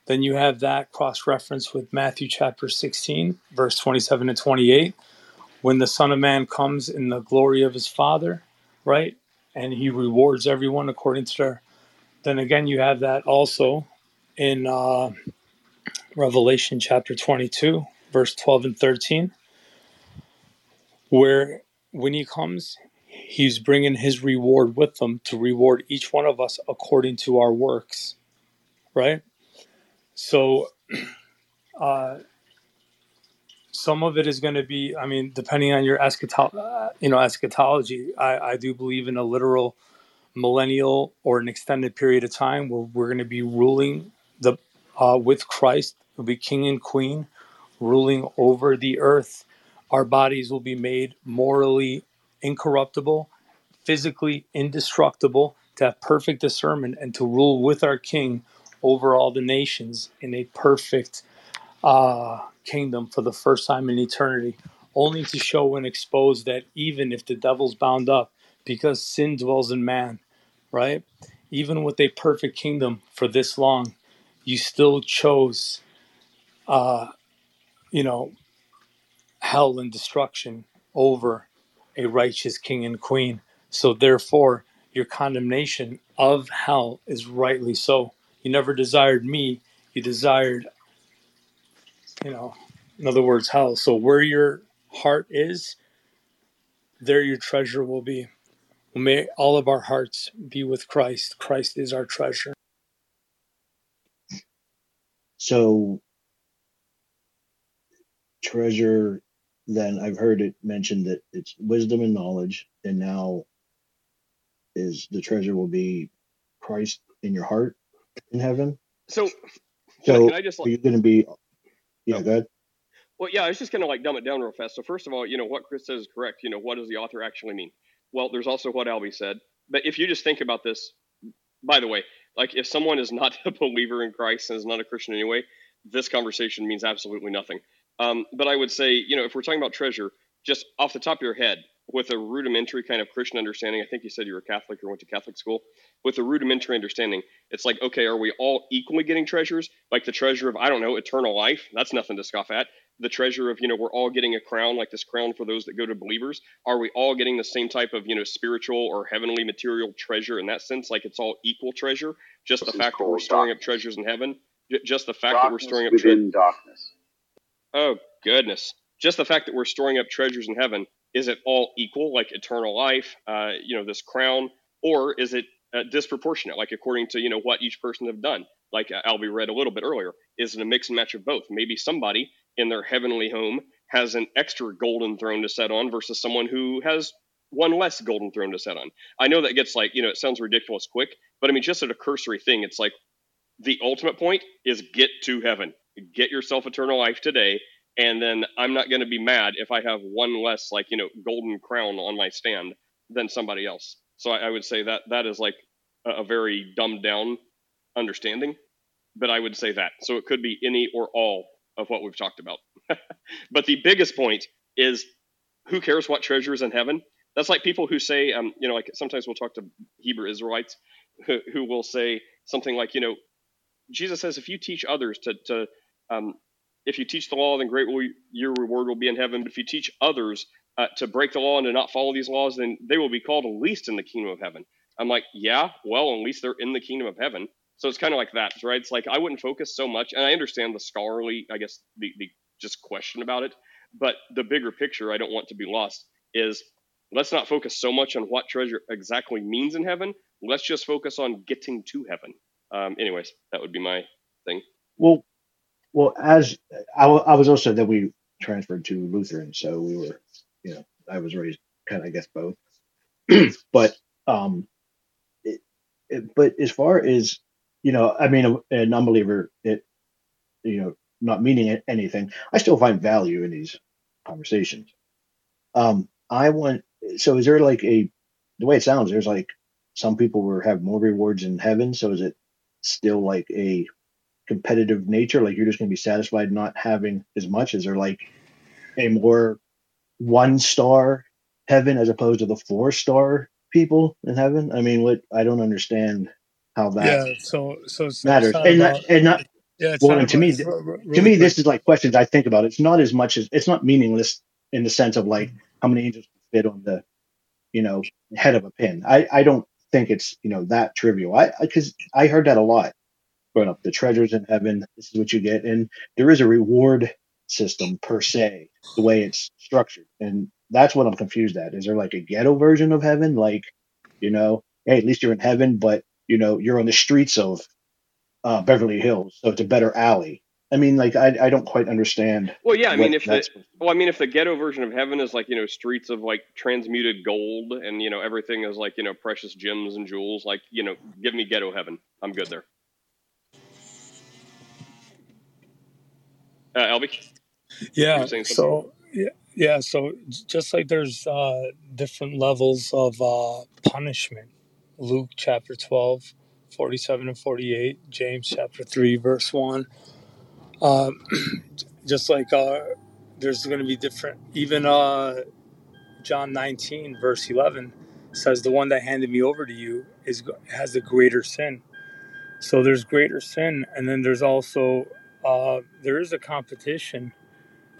Then you have that cross-reference with Matthew chapter sixteen, verse twenty-seven and twenty-eight, when the Son of Man comes in the glory of his Father, right? And he rewards everyone according to their... Then again, you have that also in uh, Revelation chapter twenty-two, verse twelve and thirteen, where when he comes, he's bringing his reward with him to reward each one of us according to our works, right? So uh, some of it is going to be, I mean, depending on your eschato- uh, you know, eschatology, I, I do believe in a literal millennial or an extended period of time where we're going to be ruling the uh, with Christ. We'll be king and queen, ruling over the earth. Our bodies will be made morally incorruptible, physically indestructible, to have perfect discernment and to rule with our king over all the nations in a perfect uh, kingdom for the first time in eternity, only to show and expose that even if the devil's bound up, because sin dwells in man, right? Even with a perfect kingdom for this long, you still chose, uh, you know, hell and destruction over a righteous king and queen. So therefore, your condemnation of hell is rightly so. You never desired me. You desired, you know, in other words, hell. So where your heart is, there your treasure will be. May all of our hearts be with Christ. Christ is our treasure. So treasure then I've heard it mentioned that it's wisdom and knowledge, and now is the treasure will be Christ in your heart in heaven. So, so can I just, like, are you going to be? Yeah, oh. Go ahead. Well, yeah, I was just going to like dumb it down real fast. So first of all, you know, what Chris says is correct. You know, what does the author actually mean? Well, there's also what Albie said. But if you just think about this, by the way, like if someone is not a believer in Christ and is not a Christian anyway, this conversation means absolutely nothing. Um, but I would say, you know, if we're talking about treasure, just off the top of your head, with a rudimentary kind of Christian understanding, I think you said you were Catholic or went to Catholic school, with a rudimentary understanding, it's like, okay, are we all equally getting treasures? Like the treasure of, I don't know, eternal life? That's nothing to scoff at. The treasure of, you know, we're all getting a crown, like this crown for those that go to believers. Are we all getting the same type of, you know, spiritual or heavenly material treasure in that sense? Like it's all equal treasure. Just the fact that we're storing up treasures in heaven. Just the fact that we're storing up treasures. Darkness. Oh, goodness. Just the fact that we're storing up treasures in heaven. Is it all equal, like eternal life, uh, you know, this crown, or is it uh, disproportionate, like according to, you know, what each person have done? Like uh, Albie read a little bit earlier, is it a mix and match of both? Maybe somebody in their heavenly home has an extra golden throne to set on versus someone who has one less golden throne to set on. I know that gets like, you know, it sounds ridiculous quick, but I mean, just at a cursory thing, it's like the ultimate point is get to heaven, get yourself eternal life today. And then I'm not going to be mad if I have one less, like, you know, golden crown on my stand than somebody else. So I, I would say that that is like a, a very dumbed down understanding. But I would say that. So it could be any or all of what we've talked about. But the biggest point is who cares what treasure is in heaven? That's like people who say, um, you know, like sometimes we'll talk to Hebrew Israelites who, who will say something like, you know, Jesus says, if you teach others to, to, um, if you teach the law, then great will you, your reward will be in heaven. But if you teach others uh, to break the law and to not follow these laws, then they will be called least in the kingdom of heaven. I'm like, yeah, well, at least they're in the kingdom of heaven. So it's kind of like that, right? It's like I wouldn't focus so much. And I understand the scholarly, I guess, the, the just question about it. But the bigger picture I don't want to be lost is let's not focus so much on what treasure exactly means in heaven. Let's just focus on getting to heaven. Um, anyways, that would be my thing. Well, Well, as I, I was also that we transferred to Lutheran, so we were, you know, I was raised kind of, I guess, both. but, um, it, it, but as far as, you know, I mean, a, a non-believer, it, you know, not meaning anything, I still find value in these conversations. Um, I want, so is there like a, the way it sounds, there's like some people were have more rewards in heaven. So is it still like a competitive nature, like you're just going to be satisfied not having as much? Is there like a more one star heaven as opposed to the four star people in heaven? I mean, what I don't understand how that yeah, so, so it's matters. Not and, about, not, and not yeah, well, and to me, r- r- to me, r- this is like questions I think about. It's not as much as it's not meaningless in the sense of like how many angels fit on the, you know, head of a pin. I I don't think it's, you know, that trivial. I because I, I heard that a lot. Growing up, the treasures in heaven, this is what you get. And there is a reward system per se, the way it's structured. And that's what I'm confused at. Is there like a ghetto version of heaven? Like, you know, hey, at least you're in heaven, but, you know, you're on the streets of uh, Beverly Hills. So it's a better alley. I mean, like, I, I don't quite understand. Well, yeah, I mean, if the, well, I mean, if the ghetto version of heaven is like, you know, streets of like transmuted gold and, you know, everything is like, you know, precious gems and jewels, like, you know, give me ghetto heaven. I'm good there. Uh, Albie? Yeah, so yeah, yeah, so just like there's uh, different levels of uh, punishment. Luke chapter twelve, forty-seven and forty-eight, James chapter three, verse one. Um, just like uh, there's going to be different, even uh, John nineteen, verse eleven says, the one that handed me over to you is has a greater sin. So there's greater sin, and then there's also... Uh, there is a competition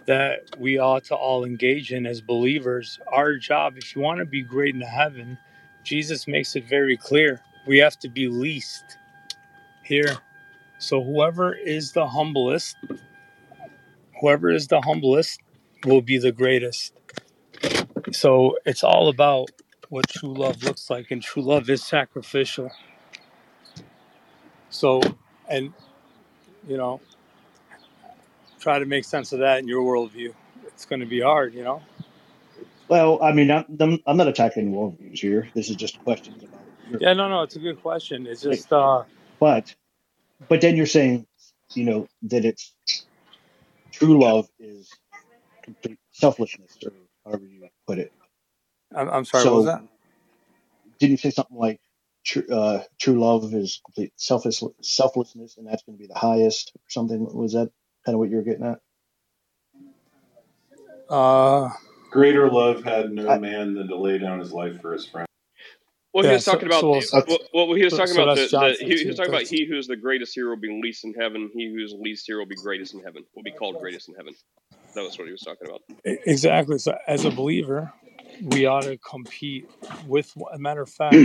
that we ought to all engage in as believers. Our job, if you want to be great in heaven, Jesus makes it very clear. We have to be least here. So whoever is the humblest, whoever is the humblest will be the greatest. So it's all about what true love looks like, and true love is sacrificial. So, and, you know, try to make sense of that in your worldview. it's going to be hard, you know? Well, I mean, I'm, I'm not attacking worldviews here. This is just questions about it. Yeah, no, no, it's a good question. It's just... Uh, but but then you're saying, you know, that it's true love is complete selflessness, or however you put it. I'm, I'm sorry, so, what was that? Didn't you say something like true, uh, true love is complete selfless, selflessness, and that's going to be the highest or something? Was that kind of what you were getting at? Uh... Greater love had no I, man than to lay down his life for his friend. Well, yeah, he was talking so, about so well, well, he was talking so, about so the, Johnson, the, he, he was talking about he who is the greatest here will be least in heaven. He who is least here will be greatest in heaven. Will be called greatest in heaven. That was what he was talking about. Exactly. So, as a believer, we ought to compete with. A matter of fact,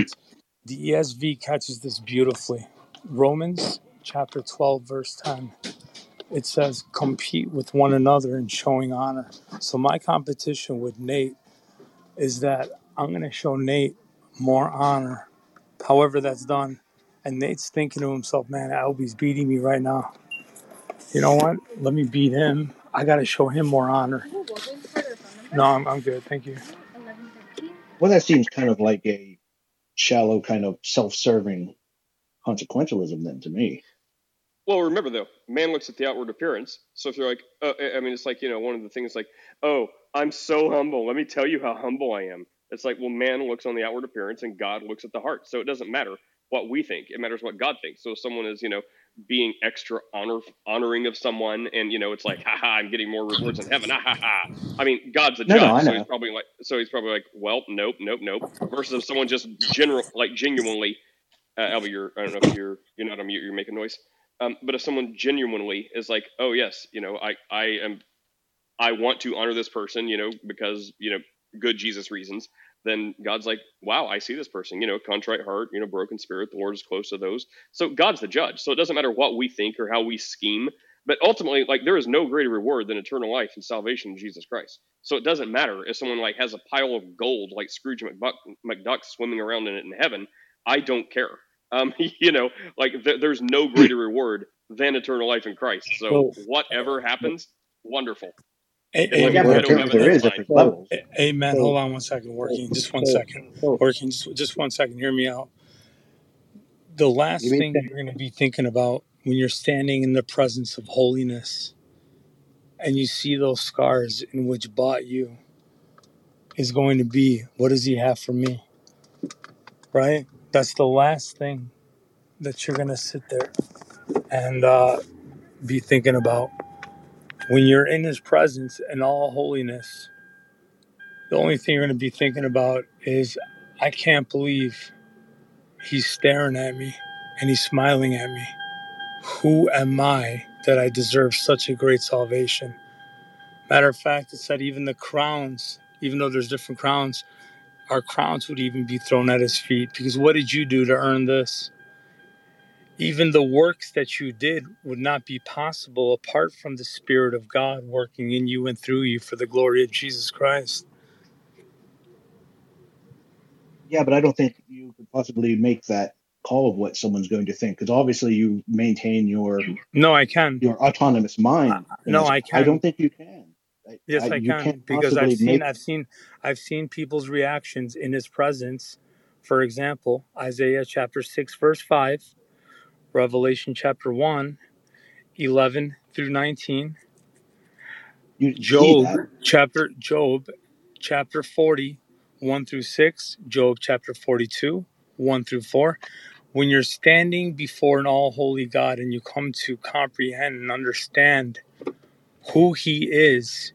the E S V catches this beautifully. Romans chapter twelve, verse ten. It says, compete with one another in showing honor. So my competition with Nate is that I'm going to show Nate more honor, however that's done. And Nate's thinking to himself, man, Albie's beating me right now. You know what? Let me beat him. I got to show him more honor. No, I'm, I'm good. Thank you. Well, that seems kind of like a shallow kind of self-serving consequentialism then to me. Well, remember, though, man looks at the outward appearance. So if you're like, uh, I mean, it's like, you know, one of the things like, oh, I'm so humble. Let me tell you how humble I am. It's like, well, man looks on the outward appearance and God looks at the heart. So it doesn't matter what we think. It matters what God thinks. So if someone is, you know, being extra honor, honoring of someone and, you know, it's like, ha ha, I'm getting more rewards in heaven. Ha ha ha. I mean, God's a no, judge. No, so he's probably like, so he's probably like, well, nope, nope, nope. Versus if someone just general, like genuinely, uh, Albie, you're, I don't know if you're, you're not on mute, you're making noise. Um, but if someone genuinely is like, oh, yes, you know, I, I am, I want to honor this person, you know, because, you know, good Jesus reasons, then God's like, wow, I see this person, you know, contrite heart, you know, broken spirit, the Lord is close to those. So God's the judge. So it doesn't matter what we think or how we scheme. But ultimately, like, there is no greater reward than eternal life and salvation in Jesus Christ. So it doesn't matter if someone like has a pile of gold like Scrooge McDuck, McDuck swimming around in it in heaven. I don't care. Um, you know, like th- there's no greater reward than eternal life in Christ. So well, whatever happens, wonderful. A- a- like well, there, there is different levels. A- Amen. So, hold on one second. Working. So, just one so, second. So. Working. Just, just one second. Hear me out. The last you thing that you're going to be thinking about when you're standing in the presence of holiness and you see those scars in which bought you is going to be, what does he have for me? Right? That's the last thing that you're going to sit there and uh, be thinking about. When you're in his presence and all holiness, the only thing you're going to be thinking about is, I can't believe he's staring at me and he's smiling at me. Who am I that I deserve such a great salvation? Matter of fact, it said even the crowns, even though there's different crowns, our crowns would even be thrown at his feet, because what did you do to earn this? Even the works that you did would not be possible apart from the Spirit of God working in you and through you for the glory of Jesus Christ. Yeah, but I don't think you could possibly make that call of what someone's going to think, because obviously you maintain your no, I can your autonomous mind. Uh, no, I can. I don't think you can. Yes, I, I can, because I've seen, make... I've seen, I've seen people's reactions in his presence. For example, Isaiah chapter six, verse five, Revelation chapter one, eleven through nineteen, you Job chapter, Job chapter forty, one through six, Job chapter forty-two, one through four. When you're standing before an all holy God and you come to comprehend and understand who he is,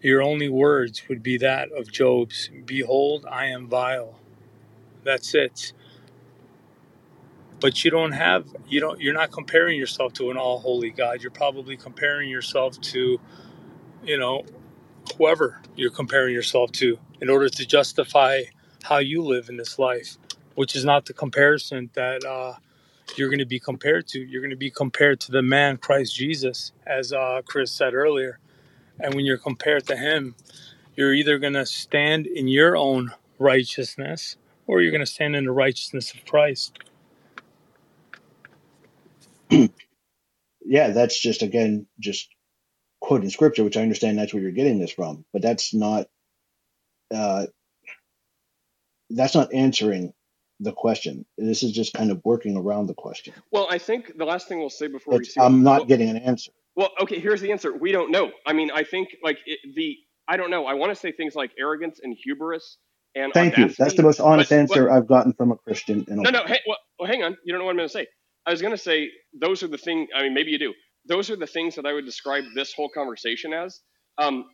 your only words would be that of Job's, behold, I am vile. That's it. But you don't have, you don't, you're not comparing yourself to an all-holy God. You're probably comparing yourself to, you know, whoever you're comparing yourself to in order to justify how you live in this life, which is not the comparison that uh, you're going to be compared to. You're going to be compared to the man, Christ Jesus, as uh, Chris said earlier. And when you're compared to him, you're either going to stand in your own righteousness or you're going to stand in the righteousness of Christ. Yeah, that's just, again, just quote in scripture, which I understand that's where you're getting this from, but that's not uh, that's not answering the question. This is just kind of working around the question. Well, I think the last thing we'll say before it's, we see I'm not well, getting an answer. Well, okay, here's the answer. We don't know. I mean, I think like it, the I don't know. I want to say things like arrogance and hubris and thank audacity, you. That's the most honest but, answer but, I've gotten from a Christian. In a no, no. Hey, well, well, hang on. You don't know what I'm going to say. I was going to say those are the thing. I mean, maybe you do. Those are the things that I would describe this whole conversation as, um,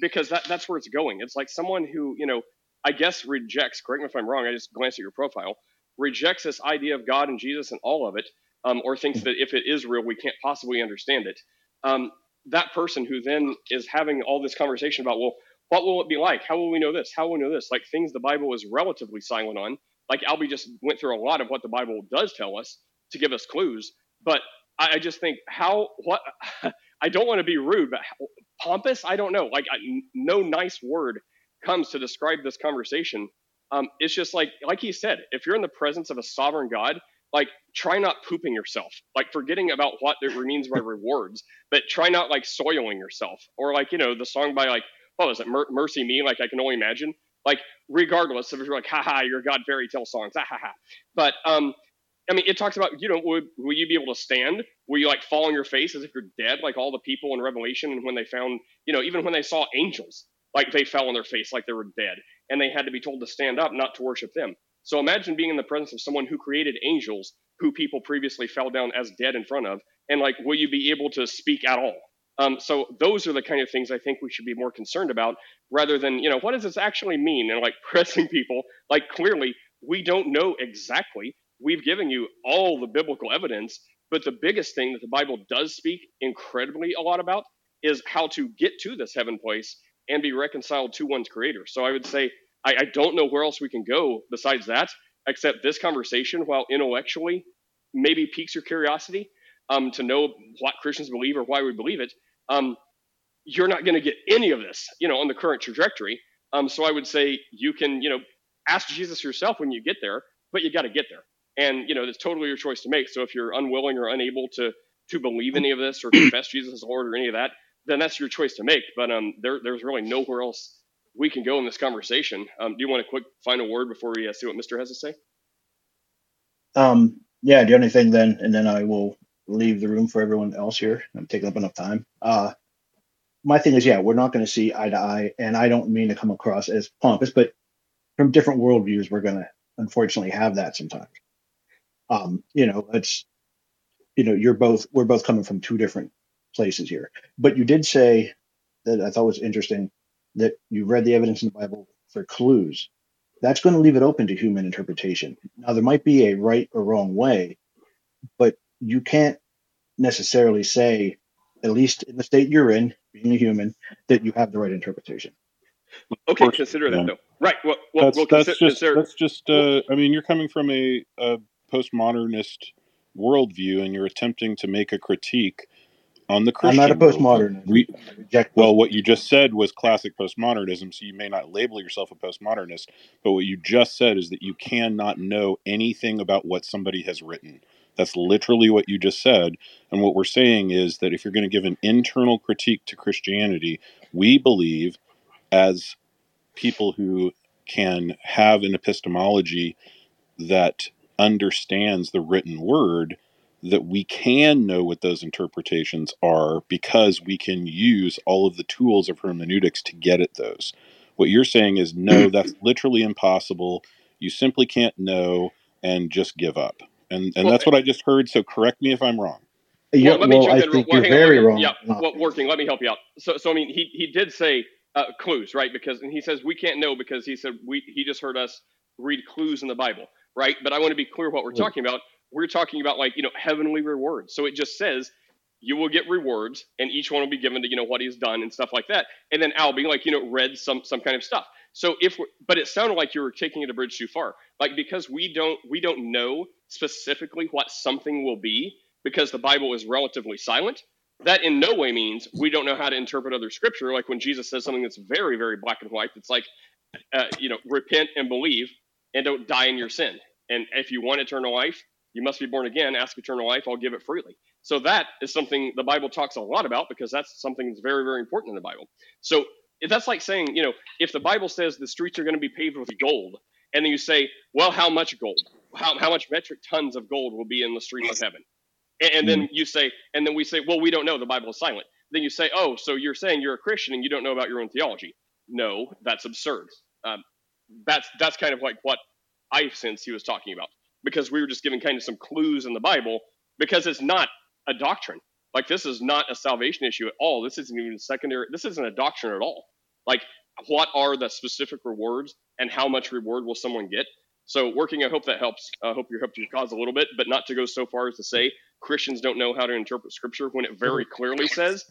because that, that's where it's going. It's like someone who, you know, I guess rejects, correct me if I'm wrong, I just glanced at your profile, rejects this idea of God and Jesus and all of it, um, or thinks that if it is real, we can't possibly understand it. Um, that person who then is having all this conversation about, well, what will it be like? How will we know this? How will we know this? Like things the Bible is relatively silent on. Like Albie just went through a lot of what the Bible does tell us to give us clues, but I just think how, what, I don't want to be rude, but how, pompous, I don't know. Like I, no nice word comes to describe this conversation. Um, it's just like, like he said, if you're in the presence of a sovereign God, like try not pooping yourself, like forgetting about what it means by rewards, but try not like soiling yourself or like, you know, the song by like, what was it? Mer- Mercy Me. Like I can only imagine, like regardless of if you're like, ha ha, your God fairy tale songs. Ha ha ha. But, um, I mean, it talks about, you know, will, will you be able to stand? Will you like fall on your face as if you're dead? Like all the people in Revelation, and when they found, you know, even when they saw angels, like they fell on their face, like they were dead, and they had to be told to stand up, not to worship them. So imagine being in the presence of someone who created angels, who people previously fell down as dead in front of, and like, will you be able to speak at all? Um, so those are the kind of things I think we should be more concerned about rather than, you know, what does this actually mean? And like pressing people, like clearly we don't know exactly. We've given you all the biblical evidence, but the biggest thing that the Bible does speak incredibly a lot about is how to get to this heaven place and be reconciled to one's creator. So I would say, I, I don't know where else we can go besides that, except this conversation, while intellectually maybe piques your curiosity um, to know what Christians believe or why we believe it. Um, you're not going to get any of this, you know, on the current trajectory. Um, so I would say you can, you know, ask Jesus yourself when you get there, but you got to get there. And, you know, that's totally your choice to make. So if you're unwilling or unable to to believe any of this or confess Jesus as Lord or any of that, then that's your choice to make. But um, there, there's really nowhere else we can go in this conversation. Um, do you want a quick final word before we uh, see what Mister has to say? Um, yeah, the only thing then, and then I will leave the room for everyone else here. I'm taking up enough time. Uh, my thing is, yeah, we're not going to see eye to eye. And I don't mean to come across as pompous, but from different worldviews, we're going to unfortunately have that sometimes. Um, you know, it's, you know, you're both, we're both coming from two different places here, but you did say that I thought was interesting that you read the evidence in the Bible for clues. That's going to leave it open to human interpretation. Now there might be a right or wrong way, but you can't necessarily say, at least in the state you're in, being a human, that you have the right interpretation. Okay, course, consider that yeah. though. Right. Well, well that's, we'll that's consider, just, consider, that's just, uh, I mean, you're coming from a, a postmodernist worldview, and you're attempting to make a critique on the Christian. I'm not a postmodernist. We, well, what you just said was classic postmodernism, so you may not label yourself a postmodernist, but what you just said is that you cannot know anything about what somebody has written. That's literally what you just said, and what we're saying is that if you're going to give an internal critique to Christianity, we believe as people who can have an epistemology that understands the written word that we can know what those interpretations are because we can use all of the tools of hermeneutics to get at those. What you're saying is, no, that's literally impossible. You simply can't know and just give up. And and well, that's what I just heard. So correct me if I'm wrong. Yeah, well, let me well, I think you're very wrong. Yeah, well, working. Let me help you out. So, so I mean, he, he did say uh, clues, right? Because and he says we can't know because he said we he just heard us read clues in the Bible. Right. But I want to be clear what we're talking about. We're talking about like, you know, heavenly rewards. So it just says you will get rewards and each one will be given to, you know, what he's done and stuff like that. And then Albie, like, you know, read some some kind of stuff. So if we're, but it sounded like you were taking the bridge too far, like because we don't we don't know specifically what something will be because the Bible is relatively silent. That in no way means we don't know how to interpret other scripture. Like when Jesus says something that's very, very black and white, it's like, uh, you know, repent and believe. And don't die in your sin. And if you want eternal life, you must be born again. Ask eternal life. I'll give it freely. So that is something the Bible talks a lot about, because that's something that's very, very important in the Bible. So if that's like saying, you know, if the Bible says the streets are going to be paved with gold, and then you say, well, how much gold? How, how much metric tons of gold will be in the streets of heaven? And, and then you say, and then we say, well, we don't know. The Bible is silent. Then you say, oh, so you're saying you're a Christian and you don't know about your own theology. No, that's absurd. Um, that's that's kind of like what I sense he was talking about, because we were just giving kind of some clues in the Bible, because it's not a doctrine. Like, this is not a salvation issue at all. This isn't even secondary. This isn't a doctrine at all. Like, what are the specific rewards and how much reward will someone get? So working, I hope that helps. I uh, hope you helped your cause a little bit, but not to go so far as to say Christians don't know how to interpret Scripture when it very clearly says,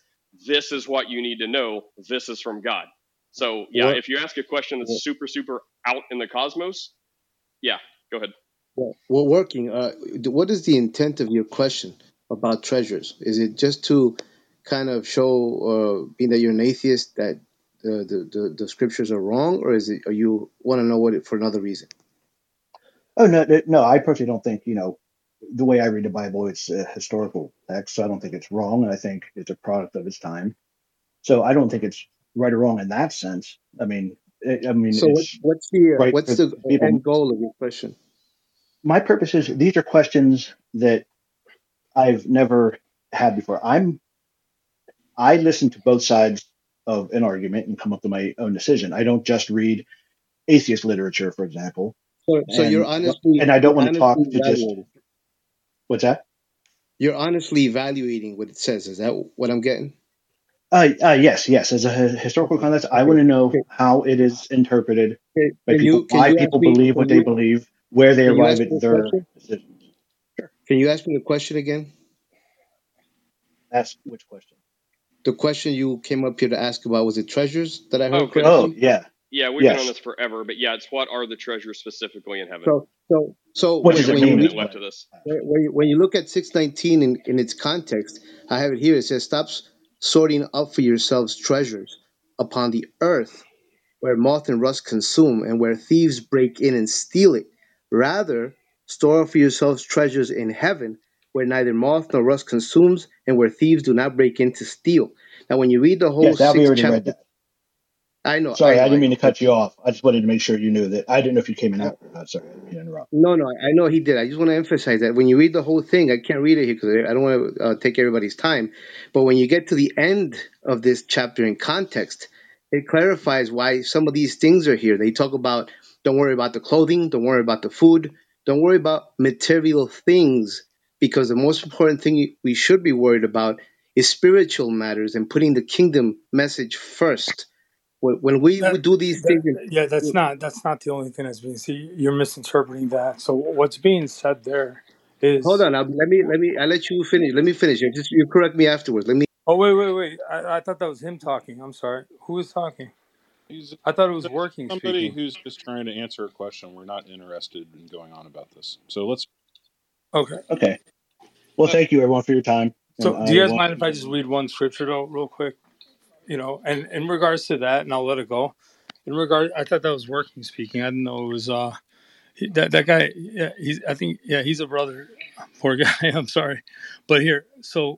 this is what you need to know. This is from God. So yeah, what? If you ask a question that's super, super out in the cosmos, yeah, go ahead. Well, working, uh, what is the intent of your question about treasures? Is it just to kind of show, uh, being that you're an atheist, that the, the, the, the scriptures are wrong, or is it, or you want to know what it for another reason? Oh, no, no, I personally don't think, you know, the way I read the Bible, it's a historical text, so I don't think it's wrong, and I think it's a product of its time. So I don't think it's right or wrong in that sense. I mean, it, I mean, so it's what's the right what's the people. End goal of your question? My purpose is, these are questions that I've never had before. I'm I listen to both sides of an argument and come up with my own decision. I don't just read atheist literature, for example. So, so and, you're honestly, and I don't want to talk to just. What's that? You're honestly evaluating what it says. Is that what I'm getting? Uh, uh yes, yes. As a historical context, I want to know how it is interpreted okay. by can people, you, why people me, believe what you, they believe, where they arrive at their decisions. Sure. Can you ask me the question again? Ask which question? The question you came up here to ask about, was it treasures that I heard? Oh, okay. oh yeah. Yeah, we've yes. been on this forever, but yeah, it's what are the treasures specifically in heaven? So, so, so what does it mean? You, left of this? When, you, when you look at six nineteen in, in its context, I have it here. It says, "Stop sorting up for yourselves treasures upon the earth, where moth and rust consume, and where thieves break in and steal it. Rather, store up for yourselves treasures in heaven, where neither moth nor rust consumes, and where thieves do not break in to steal." Now, when you read the whole yes, sixth chapter. I know. Sorry, I, know, I didn't I mean know. to cut you off. I just wanted to make sure you knew that. I didn't know if you came in after or not. Sorry, I didn't mean to interrupt. No, no, I know he did. I just want to emphasize that when you read the whole thing, I can't read it here because I don't want to uh, take everybody's time. But when you get to the end of this chapter in context, it clarifies why some of these things are here. They talk about, don't worry about the clothing, don't worry about the food, don't worry about material things, because the most important thing we should be worried about is spiritual matters and putting the kingdom message first. When we that, do these things, that, yeah, that's not that's not the only thing that's being said. You're misinterpreting that. So what's being said there is. Hold on, I'll, let me let me I let you finish. Let me finish. You just you correct me afterwards. Let me. Oh wait wait wait! I, I thought that was him talking. I'm sorry. Who was talking? He's, I thought it was working. Somebody speaking. Who's just trying to answer a question. We're not interested in going on about this. So let's. Okay. Okay. Well, thank you everyone for your time. So and do you guys mind if I just read one scripture though, real quick? You know, and in regards to that, and I'll let it go. In regard, I thought that was working speaking. I didn't know it was uh, he, that that guy. Yeah, he's. I think yeah, he's a brother. Poor guy. I'm sorry, but here. So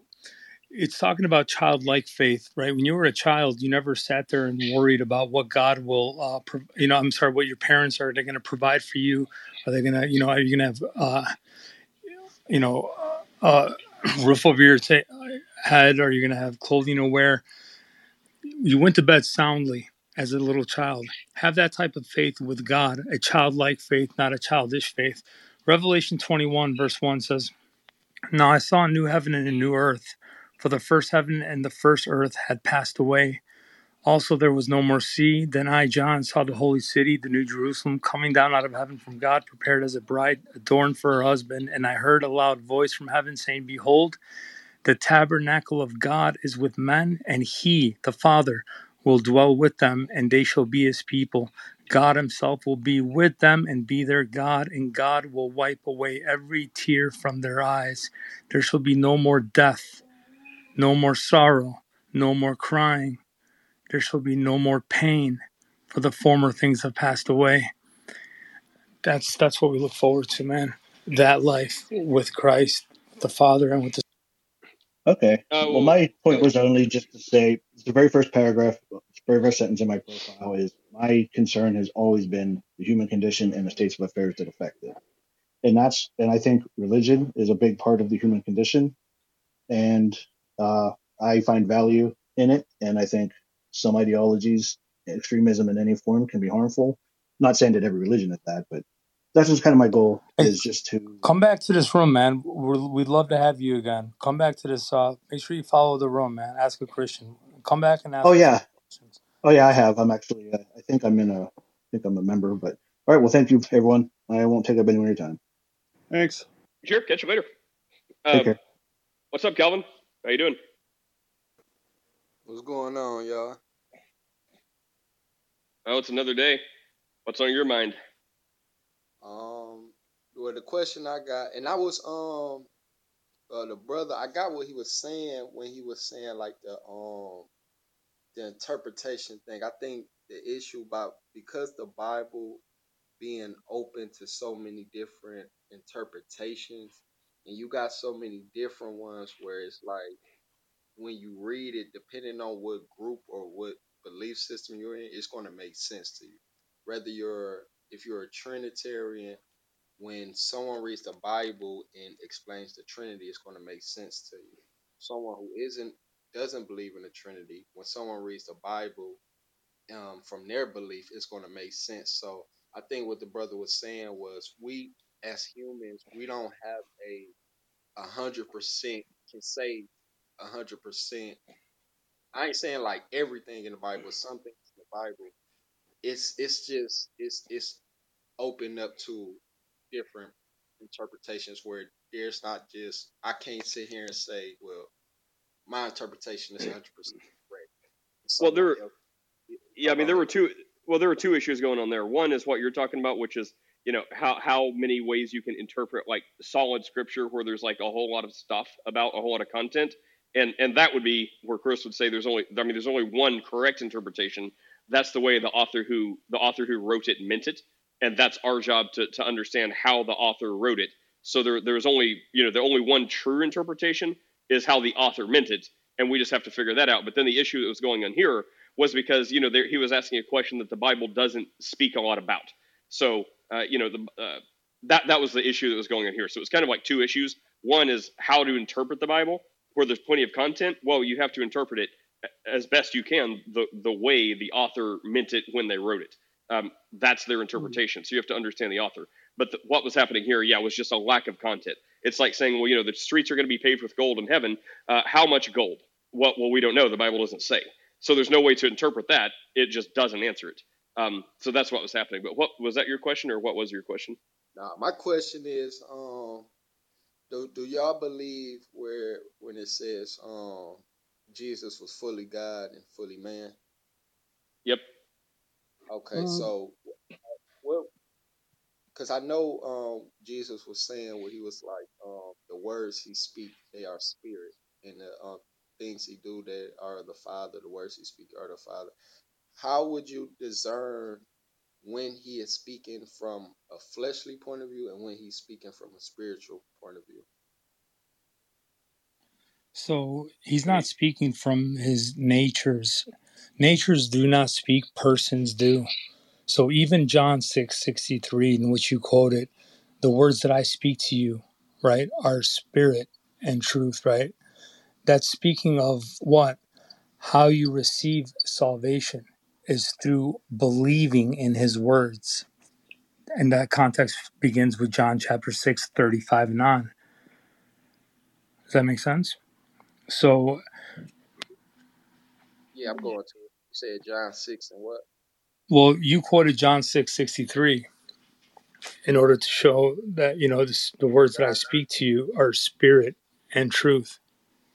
it's talking about childlike faith, right? When you were a child, you never sat there and worried about what God will. Uh, pro- you know, I'm sorry, what your parents are. Are they going to provide for you? Are they going to? You know, are you going to have? Uh, you know, uh, roof over your t- head? Are you going to have clothing to wear? You went to bed soundly as a little child. Have that type of faith with God, a childlike faith, not a childish faith. Revelation twenty-one, verse one says, "Now I saw a new heaven and a new earth, for the first heaven and the first earth had passed away. Also there was no more sea. Then I, John, saw the holy city, the new Jerusalem, coming down out of heaven from God, prepared as a bride, adorned for her husband. And I heard a loud voice from heaven saying, 'Behold, the tabernacle of God is with men, and he, the Father, will dwell with them, and they shall be his people. God himself will be with them and be their God, and God will wipe away every tear from their eyes. There shall be no more death, no more sorrow, no more crying. There shall be no more pain, for the former things have passed away.'" That's that's what we look forward to, man. That life with Christ, the Father, and with the Okay. Uh, well, well, my point was only just to say it's the very first paragraph, the very first sentence in my profile is my concern has always been the human condition and the states of affairs that affect it. And that's, and I think religion is a big part of the human condition. And uh, I find value in it. And I think some ideologies, extremism in any form, can be harmful. I'm not saying that every religion is that, but that's just kind of my goal, is just to come back to this room, man. We're, we'd love to have you again. Come back to this. Uh, make sure you follow the room, man. Ask a Christian. Come back and ask. Oh yeah, questions. oh yeah. I have. I'm actually. Uh, I think I'm in a. I think I'm a member. But all right. Well, thank you, everyone. I won't take up any more of your time. Thanks. Sure. Catch you later. Um, Take care. What's up, Calvin? How you doing? What's going on, y'all? Oh, it's another day. What's on your mind? Um, well, the question I got, and I was, um, uh, the brother, I got what he was saying when he was saying, like, the, um, the interpretation thing. I think the issue about, because the Bible being open to so many different interpretations, and you got so many different ones where it's like, when you read it, depending on what group or what belief system you're in, it's going to make sense to you. Whether you're, if you're a Trinitarian, when someone reads the Bible and explains the Trinity, it's going to make sense to you. Someone who isn't, doesn't believe in the Trinity, when someone reads the Bible um, from their belief, it's going to make sense. So I think what the brother was saying was, we as humans, we don't have a one hundred percent, can say one hundred percent. I ain't saying like everything in the Bible, something in the Bible. It's it's just it's it's open up to different interpretations where there's not just, I can't sit here and say, well, my interpretation is one hundred percent correct. Well, there, yeah, I mean, there were two. Well, there were two issues going on there. One is what you're talking about, which is, you know, how how many ways you can interpret like solid scripture, where there's like a whole lot of stuff about a whole lot of content, and and that would be where Chris would say there's only, I mean, there's only one correct interpretation. That's the way the author who the author who wrote it meant it, and that's our job to to understand how the author wrote it. So there there's only, you know, the only one true interpretation is how the author meant it, and we just have to figure that out. But then the issue that was going on here was because, you know, there, he was asking a question that the Bible doesn't speak a lot about. So uh, you know the uh, that that was the issue that was going on here. So it's kind of like two issues. One is how to interpret the Bible, where there's plenty of content. Well, you have to interpret it as best you can, the the way the author meant it when they wrote it. Um, that's their interpretation. So you have to understand the author. But the, what was happening here, yeah, was just a lack of content. It's like saying, well, you know, the streets are going to be paved with gold in heaven. Uh, how much gold? Well, well, we don't know. The Bible doesn't say. So there's no way to interpret that. It just doesn't answer it. Um, so that's what was happening. But what was that your question, or what was your question? Nah, my question is, um, do do y'all believe where when it says um, Jesus was fully God and fully man? Yep. Okay, um, so well, because I know um, Jesus was saying what he was like. Um, the words he speaks, they are spirit, and the um, things he do, that are the Father. The words he speaks are the Father. How would you discern when he is speaking from a fleshly point of view and when he's speaking from a spiritual point of view? So he's not speaking from his natures. Natures do not speak, persons do. So even John six sixty-three, in which you quoted, the words that I speak to you, right, are spirit and truth, right? That's speaking of what? How you receive salvation is through believing in his words. And that context begins with John chapter six, thirty-five and on. Does that make sense? So, yeah, I'm going to. You said John six and what? Well, you quoted John six sixty-three in order to show that, you know, this, the words that I speak to you are spirit and truth,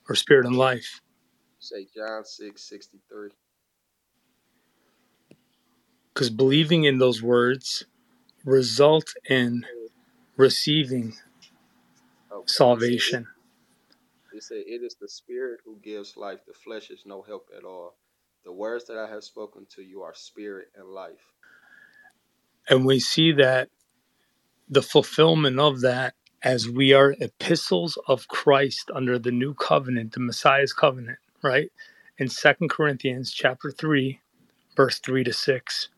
or spirit and life. You say John six sixty-three. Because believing in those words result in receiving okay. salvation. It said, it is the spirit who gives life. The flesh is no help at all. The words that I have spoken to you are spirit and life. And we see that the fulfillment of that as we are epistles of Christ under the new covenant, the Messiah's covenant, right? In Second Corinthians chapter three, verse three to six,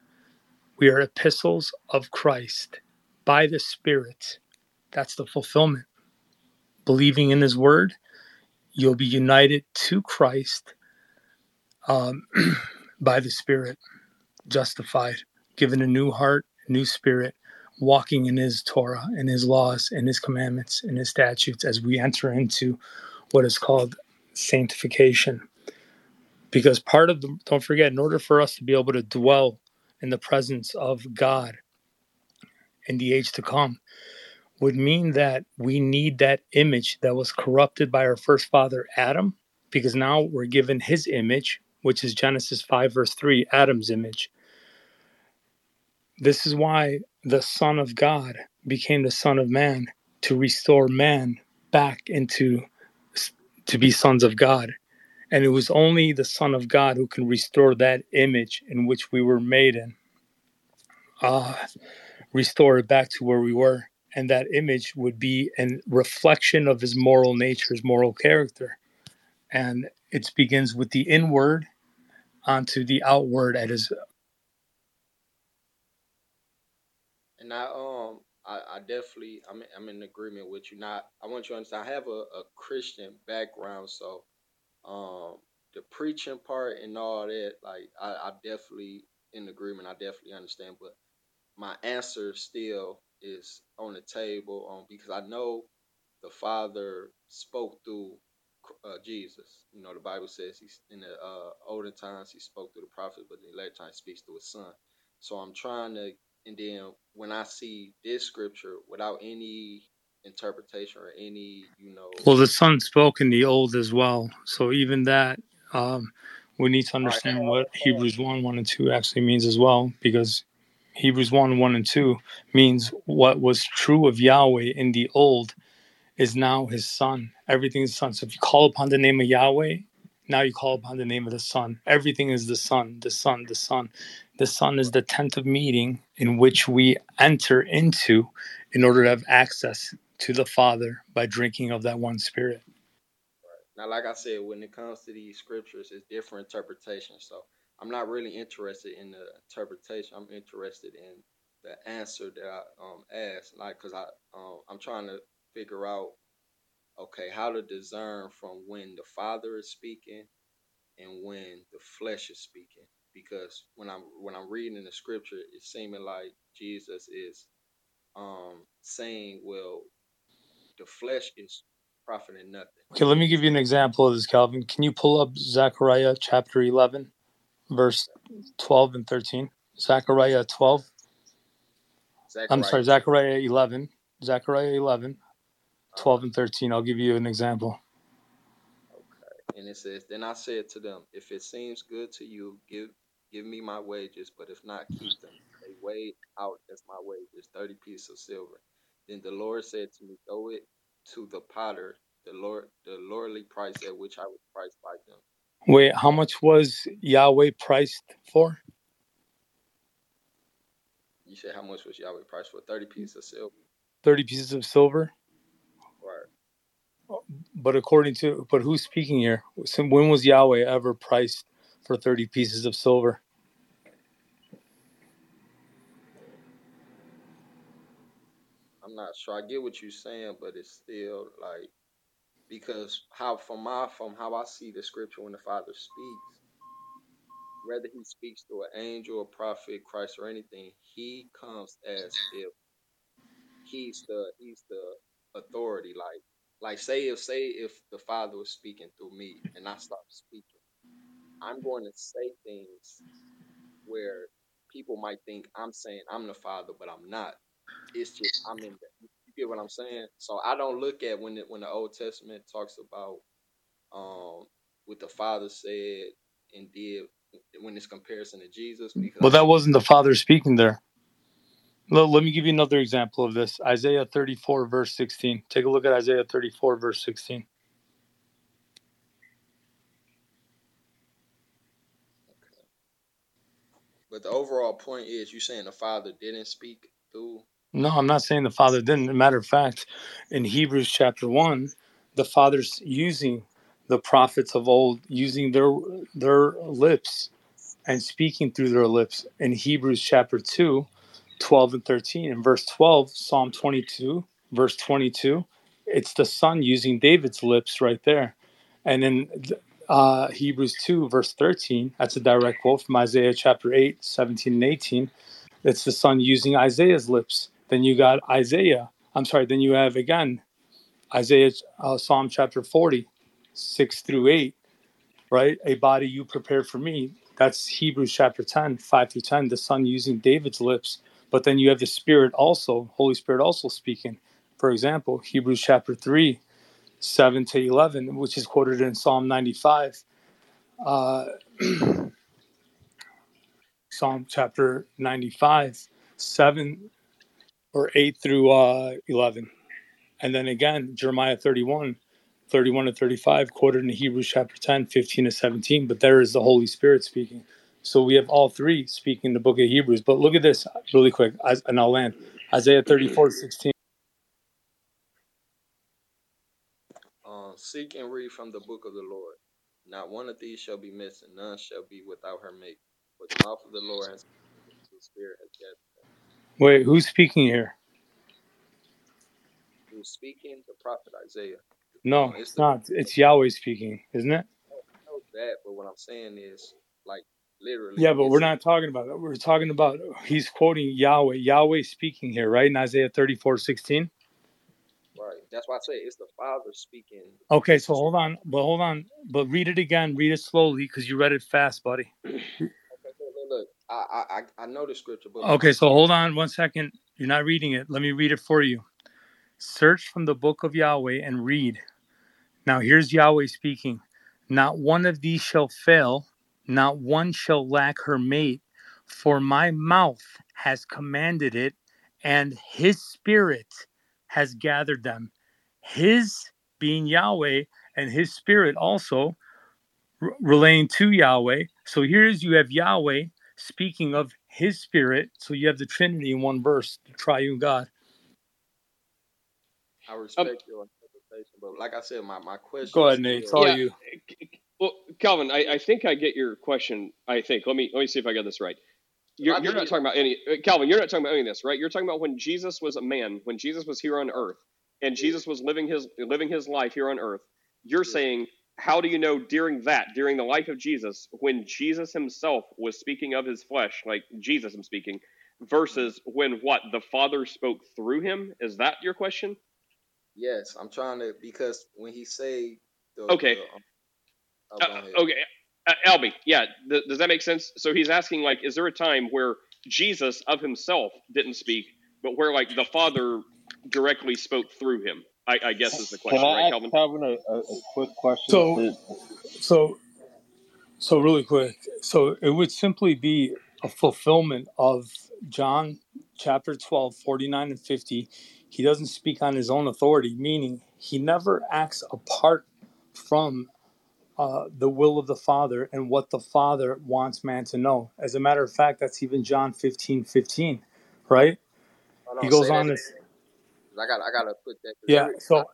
we are epistles of Christ by the Spirit. That's the fulfillment. Believing in his word, you'll be united to Christ um, by the Spirit, justified, given a new heart, new spirit, walking in his Torah, in his laws, in his commandments, in his statutes, as we enter into what is called sanctification. Because part of the, don't forget, in order for us to be able to dwell in the presence of God in the age to come, would mean that we need that image that was corrupted by our first father, Adam, because now we're given his image, which is Genesis five, verse three, Adam's image. This is why the Son of God became the Son of Man, to restore man back into, to be sons of God. And it was only the Son of God who can restore that image in which we were made in. Uh, restore it back to where we were. And that image would be a reflection of his moral nature, his moral character. And it begins with the inward onto the outward at his. And I um I, I definitely I'm I'm in agreement with you. Now I want you to understand I have a, a Christian background, so um the preaching part and all that, like I, I definitely in agreement. I definitely understand, but my answer still is on the table, um, because I know the Father spoke through uh, Jesus. You know, the Bible says he's in the uh, olden times he spoke through the prophets, but in the later times speaks through his Son. So I'm trying to, and then when I see this scripture without any interpretation or any, you know, well, the Son spoke in the old as well. So even that, um, we need to understand right, what uh, Hebrews one, one and two actually means as well, because Hebrews one, one and two means what was true of Yahweh in the old is now his Son. Everything is Son. So if you call upon the name of Yahweh, now you call upon the name of the Son. Everything is the Son, the Son, the Son. The Son is the tent of meeting in which we enter into in order to have access to the Father by drinking of that one Spirit. Now, like I said, when it comes to these scriptures, it's different interpretations. So I'm not really interested in the interpretation. I'm interested in the answer that I um, asked, like, because I um, I'm trying to figure out, okay, how to discern from when the Father is speaking and when the flesh is speaking. Because when I'm when I'm reading the scripture, it's seeming like Jesus is um, saying, well, the flesh is profiting nothing. Okay, let me give you an example of this, Calvin. Can you pull up Zechariah chapter eleven? Verse twelve and thirteen. Zechariah twelve. Zechariah. I'm sorry, Zechariah eleven. Zechariah eleven, twelve and thirteen. I'll give you an example. Okay. And it says, "Then I said to them, if it seems good to you, give give me my wages, but if not, keep them. They weighed out as my wages, thirty pieces of silver. Then the Lord said to me, throw it to the potter, the Lord, the lordly price at which I was priced by them." Wait, how much was Yahweh priced for? You said how much was Yahweh priced for? thirty pieces of silver. thirty pieces of silver? Right. But according to, but who's speaking here? When was Yahweh ever priced for thirty pieces of silver? I'm not sure. I get what you're saying, but it's still like, because how from my from how I see the scripture, when the Father speaks, whether he speaks to an angel, a prophet, Christ, or anything, he comes as if he's the he's the authority. Like like say if say if the Father was speaking through me and I stopped speaking, I'm going to say things where people might think I'm saying I'm the Father, but I'm not. It's just I'm in the Get what I'm saying? So I don't look at when the, when the Old Testament talks about um, what the Father said and did when it's comparison to Jesus. Because well, that wasn't the Father speaking there. Let, let me give you another example of this. Isaiah thirty-four, verse sixteen. Take a look at Isaiah thirty-four, verse sixteen. Okay. But the overall point is, you're saying the Father didn't speak through No, I'm not saying the Father didn't. As a matter of fact, in Hebrews chapter one, the Father's using the prophets of old, using their their lips and speaking through their lips. In Hebrews chapter two, twelve and thirteen, in verse twelve, Psalm twenty-two, verse twenty-two, it's the Son using David's lips right there. And in uh, Hebrews two, verse thirteen, that's a direct quote from Isaiah chapter eight, seventeen and eighteen. It's the Son using Isaiah's lips. Then you got Isaiah. I'm sorry, then you have, again, Isaiah, uh, Psalm chapter forty, six through eight, right? A body you prepare for me. That's Hebrews chapter ten, five through ten, the Son using David's lips. But then you have the Spirit also, Holy Spirit also speaking. For example, Hebrews chapter three, seven to eleven, which is quoted in Psalm ninety-five. Uh, Psalm chapter ninety-five, seven or eight through eleven. And then again, Jeremiah thirty-one, thirty-one to thirty-five, quoted in Hebrews chapter ten, fifteen to seventeen. But there is the Holy Spirit speaking. So we have all three speaking the book of Hebrews. But look at this really quick, and I'll land. Isaiah thirty-four, sixteen. Uh, Seek and read from the book of the Lord. Not one of these shall be missing. None shall be without her making. But the mouth of the Lord has the Spirit has gathered. Wait, who's speaking here? Who's speaking? The prophet Isaiah. No, it's not. It's Yahweh speaking, isn't it? I know that, but what I'm saying is, like, literally. Yeah, but we're not talking about that. We're talking about he's quoting Yahweh. Yahweh speaking here, right? In Isaiah thirty-four, sixteen. Right. That's why I say it's the Father speaking. Okay, so hold on. But hold on. But read it again. Read it slowly because you read it fast, buddy. Okay, look, look. I, I, I know the scripture. But okay, so hold on one second. You're not reading it. Let me read it for you. Search from the book of Yahweh and read. Now here's Yahweh speaking. Not one of these shall fail. Not one shall lack her mate, for my mouth has commanded it, and his Spirit has gathered them. His being Yahweh, and his Spirit also re- relating to Yahweh. So here's you have Yahweh speaking of his Spirit. So you have the Trinity in one verse, the triune God. I respect um, your interpretation, but like I said, my, my question... Go ahead, Nate. It's all yeah. you. Well, Calvin, I, I think I get your question, I think. Let me let me see if I got this right. You're, you're not talking about any... Calvin, you're not talking about any of this, right? You're talking about when Jesus was a man, when Jesus was here on earth, and Jesus was living his living his life here on earth. You're saying, how do you know during that, during the life of Jesus, when Jesus himself was speaking of his flesh, like Jesus I'm speaking, versus when what? The Father spoke through him? Is that your question? Yes, I'm trying to... Because when he say... The, okay. The, um, Uh, okay, uh, Albie, yeah, th- does that make sense? So he's asking, like, is there a time where Jesus of himself didn't speak, but where, like, the Father directly spoke through him, I, I guess is the question, Can I right, ask Calvin? Calvin, a, a quick question. So, so, so really quick. So it would simply be a fulfillment of John chapter twelve, forty-nine and fifty. He doesn't speak on his own authority, meaning he never acts apart from Uh, the will of the Father and what the Father wants man to know. As a matter of fact, that's even John fifteen, fifteen, right? He goes on this. I got, I got to put that. Yeah. So,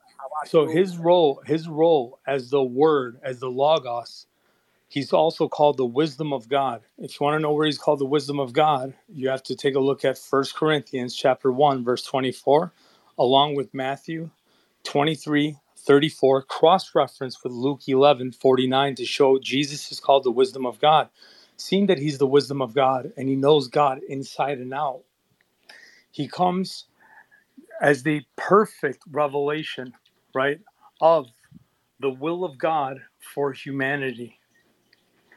so his role, his role as the Word, as the Logos, he's also called the Wisdom of God. If you want to know where he's called the Wisdom of God, you have to take a look at First Corinthians chapter one, verse twenty-four, along with Matthew twenty-three, thirty-four, cross-reference with Luke eleven, forty-nine to show Jesus is called the Wisdom of God. Seeing that he's the Wisdom of God and he knows God inside and out, he comes as the perfect revelation, right, of the will of God for humanity.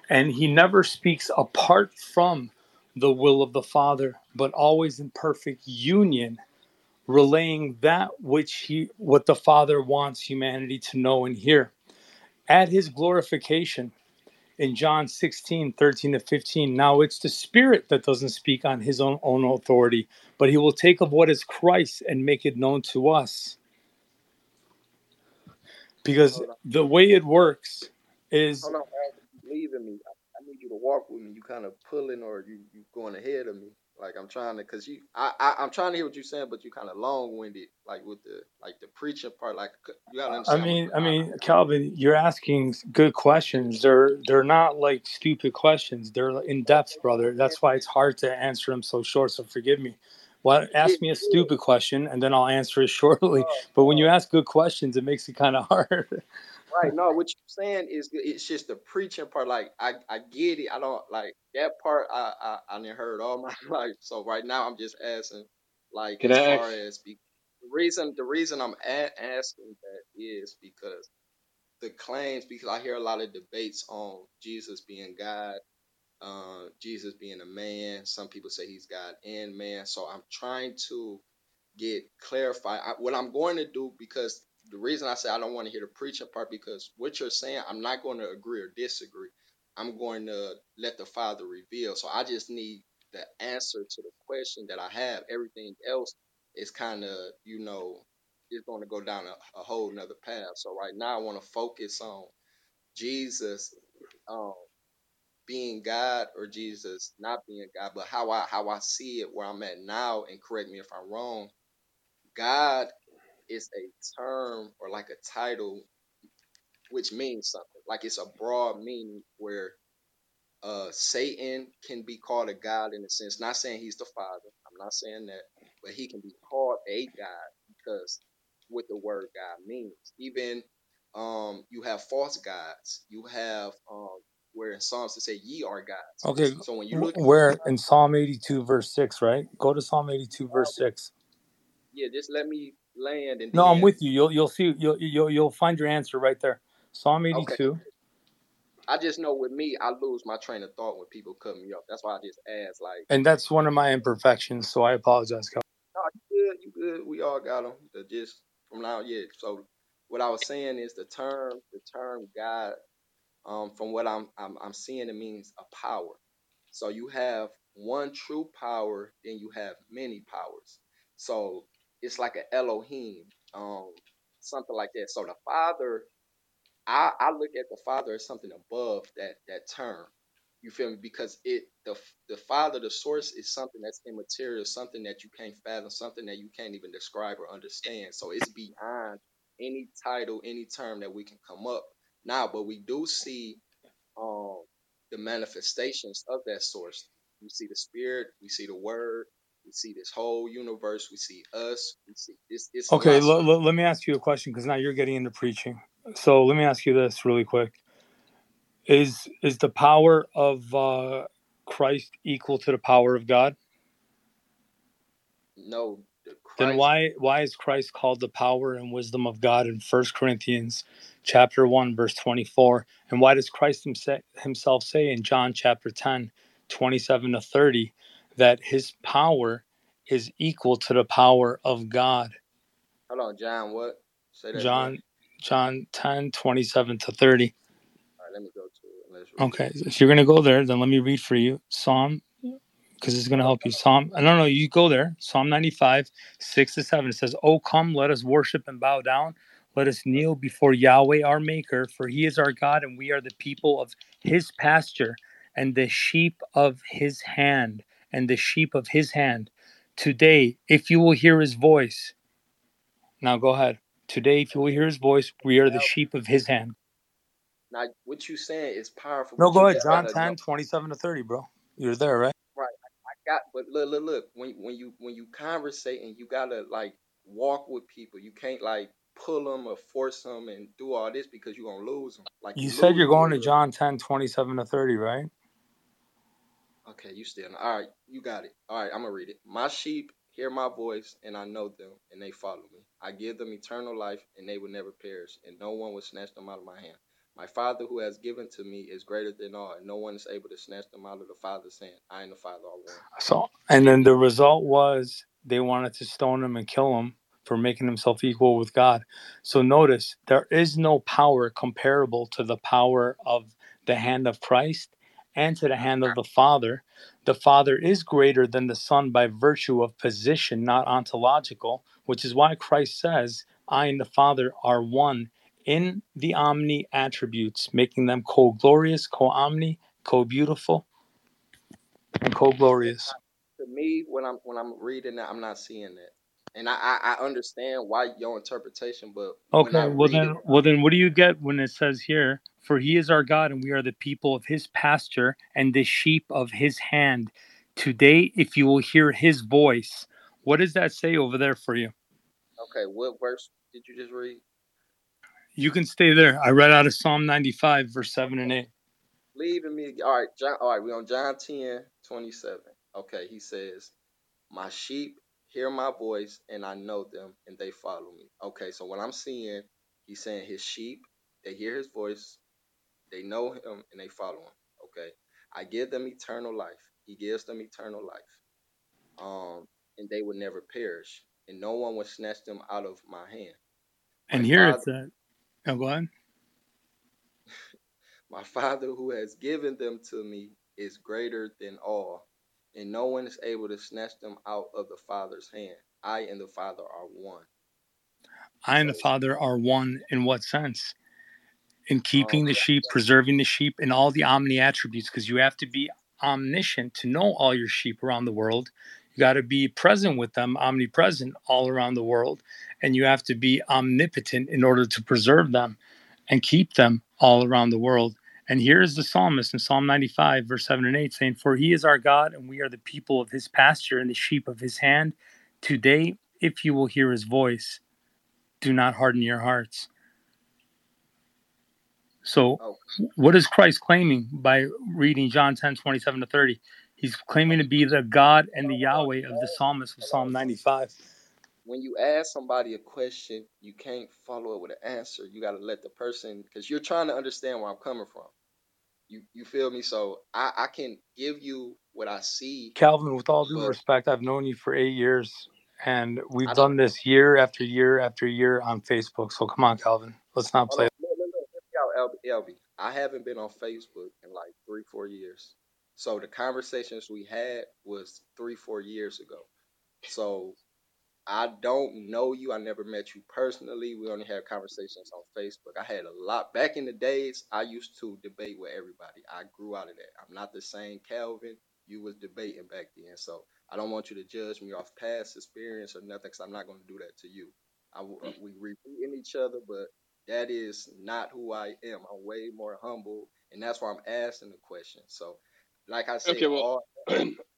And he never speaks apart from the will of the Father, but always in perfect union, relaying that which he, what the Father wants humanity to know and hear. At his glorification in John sixteen, thirteen to fifteen, now it's the Spirit that doesn't speak on his own, own authority, but he will take of what is Christ and make it known to us. Because the way it works is... Hold on, Al, leaving me. I need you to walk with me. You kind of pulling or you you going ahead of me. Like I'm trying to, cause you, I, I I'm trying to hear what you're saying, but you kind of long-winded, like with the like the preaching part. Like you gotta understand. I mean, I mean, Calvin, you're asking good questions. They're they're not like stupid questions. They're in depth, brother. That's why it's hard to answer them so short. So forgive me. Well, ask me a stupid question, and then I'll answer it shortly. But when you ask good questions, it makes it kind of hard. Right. No, what you're saying is it's just the preaching part. Like, I, I get it. I don't, like, that part I, I, I didn't heard all my life. So right now I'm just asking, like, Can as I far ask? as be, the reason the reason I'm a- asking that is because the claims, because I hear a lot of debates on Jesus being God, uh, Jesus being a man. Some people say he's God and man. So I'm trying to get clarified. I, what I'm going to do, because the reason I say I don't want to hear the preaching part, because what you're saying, I'm not going to agree or disagree. I'm going to let the Father reveal. So I just need the answer to the question that I have. Everything else is kind of, you know, it's going to go down a, a whole nother path. So right now I want to focus on Jesus um, being God or Jesus not being God, but how I, how I see it, where I'm at now, and correct me if I'm wrong. God is a term or like a title which means something. Like it's a broad meaning where uh, Satan can be called a god in a sense. Not saying he's the Father. I'm not saying that. But he can be called a god because what the word God means. Even um, you have false gods. You have um, where in Psalms it say, ye are gods. Okay. So when you look where at- in Psalm eighty-two verse six, right? Go to Psalm eighty-two verse six. Yeah, just let me land. And no, I'm end. with you. You'll you'll see. You'll you'll you'll find your answer right there. Psalm eighty-two. Okay. I just know with me, I lose my train of thought when people cut me up. That's why I just ask. Like, and that's one of my imperfections, so I apologize. No, you good. You good. We all got them. They're just from now, yeah. So what I was saying is the term, the term God. Um, from what I'm I'm I'm seeing, it means a power. So you have one true power, then you have many powers. So it's like an Elohim, um, something like that. So the Father, I, I look at the Father as something above that that term. You feel me? Because it the the Father, the source, is something that's immaterial, something that you can't fathom, something that you can't even describe or understand. So it's beyond any title, any term that we can come up now. But we do see um, the manifestations of that source. We see the Spirit. We see the Word. We see this whole universe. We see us. We see this. It's okay, l- l- let me ask you a question, because now you're getting into preaching. So let me ask you this really quick: Is is the power of uh, Christ equal to the power of God? No. The Christ- then why why is Christ called the power and wisdom of God in First Corinthians chapter one verse twenty-four? And why does Christ himse- himself say in John chapter ten, twenty-seven to thirty? That his power is equal to the power of God? Hold on, John, what? Say that John again. John ten, twenty-seven to thirty. All right, let me go to it. Okay, so if you're going to go there, then let me read for you. Psalm, because it's going to help you. Psalm, I don't know, you go there. Psalm ninety-five, six to seven. It says, "Oh, come, let us worship and bow down. Let us kneel before Yahweh our Maker, for he is our God, and we are the people of his pasture and the sheep of his hand. and the sheep of his hand. Today, if you will hear his voice." Now go ahead. Today, if you will hear his voice, we are the sheep of his hand. Now, what you saying is powerful. No, go ahead. John ten, twenty-seven to thirty, bro. You're there, right? Right. I got, but look, look, look. When, when you when you conversate, and you got to, like, walk with people. You can't, like, pull them or force them and do all this, because you're going to lose them. Like You, you said you're going to John ten, twenty-seven to thirty, right? Okay, you still. All right, you got it. All right, I'm going to read it. "My sheep hear my voice, and I know them, and they follow me. I give them eternal life, and they will never perish, and no one will snatch them out of my hand. My Father who has given to me is greater than all, and no one is able to snatch them out of the Father's hand. I am the Father, all one." So, and then the result was they wanted to stone him and kill him for making himself equal with God. So notice, there is no power comparable to the power of the hand of Christ and to the hand of the Father. The Father is greater than the Son by virtue of position, not ontological, which is why Christ says, "I and the Father are one," in the omni attributes, making them co-glorious, co-omni, co-beautiful, and co-glorious. To me, when I'm when I'm reading that, I'm not seeing that. And I, I understand why your interpretation, but okay. Well then, it, well then, what do you get when it says here, "For he is our God, and we are the people of his pasture, and the sheep of his hand. Today, if you will hear his voice." What does that say over there for you? Okay, what verse did you just read? You can stay there. I read out of Psalm ninety-five, verse seven and eight. Leaving me. All right, John. All right, we're on John ten twenty-seven. Okay, he says, "My sheep hear my voice, and I know them, and they follow me." Okay, so what I'm seeing, he's saying his sheep, they hear his voice, they know him, and they follow him. Okay, I give them eternal life. He gives them eternal life, um, and they would never perish, and no one would snatch them out of my hand. And my here father, it's that. Oh, go ahead. My Father who has given them to me is greater than all, and no one is able to snatch them out of the Father's hand. I and the Father are one. I and the Father are one in what sense? In keeping the sheep, preserving the sheep, and all the omni attributes, because you have to be omniscient to know all your sheep around the world. You got to be present with them, omnipresent all around the world, and you have to be omnipotent in order to preserve them and keep them all around the world. And here is the psalmist in Psalm ninety-five, verse seven and eight, saying, "For he is our God, and we are the people of his pasture and the sheep of his hand. Today, if you will hear his voice, do not harden your hearts." So what is Christ claiming by reading John ten, twenty-seven to thirty? He's claiming to be the God and the Yahweh of the psalmist of Psalm ninety-five. When you ask somebody a question, you can't follow it with an answer. You got to let the person, because you're trying to understand where I'm coming from. You you feel me? So I, I can give you what I see. Calvin, with all due respect, I've known you for eight years, and we've done this year after year after year on Facebook. So come on, Calvin. Let's not play. Look, look, look, look out, L B. I haven't been on Facebook in like three, four years. So the conversations we had was three, four years ago. So I don't know you. I never met you personally. We only had conversations on Facebook. I had a lot. Back in the days, I used to debate with everybody. I grew out of that. I'm not the same Calvin you was debating back then. So I don't want you to judge me off past experience or nothing, because I'm not going to do that to you. I, we repeating each other, but that is not who I am. I'm way more humble, and that's why I'm asking the question. So like I said, okay, well, all-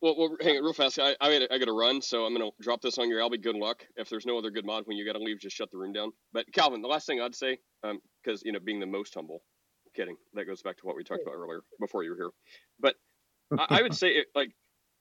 well, well, hang on real fast. I I, I got to run, so I'm going to drop this on your Albie. Good luck. If there's no other good mod when you got to leave, just shut the room down. But Calvin, the last thing I'd say, um, because you know, being the most humble, I'm kidding. That goes back to what we talked about earlier before you were here. But I, I would say, it, like,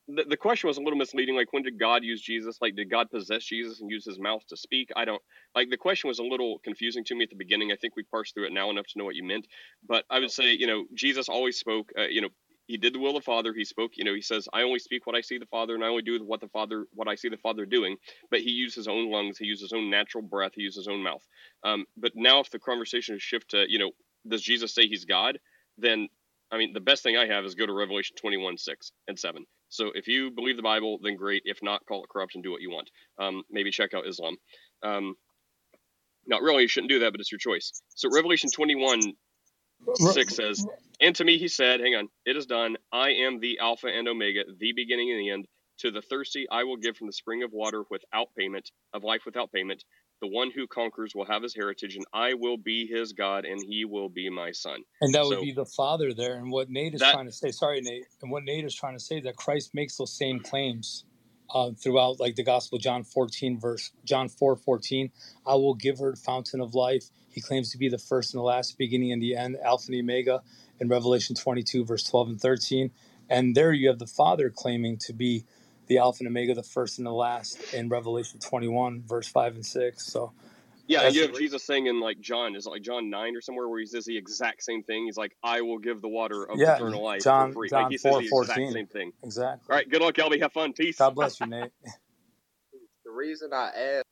the, the question was a little misleading. Like, when did God use Jesus? Like, did God possess Jesus and use his mouth to speak? I don't like the question was a little confusing to me at the beginning. I think we parsed through it now enough to know what you meant. But I would say, you know, Jesus always spoke. Uh, you know. He did the will of the Father. He spoke, you know, he says, I only speak what I see the Father, and I only do what the Father, what I see the Father doing. But he used his own lungs. He used his own natural breath. He used his own mouth. Um, but now if the conversation shifts to, you know, does Jesus say he's God? Then, I mean, the best thing I have is go to Revelation twenty-one, six and seven. So if you believe the Bible, then great. If not, call it corruption, do what you want. Um, maybe check out Islam. Um, not really, you shouldn't do that, but it's your choice. So Revelation twenty-one, six says, "And to me he said, hang on, it is done. I am the Alpha and Omega, the beginning and the end. To the thirsty I will give from the spring of water without payment, of life without payment. The one who conquers will have his heritage, and I will be his God, and he will be my son." And that so, would be the Father there. And what Nate is that, trying to say, sorry, Nate, and what Nate is trying to say is that Christ makes those same claims uh, throughout, like the Gospel, John fourteen, verse John four fourteen. I will give her the fountain of life. He claims to be the first and the last, beginning and the end, Alpha and the Omega, in Revelation twenty-two, verse twelve and thirteen. And there you have the Father claiming to be the Alpha and Omega, the first and the last, in Revelation twenty-one, verse five and six. So, yeah, and you have Jesus saying in like John, is it like John nine or somewhere, where he says the exact same thing? He's like, I will give the water of yeah, eternal life John, for free. John like he says four, the fourteen. Exact same thing. Exactly. All right, good luck, Albie. Have fun. Peace. God bless you, Nate. The reason I asked